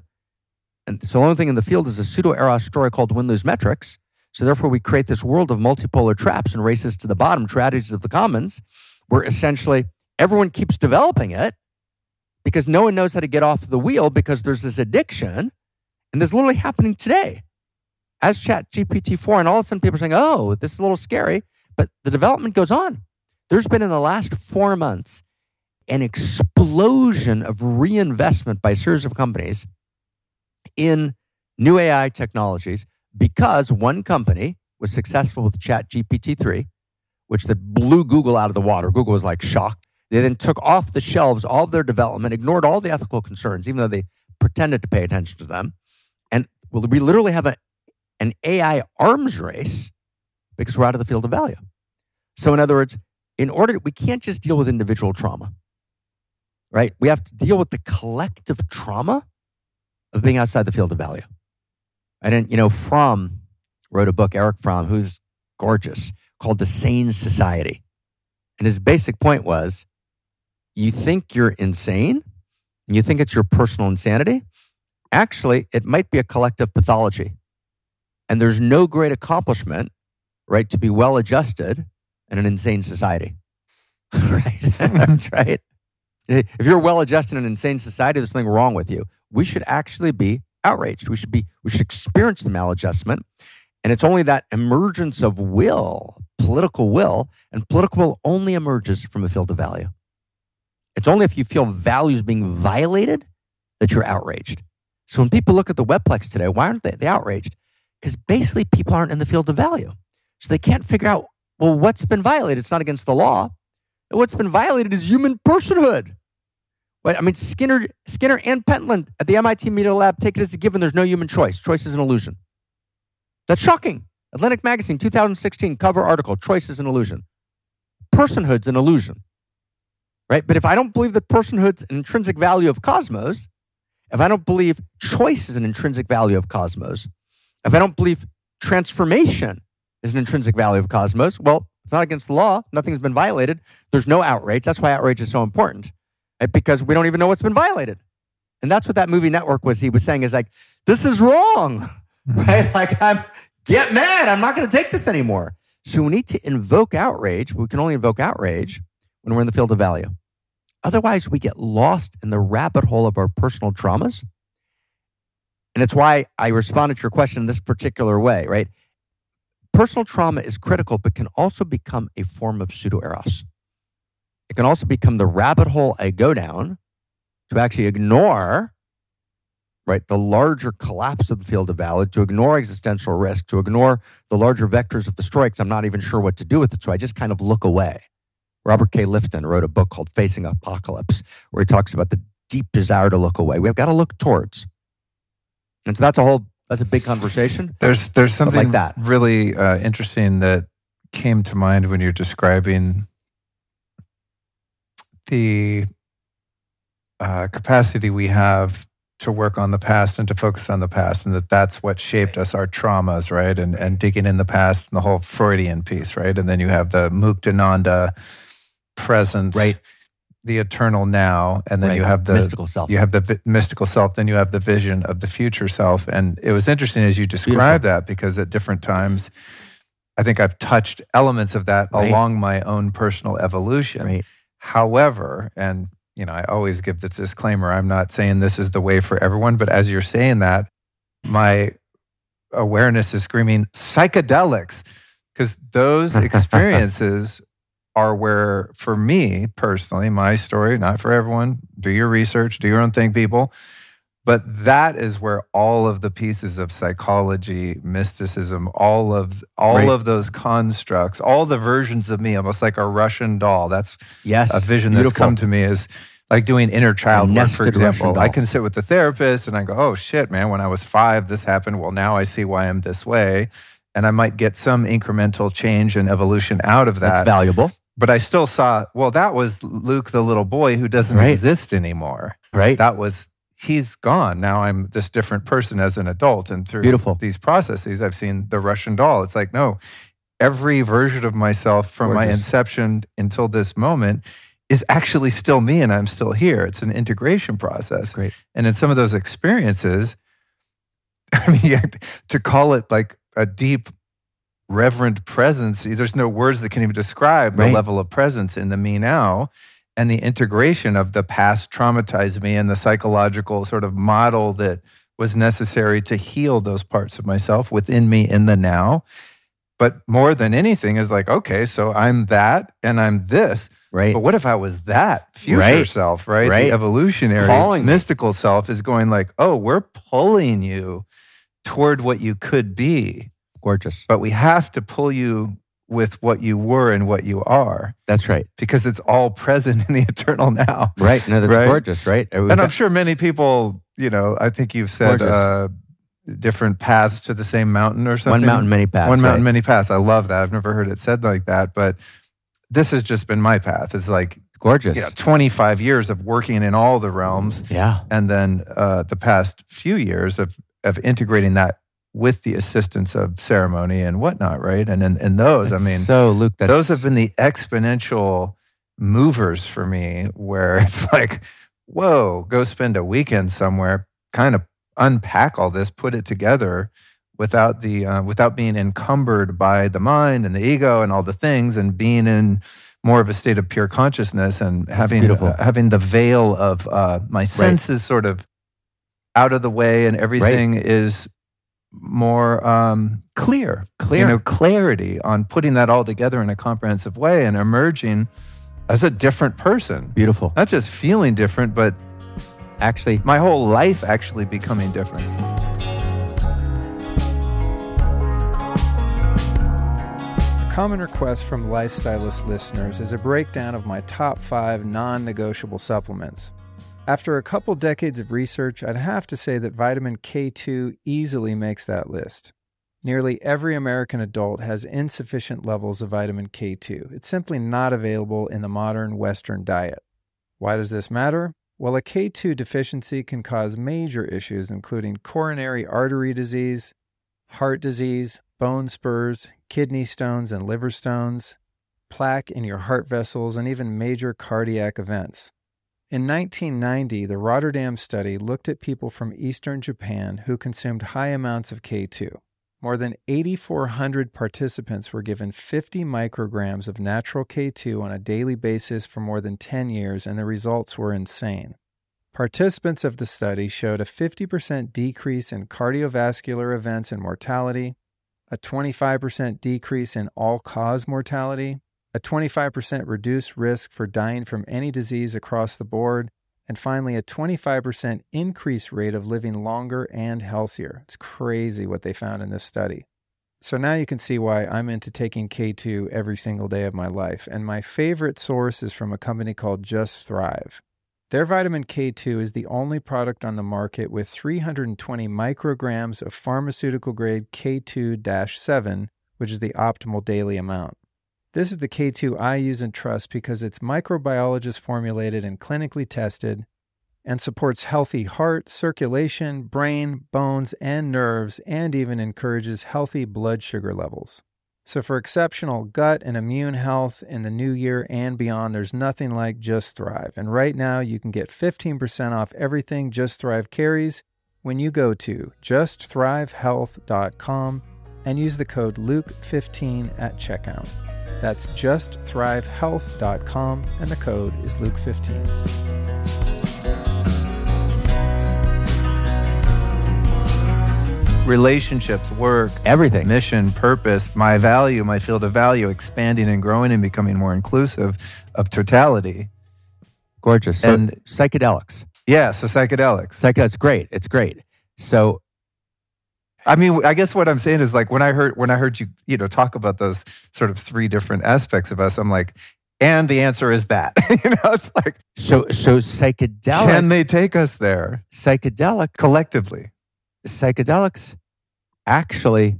And so the only thing in the field is a pseudo-Eros story called Win-Lose Metrics. So therefore we create this world of multipolar traps and races to the bottom, tragedies of the commons, where essentially everyone keeps developing it because no one knows how to get off the wheel because there's this addiction. And this is literally happening today. As Chat G P T four, and all of a sudden people are saying, oh, this is a little scary, but the development goes on. There's been in the last four months an explosion of reinvestment by a series of companies in new A I technologies because one company was successful with Chat G P T three, which that blew Google out of the water. Google was like shocked. They then took off the shelves all of their development, ignored all the ethical concerns, even though they pretended to pay attention to them. And we literally have a, an A I arms race because we're out of the field of value. So in other words, in order, to, we can't just deal with individual trauma, right? We have to deal with the collective trauma of being outside the field of value. And then, you know, Fromm wrote a book, Eric Fromm, who's gorgeous, called The Sane Society. And his basic point was, you think you're insane, and you think it's your personal insanity. Actually, it might be a collective pathology. And there's no great accomplishment, right, to be well-adjusted in an insane society, right? That's right. If you're well-adjusted in an insane society, there's something wrong with you. We should actually be outraged. We should be. We should experience the maladjustment. And it's only that emergence of will, political will, and political will only emerges from a field of value. It's only if you feel values being violated that you're outraged. So when people look at the Webplex today, why aren't they, they outraged? Because basically people aren't in the field of value. So they can't figure out, well, what's been violated? It's not against the law. What's been violated is human personhood. Right? I mean, Skinner Skinner, and Pentland at the M I T Media Lab take it as a given there's no human choice. Choice is an illusion. That's shocking. Atlantic Magazine, two thousand sixteen, cover article, choice is an illusion. Personhood's an illusion. Right? But if I don't believe that personhood's an intrinsic value of cosmos, if I don't believe choice is an intrinsic value of cosmos, if I don't believe transformation is an intrinsic value of cosmos, well, it's not against the law. Nothing's been violated. There's no outrage. That's why outrage is so important, right? Because we don't even know what's been violated. And that's what that movie network was, he was saying is like, this is wrong, right? Like, I'm get mad. I'm not going to take this anymore. So we need to invoke outrage. We can only invoke outrage when we're in the field of value. Otherwise, we get lost in the rabbit hole of our personal traumas. And it's why I responded to your question in this particular way, right? Personal trauma is critical, but can also become a form of pseudo-eros. It can also become the rabbit hole I go down to actually ignore, right, the larger collapse of the field of value, to ignore existential risk, to ignore the larger vectors of the story because I'm not even sure what to do with it, so I just kind of look away. Robert K. Lifton wrote a book called Facing Apocalypse, where he talks about the deep desire to look away. We've got to look towards. And so that's a whole, that's a big conversation. There's there's something like that. really uh, interesting that came to mind when you're describing the uh, capacity we have to work on the past and to focus on the past, and that that's what shaped us, our traumas, right? And and digging in the past and the whole Freudian piece, right? And then you have the Muktananda presence, right? The eternal now, and then right. you have the mystical self. You have the vi- mystical self. Then you have the vision of the future self. And it was interesting as you described Beautiful. that, because at different times, I think I've touched elements of that right. along my own personal evolution. Right. However, and you know, I always give this disclaimer: I'm not saying this is the way for everyone. But as you're saying that, my awareness is screaming psychedelics, because those experiences are where, for me personally, my story, not for everyone, do your research, do your own thing, people. But that is where all of the pieces of psychology, mysticism, all of all right. of those constructs, all the versions of me, almost like a Russian doll. That's yes, a vision beautiful. that's come to me is like doing inner child work, for example. I can sit with the therapist and I go, oh shit, man, when I was five, this happened. Well, now I see why I'm this way. And I might get some incremental change and evolution out of that. That's valuable. But I still saw, well, that was Luke, the little boy who doesn't right. exist anymore. Right. That was he's gone. Now I'm this different person as an adult. And through Beautiful. these processes, I've seen the Russian doll. It's like, no, every version of myself from Gorgeous. my inception until this moment is actually still me, and I'm still here. It's an integration process. Great. And in some of those experiences, I mean, to call it like a deep, reverent presence, there's no words that can even describe right. the level of presence in the me now. And the integration of the past traumatized me and the psychological sort of model that was necessary to heal those parts of myself within me in the now. But more than anything is like, okay, so I'm that and I'm this. Right. But what if I was that future right. self, right? right? The evolutionary Calling mystical me. self is going like, oh, we're pulling you toward what you could be. Gorgeous. But we have to pull you with what you were and what you are. That's right. Because it's all present in the eternal now. Right. No, that's right? gorgeous, right? And got- I'm sure many people, you know, I think you've said uh, different paths to the same mountain or something. One mountain, many paths. One mountain, right. many paths. I love that. I've never heard it said like that, but this has just been my path. It's like gorgeous. You know, twenty-five years of working in all the realms. Yeah. And then uh, the past few years of of integrating that with the assistance of ceremony and whatnot, right? And in, in those, that's I mean, so, Luke, that's... those have been the exponential movers for me, where it's like, whoa, go spend a weekend somewhere, kind of unpack all this, put it together without the uh, without being encumbered by the mind and the ego and all the things, and being in more of a state of pure consciousness and that's having uh, having the veil of uh, my senses right. sort of out of the way, and everything right. is more um, clear, clear, you know, clarity on putting that all together in a comprehensive way and emerging as a different person. Beautiful. Not just feeling different, but actually, my whole life actually becoming different. A common request from Lifestylist listeners is a breakdown of my top five non-negotiable supplements. After a couple decades of research, I'd have to say that vitamin K two easily makes that list. Nearly every American adult has insufficient levels of vitamin K two. It's simply not available in the modern Western diet. Why does this matter? Well, a K two deficiency can cause major issues, including coronary artery disease, heart disease, bone spurs, kidney stones and liver stones, plaque in your heart vessels, and even major cardiac events. In nineteen ninety, the Rotterdam study looked at people from eastern Japan who consumed high amounts of K two. More than eight thousand four hundred participants were given fifty micrograms of natural K two on a daily basis for more than ten years, and the results were insane. Participants of the study showed a fifty percent decrease in cardiovascular events and mortality, a twenty-five percent decrease in all-cause mortality, a twenty-five percent reduced risk for dying from any disease across the board, and finally a twenty-five percent increased rate of living longer and healthier. It's crazy what they found in this study. So now you can see why I'm into taking K two every single day of my life, and my favorite source is from a company called Just Thrive. Their vitamin K two is the only product on the market with three hundred twenty micrograms of pharmaceutical-grade K two dash seven, which is the optimal daily amount. This is the K two I use and trust because it's microbiologist formulated and clinically tested and supports healthy heart, circulation, brain, bones, and nerves, and even encourages healthy blood sugar levels. So for exceptional gut and immune health in the new year and beyond, there's nothing like Just Thrive. And right now you can get fifteen percent off everything Just Thrive carries when you go to just thrive health dot com and use the code Luke fifteen at checkout. That's just thrive health dot com, and the code is Luke fifteen. Relationships, work, everything, mission, purpose, my value, my field of value, expanding and growing and becoming more inclusive of totality. Gorgeous. So and psychedelics. Yeah, so psychedelics. Psychedelics, great. It's great. So, I mean, I guess what I'm saying is like when I heard when I heard you, you know, talk about those sort of three different aspects of us, I'm like, and the answer is that. You know, it's like so so psychedelic. Can they take us there? Psychedelic collectively. Psychedelics actually,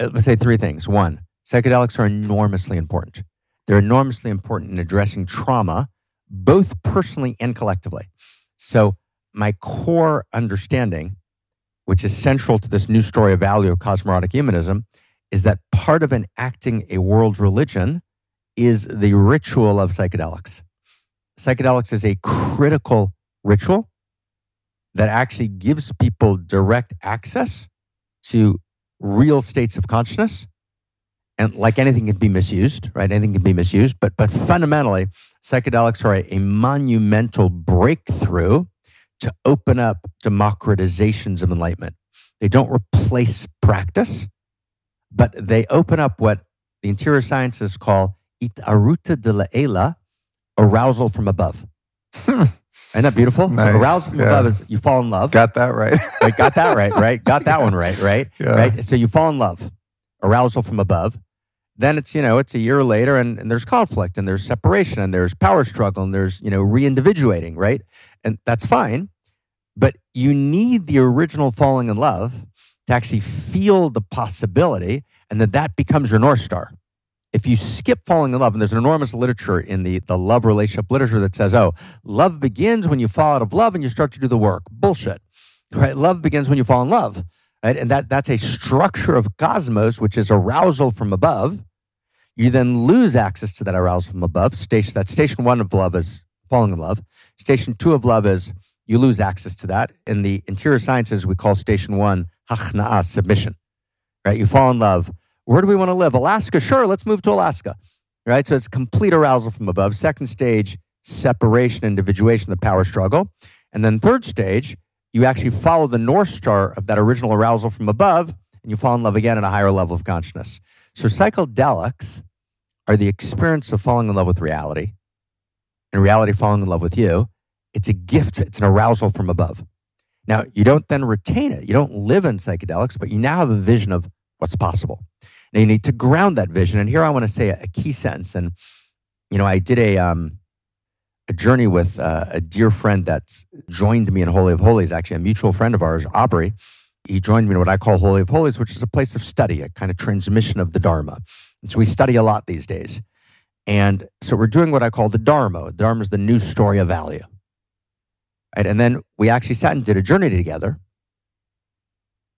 let's say three things. One, psychedelics are enormously important. They're enormously important in addressing trauma, both personally and collectively. So my core understanding, which is central to this new story of value of cosmo-erotic humanism, is that part of enacting a world religion is the ritual of psychedelics. Psychedelics is a critical ritual that actually gives people direct access to real states of consciousness. And like anything can be misused, right? Anything can be misused. But, but fundamentally, psychedelics are a, a monumental breakthrough to open up democratizations of enlightenment. They don't replace practice, but they open up what the interior sciences call itaruta de la ela, arousal from above. Isn't that beautiful? Nice. So arousal from yeah. above is you fall in love. Got that right. Right, got that right, right? Got that yeah. one right, right? Yeah. Right. So you fall in love, arousal from above. Then it's, you know, it's a year later and, and there's conflict and there's separation and there's power struggle and there's, you know, re-individuating, right? And that's fine. But you need the original falling in love to actually feel the possibility and that that becomes your North Star. If you skip falling in love, and there's an enormous literature in the, the love relationship literature that says, oh, love begins when you fall out of love and you start to do the work. Bullshit, right? Love begins when you fall in love, right? And that that's a structure of cosmos, which is arousal from above. You then lose access to that arousal from above. Station, that station one of love is falling in love. Station two of love is you lose access to that. In the interior sciences, we call station one hachna'a, submission, right? You fall in love. Where do we want to live? Alaska? Sure, let's move to Alaska, right? So it's complete arousal from above. Second stage, separation, individuation, the power struggle. And then third stage, you actually follow the North Star of that original arousal from above, and you fall in love again at a higher level of consciousness. So psychedelics are the experience of falling in love with reality, and reality falling in love with you. It's a gift. It's an arousal from above. Now, you don't then retain it. You don't live in psychedelics, but you now have a vision of what's possible. Now, you need to ground that vision. And here I want to say a, a key sentence. And, you know, I did a um, a journey with uh, a dear friend that's joined me in Holy of Holies, actually a mutual friend of ours, Aubrey. He joined me in what I call Holy of Holies, which is a place of study, a kind of transmission of the Dharma. And so we study a lot these days. And so we're doing what I call the Dharma. Dharma is the new story of value. Right? And then we actually sat and did a journey together,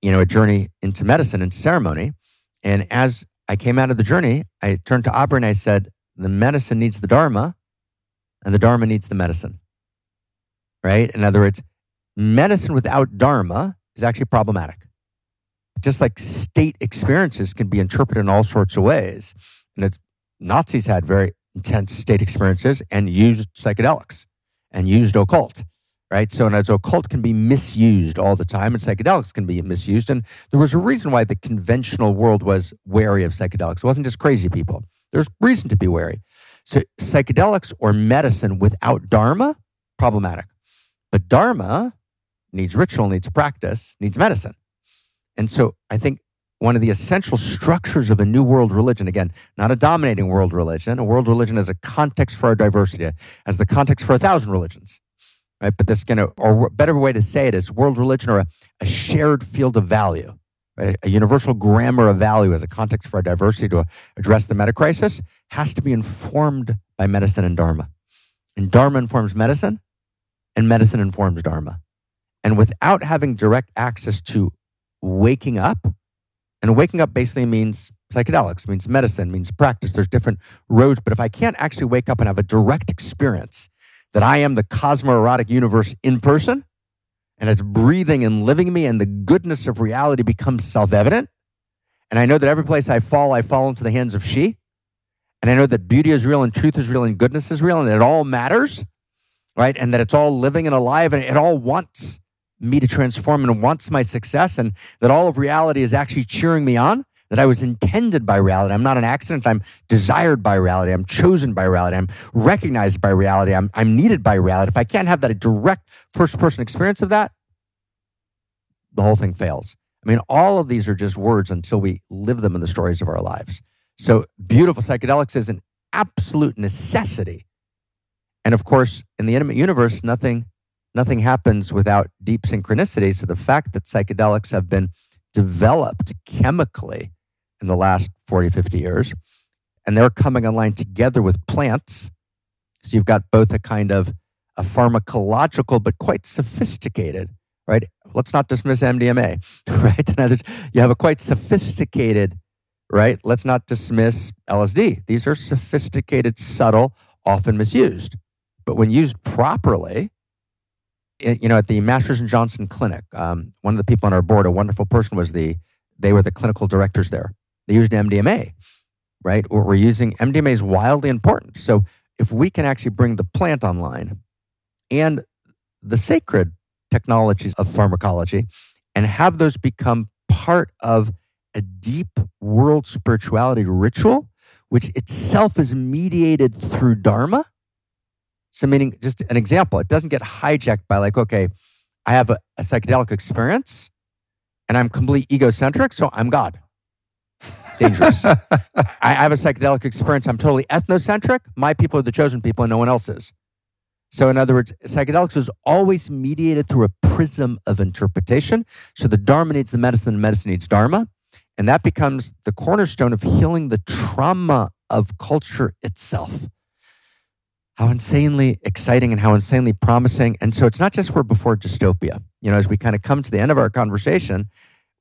you know, a journey into medicine and ceremony. And as I came out of the journey, I turned to Aubrey and I said, the medicine needs the Dharma and the Dharma needs the medicine, right? In other words, medicine without Dharma is actually problematic. Just like state experiences can be interpreted in all sorts of ways. And it's, Nazis had very intense state experiences and used psychedelics and used occult, right? So, and as occult can be misused all the time, and psychedelics can be misused. And there was a reason why the conventional world was wary of psychedelics. It wasn't just crazy people. There's reason to be wary. So psychedelics or medicine without Dharma, problematic. But Dharma needs ritual, needs practice, needs medicine. And so I think one of the essential structures of a new world religion, again, not a dominating world religion, a world religion as a context for our diversity, as the context for a thousand religions, right? But this kind of, or a better way to say it is world religion or a, a shared field of value, right? A universal grammar of value as a context for our diversity to address the meta crisis has to be informed by medicine and Dharma. And Dharma informs medicine, and medicine informs Dharma. And without having direct access to waking up, and waking up basically means psychedelics, means medicine, means practice. There's different roads. But if I can't actually wake up and have a direct experience that I am the cosmo-erotic universe in person, and it's breathing and living me, and the goodness of reality becomes self-evident, and I know that every place I fall, I fall into the hands of she, and I know that beauty is real, and truth is real, and goodness is real, and it all matters, right? And that it's all living and alive, and it all wants me to transform and wants my success, and that all of reality is actually cheering me on, that I was intended by reality. I'm not an accident. I'm desired by reality. I'm chosen by reality. I'm recognized by reality. I'm, I'm needed by reality. If I can't have that direct first-person experience of that, the whole thing fails. I mean, all of these are just words until we live them in the stories of our lives. So beautiful psychedelics is an absolute necessity. And of course, in the intimate universe, nothing Nothing happens without deep synchronicity. So the fact that psychedelics have been developed chemically in the last forty, fifty years, and they're coming online together with plants. So you've got both a kind of a pharmacological, but quite sophisticated, right? Let's not dismiss M D M A, right? You have a quite sophisticated, right? Let's not dismiss L S D. These are sophisticated, subtle, often misused. But when used properly, you know, at the Masters and Johnson Clinic, um, one of the people on our board, a wonderful person, was the, they were the clinical directors there. They used M D M A, right? Or we're using, M D M A is wildly important. So if we can actually bring the plant online and the sacred technologies of pharmacology and have those become part of a deep world spirituality ritual, which itself is mediated through Dharma. So meaning, just an example, it doesn't get hijacked by like, okay, I have a, a psychedelic experience and I'm completely egocentric, so I'm God. Dangerous. I, I have a psychedelic experience, I'm totally ethnocentric. My people are the chosen people and no one else is. So in other words, psychedelics is always mediated through a prism of interpretation. So the Dharma needs the medicine, the medicine needs Dharma. And that becomes the cornerstone of healing the trauma of culture itself. How insanely exciting and how insanely promising. And so it's not just we're before dystopia. You know, as we kind of come to the end of our conversation,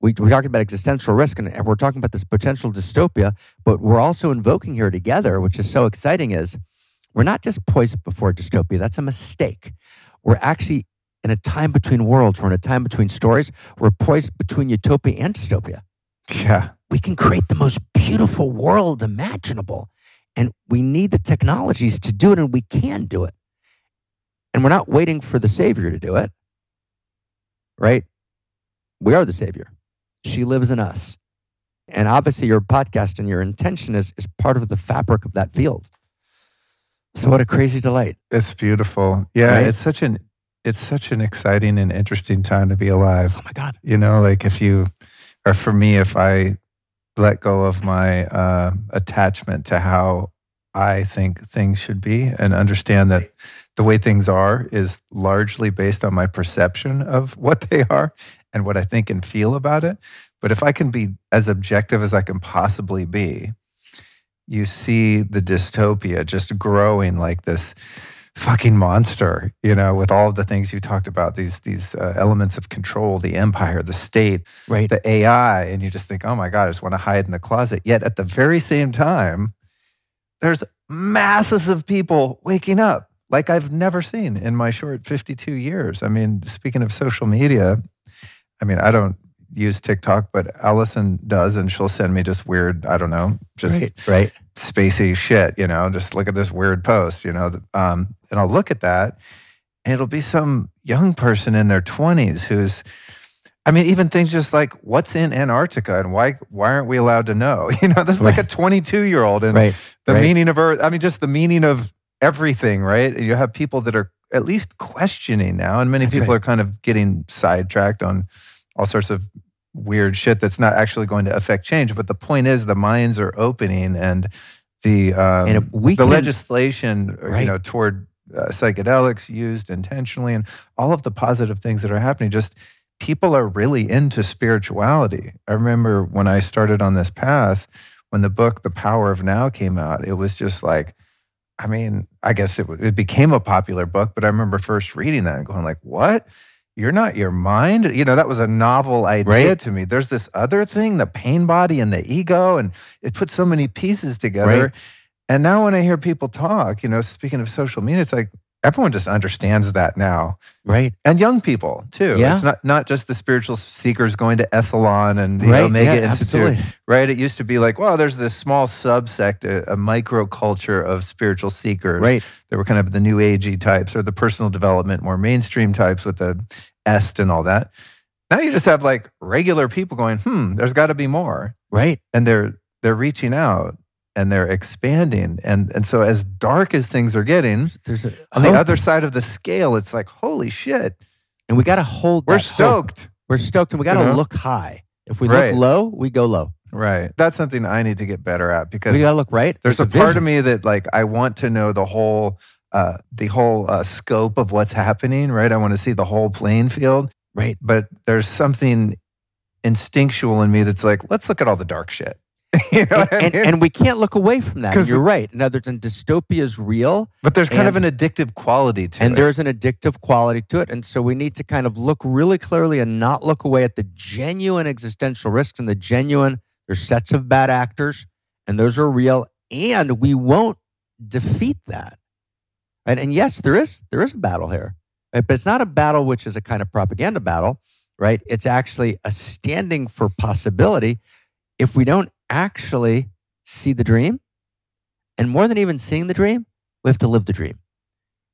we, we talked about existential risk and we're talking about this potential dystopia, but we're also invoking here together, which is so exciting, is we're not just poised before dystopia. That's a mistake. We're actually in a time between worlds. We're in a time between stories. We're poised between utopia and dystopia. Yeah. We can create the most beautiful world imaginable. And we need the technologies to do it, and we can do it. And we're not waiting for the Savior to do it, right? We are the Savior. She lives in us. And obviously your podcast and your intention is, is part of the fabric of that field. So what a crazy delight. It's beautiful. Yeah, right? it's such an it's such an exciting and interesting time to be alive. Oh my God. You know, like if you, or for me, if I... let go of my uh, attachment to how I think things should be and understand that the way things are is largely based on my perception of what they are and what I think and feel about it. But if I can be as objective as I can possibly be, you see the dystopia just growing like this fucking monster, you know, with all of the things you talked about, these these uh, elements of control, the empire, the state, right. The A I, and you just think, oh my God, I just want to hide in the closet. Yet at the very same time, there's masses of people waking up like I've never seen in my short fifty-two years. I mean, speaking of social media, I mean, I don't use TikTok, but Allison does, and she'll send me just weird, I don't know, just right, right. spacey shit, you know, just look at this weird post, you know, um, and I'll look at that and it'll be some young person in their twenties who's, I mean, even things just like, what's in Antarctica and why why aren't we allowed to know? You know, there's right. like a twenty-two-year-old and right. the right. meaning of Earth, I mean, just the meaning of everything, right? You have people that are at least questioning now, and many that's people right. are kind of getting sidetracked on all sorts of weird shit that's not actually going to affect change. But the point is the minds are opening, and the um, and we the can, legislation right. you know, toward uh, psychedelics used intentionally and all of the positive things that are happening. Just people are really into spirituality. I remember when I started on this path, when the book The Power of Now came out, it was just like, I mean, I guess it, it became a popular book, but I remember first reading that and going like, what? You're not your mind. You know, that was a novel idea right. to me. There's this other thing, the pain body and the ego, and it put so many pieces together. Right. And now when I hear people talk, you know, speaking of social media, it's like everyone just understands that now. Right. And young people too. Yeah. It's not, not just the spiritual seekers going to Esalen and the right. Omega yeah, Institute. Absolutely. Right. It used to be like, well, there's this small subsect, a, a microculture of spiritual seekers. Right. They were kind of the new agey types or the personal development, more mainstream types with the est and all that. Now you just have like regular people going, hmm, there's got to be more. Right. And they're they're reaching out and they're expanding. And and so as dark as things are getting, there's a, on the other side of the scale, it's like, holy shit. And we got to hold that. We're stoked. Hope. We're stoked and we got to you know? look high. If we right. look low, we go low. Right. That's something I need to get better at, because we got to look right. There's it's a, a part of me that like, I want to know the whole Uh, the whole uh, scope of what's happening, right? I want to see the whole playing field. Right. But there's something instinctual in me that's like, let's look at all the dark shit. You know and, I mean? and, and we can't look away from that. You're right. In other words, dystopia is real. But there's kind and, of an addictive quality to and it. And there's an addictive quality to it. And so we need to kind of look really clearly and not look away at the genuine existential risks and the genuine, there's sets of bad actors, and those are real. And we won't defeat that. And, and yes, there is there is a battle here. Right? But it's not a battle which is a kind of propaganda battle, right? It's actually a standing for possibility. If we don't actually see the dream, and more than even seeing the dream, we have to live the dream.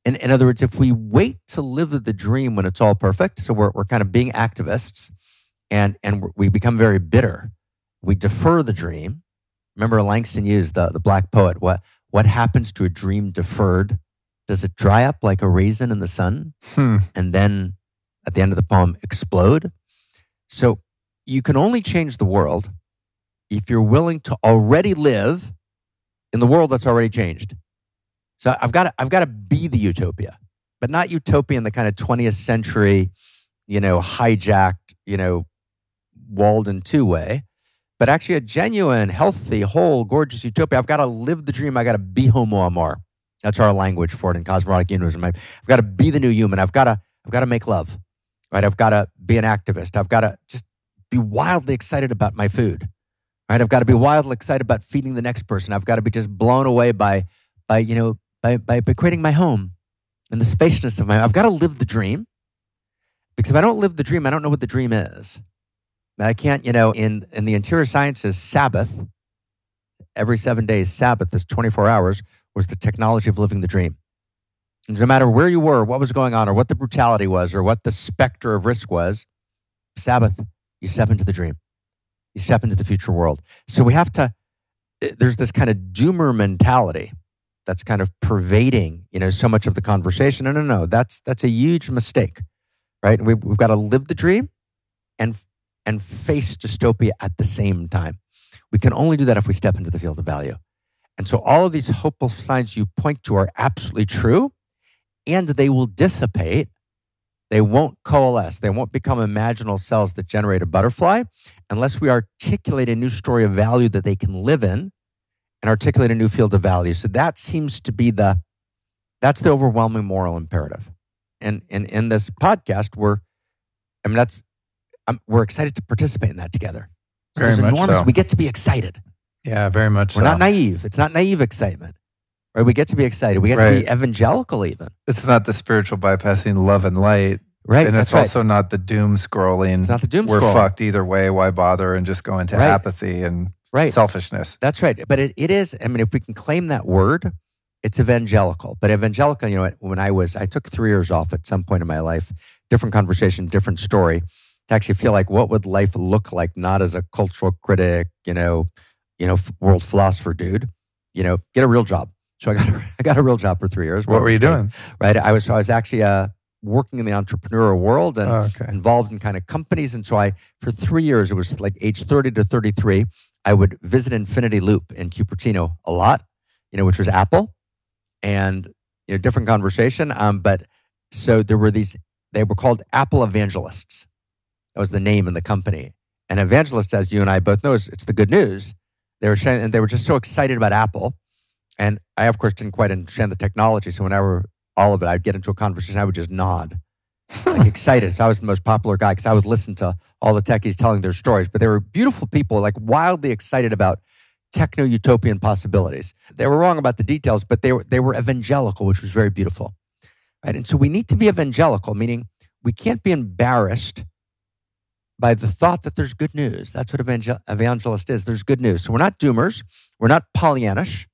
And in other words, if we wait to live the dream when it's all perfect, so we're we're kind of being activists, and and we become very bitter. We defer the dream. Remember Langston Hughes, the, the black poet, what what happens to a dream deferred? Does it dry up like a raisin in the sun? Hmm. And then at the end of the poem, explode? So you can only change the world if you're willing to already live in the world that's already changed. So I've got to, I've got to be the utopia, but not utopia in the kind of twentieth century, you know, hijacked, you know, Walden two way, but actually a genuine, healthy, whole, gorgeous utopia. I've got to live the dream. I got to be Homo amor. That's our language for it in cosmo-erotic humanism. I've got to be the new human. I've got to, I've got to make love, right? I've got to be an activist. I've got to just be wildly excited about my food. Right, I've got to be wildly excited about feeding the next person. I've got to be just blown away by, by you know, by, by by creating my home and the spaciousness of my. I've got to live the dream, because if I don't live the dream, I don't know what the dream is. And I can't, you know, in in the interior sciences, Sabbath, every seven days, Sabbath is twenty-four hours, was the technology of living the dream. And no matter where you were, what was going on, or what the brutality was, or what the specter of risk was, Sabbath, you step into the dream. You step into the future world. So we have to, there's this kind of doomer mentality that's kind of pervading, you know, so much of the conversation. No, no, no, that's that's a huge mistake, right? We've, we've got to live the dream and and face dystopia at the same time. We can only do that if we step into the field of value. And so all of these hopeful signs you point to are absolutely true, and they will dissipate. They won't coalesce. They won't become imaginal cells that generate a butterfly unless we articulate a new story of value that they can live in and articulate a new field of value. So that seems to be the, that's the overwhelming moral imperative. And and in this podcast, we're, I mean, that's, I'm, we're excited to participate in that together. So very much enormous, so. We get to be excited. Yeah, very much we're so. We're not naive. It's not naive excitement. Right, we get to be excited. We get right. to be evangelical even. It's not the spiritual bypassing love and light. Right, and it's right. also not the doom scrolling. It's not the doom We're scrolling. We're fucked either way. Why bother? And just go into right. apathy and right. selfishness. That's right. But it, it is, I mean, if we can claim that word, it's evangelical. But evangelical, you know, when I was, I took three years off at some point in my life, different conversation, different story, to actually feel like what would life look like, not as a cultural critic, you know, you know, world philosopher dude, you know, get a real job. So I got a, I got a real job for three years. What were you doing? Right, I was so I was actually uh, working in the entrepreneurial world and oh, okay. involved in kind of companies. And so I, for three years, it was like age thirty to thirty-three, I would visit Infinity Loop in Cupertino a lot, you know, which was Apple, and you know, different conversation. Um, but so there were these; they were called Apple evangelists. That was the name in the company. And evangelists, as you and I both know, is it's the good news. They were sharing, and they were just so excited about Apple. And I, of course, didn't quite understand the technology. So whenever all of it, I'd get into a conversation, I would just nod, like excited. So I was the most popular guy because I would listen to all the techies telling their stories. But they were beautiful people, like wildly excited about techno-utopian possibilities. They were wrong about the details, but they were they were evangelical, which was very beautiful. Right? And so we need to be evangelical, meaning we can't be embarrassed by the thought that there's good news. That's what evangel- evangelist is. There's good news. So we're not doomers. We're not Pollyannish.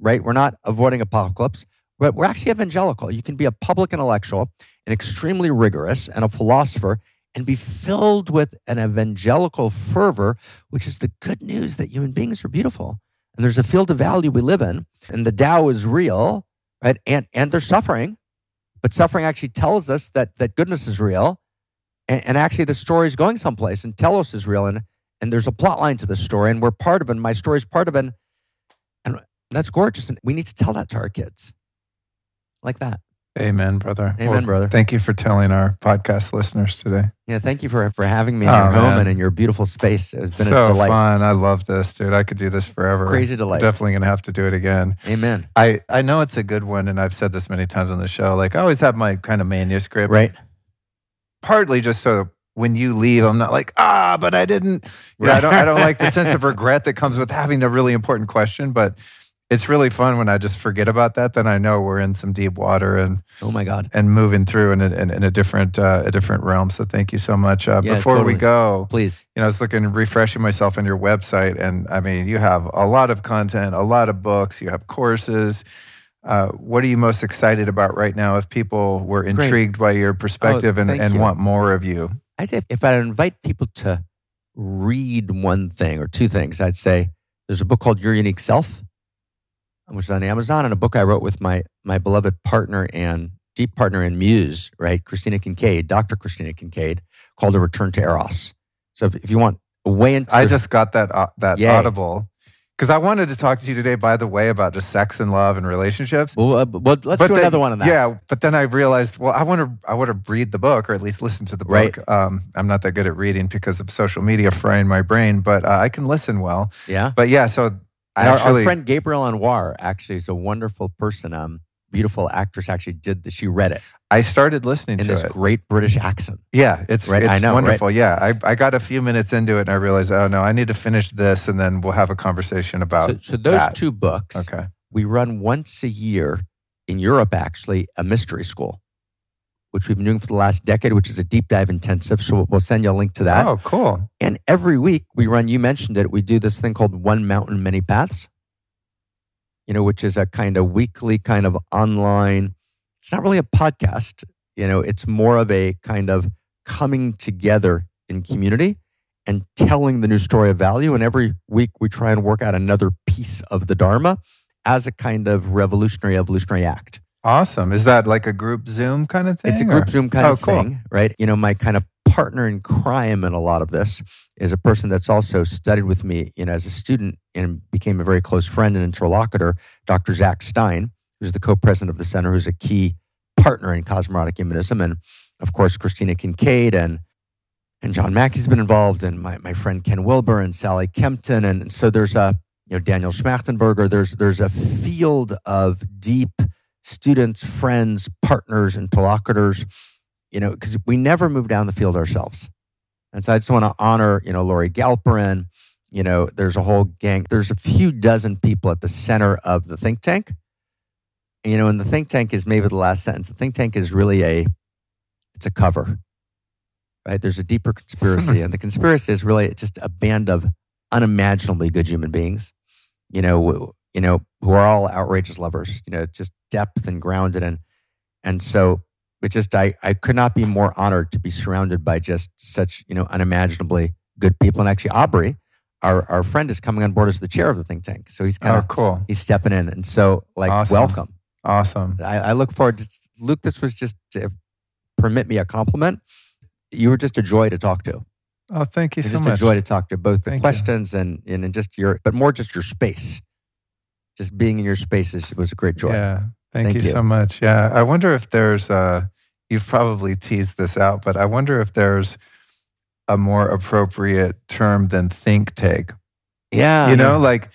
Right? We're not avoiding apocalypse, but we're actually evangelical. You can be a public intellectual and extremely rigorous and a philosopher and be filled with an evangelical fervor, which is the good news that human beings are beautiful. And there's a field of value we live in, and the Tao is real, right? And and there's suffering, but suffering actually tells us that that goodness is real, and, and actually the story is going someplace, and Telos is real, and, and there's a plot line to the story, and we're part of it, and my story's part of it, and, and that's gorgeous. And we need to tell that to our kids like that. Amen, brother. Amen, well, brother. Thank you for telling our podcast listeners today. Yeah, thank you for for having me in oh, your home man. and in your beautiful space. It's been so a delight. So fun. I love this, dude. I could do this forever. Crazy delight. I'm definitely going to have to do it again. Amen. I, I know it's a good one, and I've said this many times on the show. Like, I always have my kind of manuscript. Right. Partly just so when you leave, I'm not like, ah, but I didn't. You know, I don't. I don't like the sense of regret that comes with having a really important question, but... It's really fun when I just forget about that. Then I know we're in some deep water and oh my god, and moving through in a, in, in a different uh, a different realm. So thank you so much. Uh, yeah, before totally. we go, please, you know, I was looking, refreshing myself on your website, and I mean, you have a lot of content, a lot of books, you have courses. Uh, what are you most excited about right now? If people were intrigued Great. by your perspective oh, and, and you. want more of you, I say if I invite people to read one thing or two things, I'd say there's a book called Your Unique Self, which is on Amazon, and a book I wrote with my my beloved partner and deep partner in Muse, right, Christina Kincaid, Doctor Christina Kincaid, called A Return to Eros. So if, if you want a way into... I the, just got that uh, that yay. Audible, because I wanted to talk to you today, by the way, about just sex and love and relationships. Well, uh, well let's but do then, another one on that. Yeah, but then I realized, well, I want to I want to read the book, or at least listen to the book. Right. Um, I'm not that good at reading because of social media frying my brain, but uh, I can listen well. Yeah. But yeah, so... Our, our friend Gabriel Anwar actually is a wonderful person, um, beautiful actress. Actually, did the, she read it? I started listening in to it in this great British accent. Yeah, it's right? it's I know, wonderful. Right? Yeah, I I got a few minutes into it and I realized, oh no, I need to finish this, and then we'll have a conversation about. So, so those that. two books, okay, we run once a year in Europe. Actually, a mystery school, which we've been doing for the last decade, which is a deep dive intensive. So we'll send you a link to that. Oh, cool. And every week we run, you mentioned it, we do this thing called One Mountain, Many Paths, you know, which is a kind of weekly kind of online, it's not really a podcast, you know, it's more of a kind of coming together in community and telling the new story of value. And every week we try and work out another piece of the Dharma as a kind of revolutionary, evolutionary act. Awesome. Is that like a group Zoom kind of thing? It's a group or? Zoom kind oh, of cool. thing, right? You know, my kind of partner in crime in a lot of this is a person that's also studied with me, you know, as a student and became a very close friend and interlocutor, Doctor Zach Stein, who's the co-president of the center, who's a key partner in cosmo-erotic humanism. And of course, Christina Kincaid and and John Mackey's been involved, and my, my friend Ken Wilber and Sally Kempton. And, and so there's a, you know, Daniel Schmachtenberger, there's, there's a field of deep students, friends, partners, interlocutors, you know, because we never move down the field ourselves. And so I just want to honor, you know, Lori Galperin, you know, there's a whole gang, there's a few dozen people at the center of the think tank. You know, and the think tank is maybe the last sentence. The think tank is really a, it's a cover, right? There's a deeper conspiracy. And the conspiracy is really just a band of unimaginably good human beings, you know, you know, who are all outrageous lovers, you know, just depth and grounded. And and so it just, I, I could not be more honored to be surrounded by just such, you know, unimaginably good people. And actually Aubrey, our, our friend, is coming on board as the chair of the think tank. So he's kind of, oh, cool. he's stepping in. And so like, awesome. welcome. Awesome. I, I look forward to, Luke, this was just, if, permit me a compliment. You were just a joy to talk to. Oh, thank you so much. Just a joy to talk to, both the thank questions you. and, and just your, but more just your space. Just being in your spaces was a great joy. Yeah, thank, thank you, you so much. Yeah, I wonder if there's, a, you've probably teased this out, but I wonder if there's a more appropriate term than think tank. Yeah. You know, yeah. like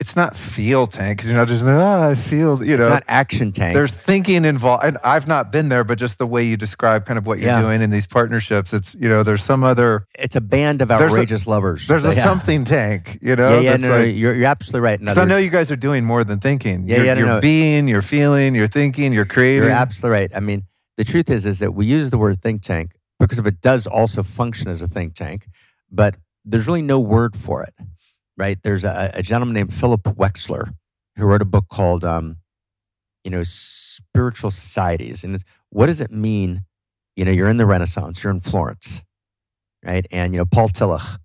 it's not feel tank, because you're not just, ah, oh, I feel, you know. It's not action tank. There's thinking involved. And I've not been there, but just the way you describe kind of what you're yeah. doing in these partnerships, it's, you know, there's some other. It's a band of outrageous there's a, lovers. There's a yeah. something tank, you know? Yeah, yeah, that's no, like, no, you're, you're absolutely right. Because I know you guys are doing more than thinking. Yeah, you're yeah, no, you're no. being, you're feeling, you're thinking, you're creating. You're absolutely right. I mean, the truth is, is that we use the word think tank because it does also function as a think tank, but there's really no word for it. Right? There's a, a gentleman named Philip Wexler who wrote a book called, um, you know, Spiritual Societies. And it's, what does it mean? You know, you're in the Renaissance, you're in Florence, right? And, you know, Paul Tillich,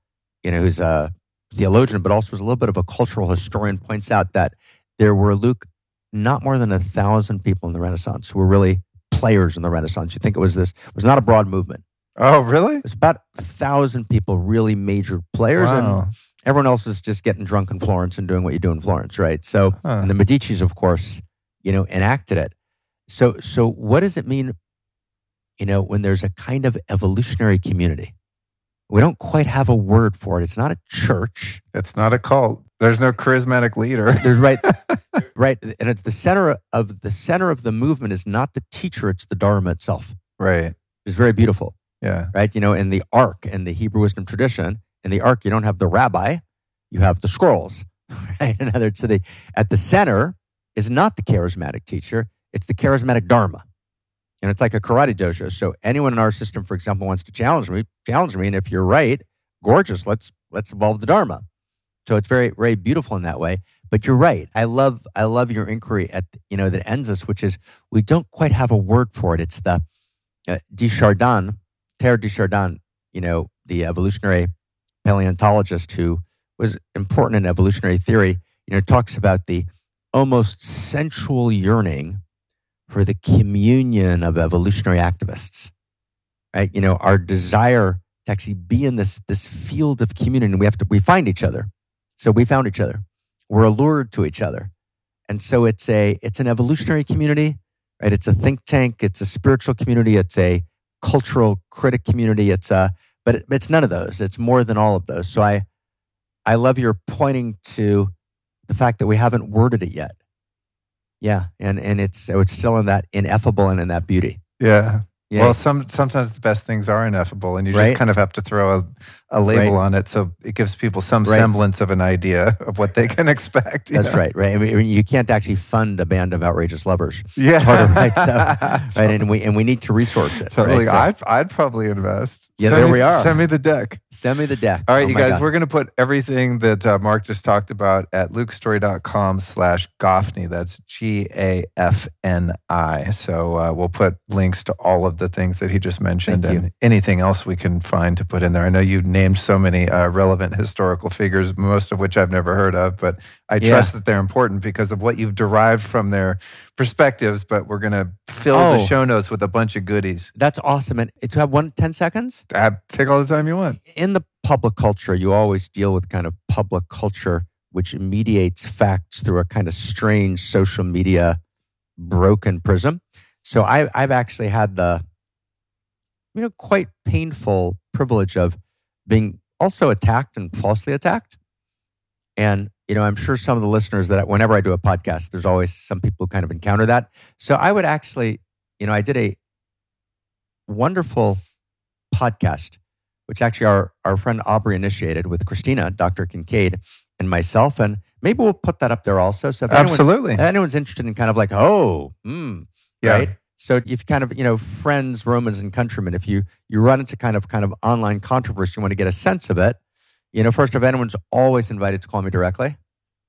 you know, who's a theologian, but also was a little bit of a cultural historian, points out that there were, Luke, not more than a thousand people in the Renaissance who were really players in the Renaissance. You think it was this, it was not a broad movement. Oh, really? It's about a thousand people, really major players. Wow. And everyone else was just getting drunk in Florence and doing what you do in Florence, right? So, huh. and the Medicis, of course, you know, enacted it. So, so what does it mean, you know, when there's a kind of evolutionary community? We don't quite have a word for it. It's not a church. It's not a cult. There's no charismatic leader. There's right, right, and it's the center of the center of the movement is not the teacher; it's the Dharma itself. Right, it's very beautiful. Yeah, right. You know, in the Ark and the Hebrew wisdom tradition, in the Ark, you don't have the rabbi; you have the scrolls. Right, in other words, so the at the center is not the charismatic teacher; it's the charismatic Dharma. And it's like a karate dojo. So anyone in our system, for example, wants to challenge me, challenge me. And if you're right, gorgeous, let's let's evolve the Dharma. So it's very, very beautiful in that way. But you're right. I love I love your inquiry at you know that ends us, which is we don't quite have a word for it. It's the uh, Desjardins, Terre Desjardins, you know, the evolutionary paleontologist who was important in evolutionary theory, you know, talks about the almost sensual yearning for the communion of evolutionary activists, right? You know, our desire to actually be in this this field of community. We have to, we find each other. So we found each other. We're allured to each other. And so it's a, it's an evolutionary community, right? It's a think tank. It's a spiritual community. It's a cultural critic community. It's a, but it, it's none of those. It's more than all of those. So I, I love your pointing to the fact that we haven't worded it yet. Yeah, and and it's it's still in that ineffable and in that beauty. Yeah. yeah. Well, some sometimes the best things are ineffable, and you right? just kind of have to throw a, a label right. on it, so it gives people some right. semblance of an idea of what they can expect. That's know? right, right. I mean, you can't actually fund a band of outrageous lovers. Yeah, it's harder, right? So, right, and we and we need to resource it. Totally, right? so, I'd I'd probably invest. Yeah, send there me, we are. Send me the deck. Send me the deck. All right, oh you guys, God. we're going to put everything that uh, Mark just talked about at luke story dot com slash Gafni. That's G A F N I. So uh, we'll put links to all of the things that he just mentioned Thank and you. anything else we can find to put in there. I know you named so many uh, relevant historical figures, most of which I've never heard of, but I yeah. trust that they're important because of what you've derived from their perspectives, but we're going to fill oh, the show notes with a bunch of goodies. That's awesome. And to have one, ten seconds? Uh, take all the time you want. In the public culture, you always deal with kind of public culture, which mediates facts through a kind of strange social media broken prism. So I, I've actually had the, you know, quite painful privilege of being also attacked and falsely attacked. And you know, I'm sure some of the listeners that whenever I do a podcast, there's always some people who kind of encounter that. So I would actually, you know, I did a wonderful podcast, which actually our, our friend Aubrey initiated with Christina, Doctor Kincaid, and myself. And maybe we'll put that up there also. So if Absolutely. Anyone's, if anyone's interested in kind of like, oh, hmm, yeah. right? So if you kind of, you know, friends, Romans, and countrymen, if you you run into kind of kind of online controversy, you want to get a sense of it. You know, first of all, anyone's always invited to call me directly.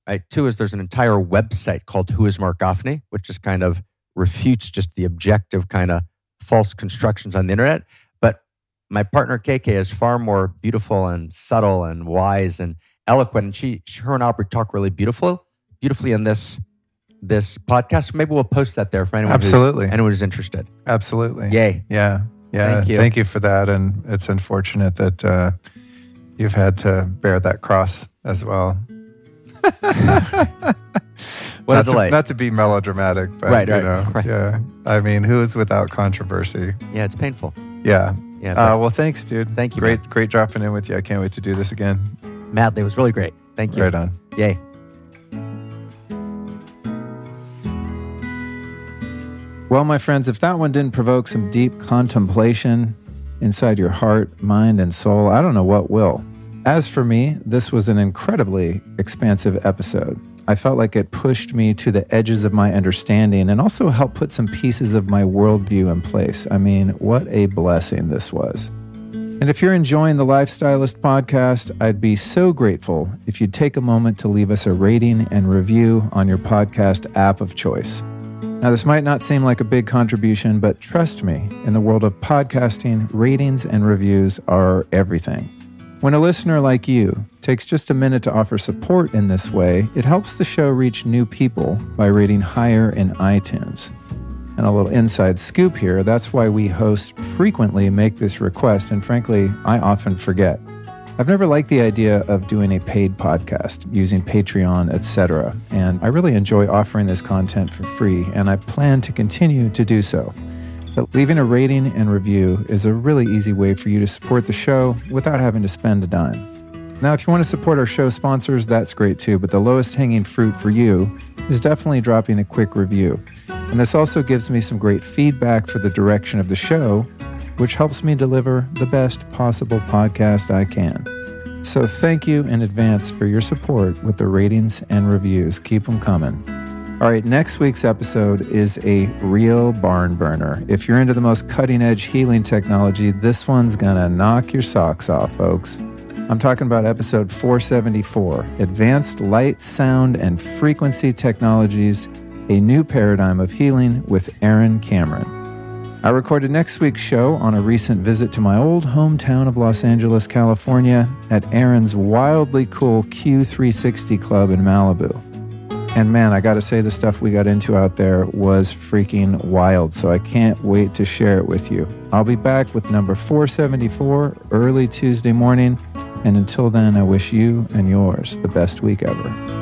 Right? Two is there's an entire website called Who is Marc Gafni, which just kind of refutes just the objective kind of false constructions on the internet. But my partner K K is far more beautiful and subtle and wise and eloquent. And she, her and Aubrey talk really beautiful, beautifully in this this podcast. Maybe we'll post that there for anyone, Absolutely. Who's, anyone who's interested. Absolutely. Yay. Yeah. Yeah. Thank you. Thank you for that. And it's unfortunate that... Uh, You've had to bear that cross as well. What not a delight. To, not to be melodramatic, but right, you right, know, right. yeah. I mean, who is without controversy? Yeah, it's painful. Yeah. Yeah. Uh, well, thanks, dude. Thank you. Great, man. Great dropping in with you. I can't wait to do this again. Madly, it was really great. Thank you. Right on. Yay. Well, my friends, if that one didn't provoke some deep contemplation inside your heart, mind, and soul, I don't know what will. As for me, this was an incredibly expansive episode. I felt like it pushed me to the edges of my understanding and also helped put some pieces of my worldview in place. I mean, what a blessing this was. And if you're enjoying the Lifestylist podcast, I'd be so grateful if you'd take a moment to leave us a rating and review on your podcast app of choice. Now, this might not seem like a big contribution, but trust me, in the world of podcasting, ratings and reviews are everything. When a listener like you takes just a minute to offer support in this way, it helps the show reach new people by rating higher in iTunes. And a little inside scoop here, that's why we hosts frequently make this request, and frankly, I often forget. I've never liked the idea of doing a paid podcast, using Patreon, et cetera, and I really enjoy offering this content for free, and I plan to continue to do so. But leaving a rating and review is a really easy way for you to support the show without having to spend a dime. Now, if you want to support our show sponsors, that's great too, but the lowest hanging fruit for you is definitely dropping a quick review. And this also gives me some great feedback for the direction of the show, which helps me deliver the best possible podcast I can. So thank you in advance for your support with the ratings and reviews. Keep them coming. All right, next week's episode is a real barn burner. If you're into the most cutting-edge healing technology, this one's gonna knock your socks off, folks. I'm talking about episode four seventy-four, Advanced Light, Sound, and Frequency Technologies, A New Paradigm of Healing with Aaron Cameron. I recorded next week's show on a recent visit to my old hometown of Los Angeles, California, at Aaron's wildly cool Q three sixty Club in Malibu. And man, I gotta say, the stuff we got into out there was freaking wild, so I can't wait to share it with you. I'll be back with number four seventy-four early Tuesday morning, and until then, I wish you and yours the best week ever.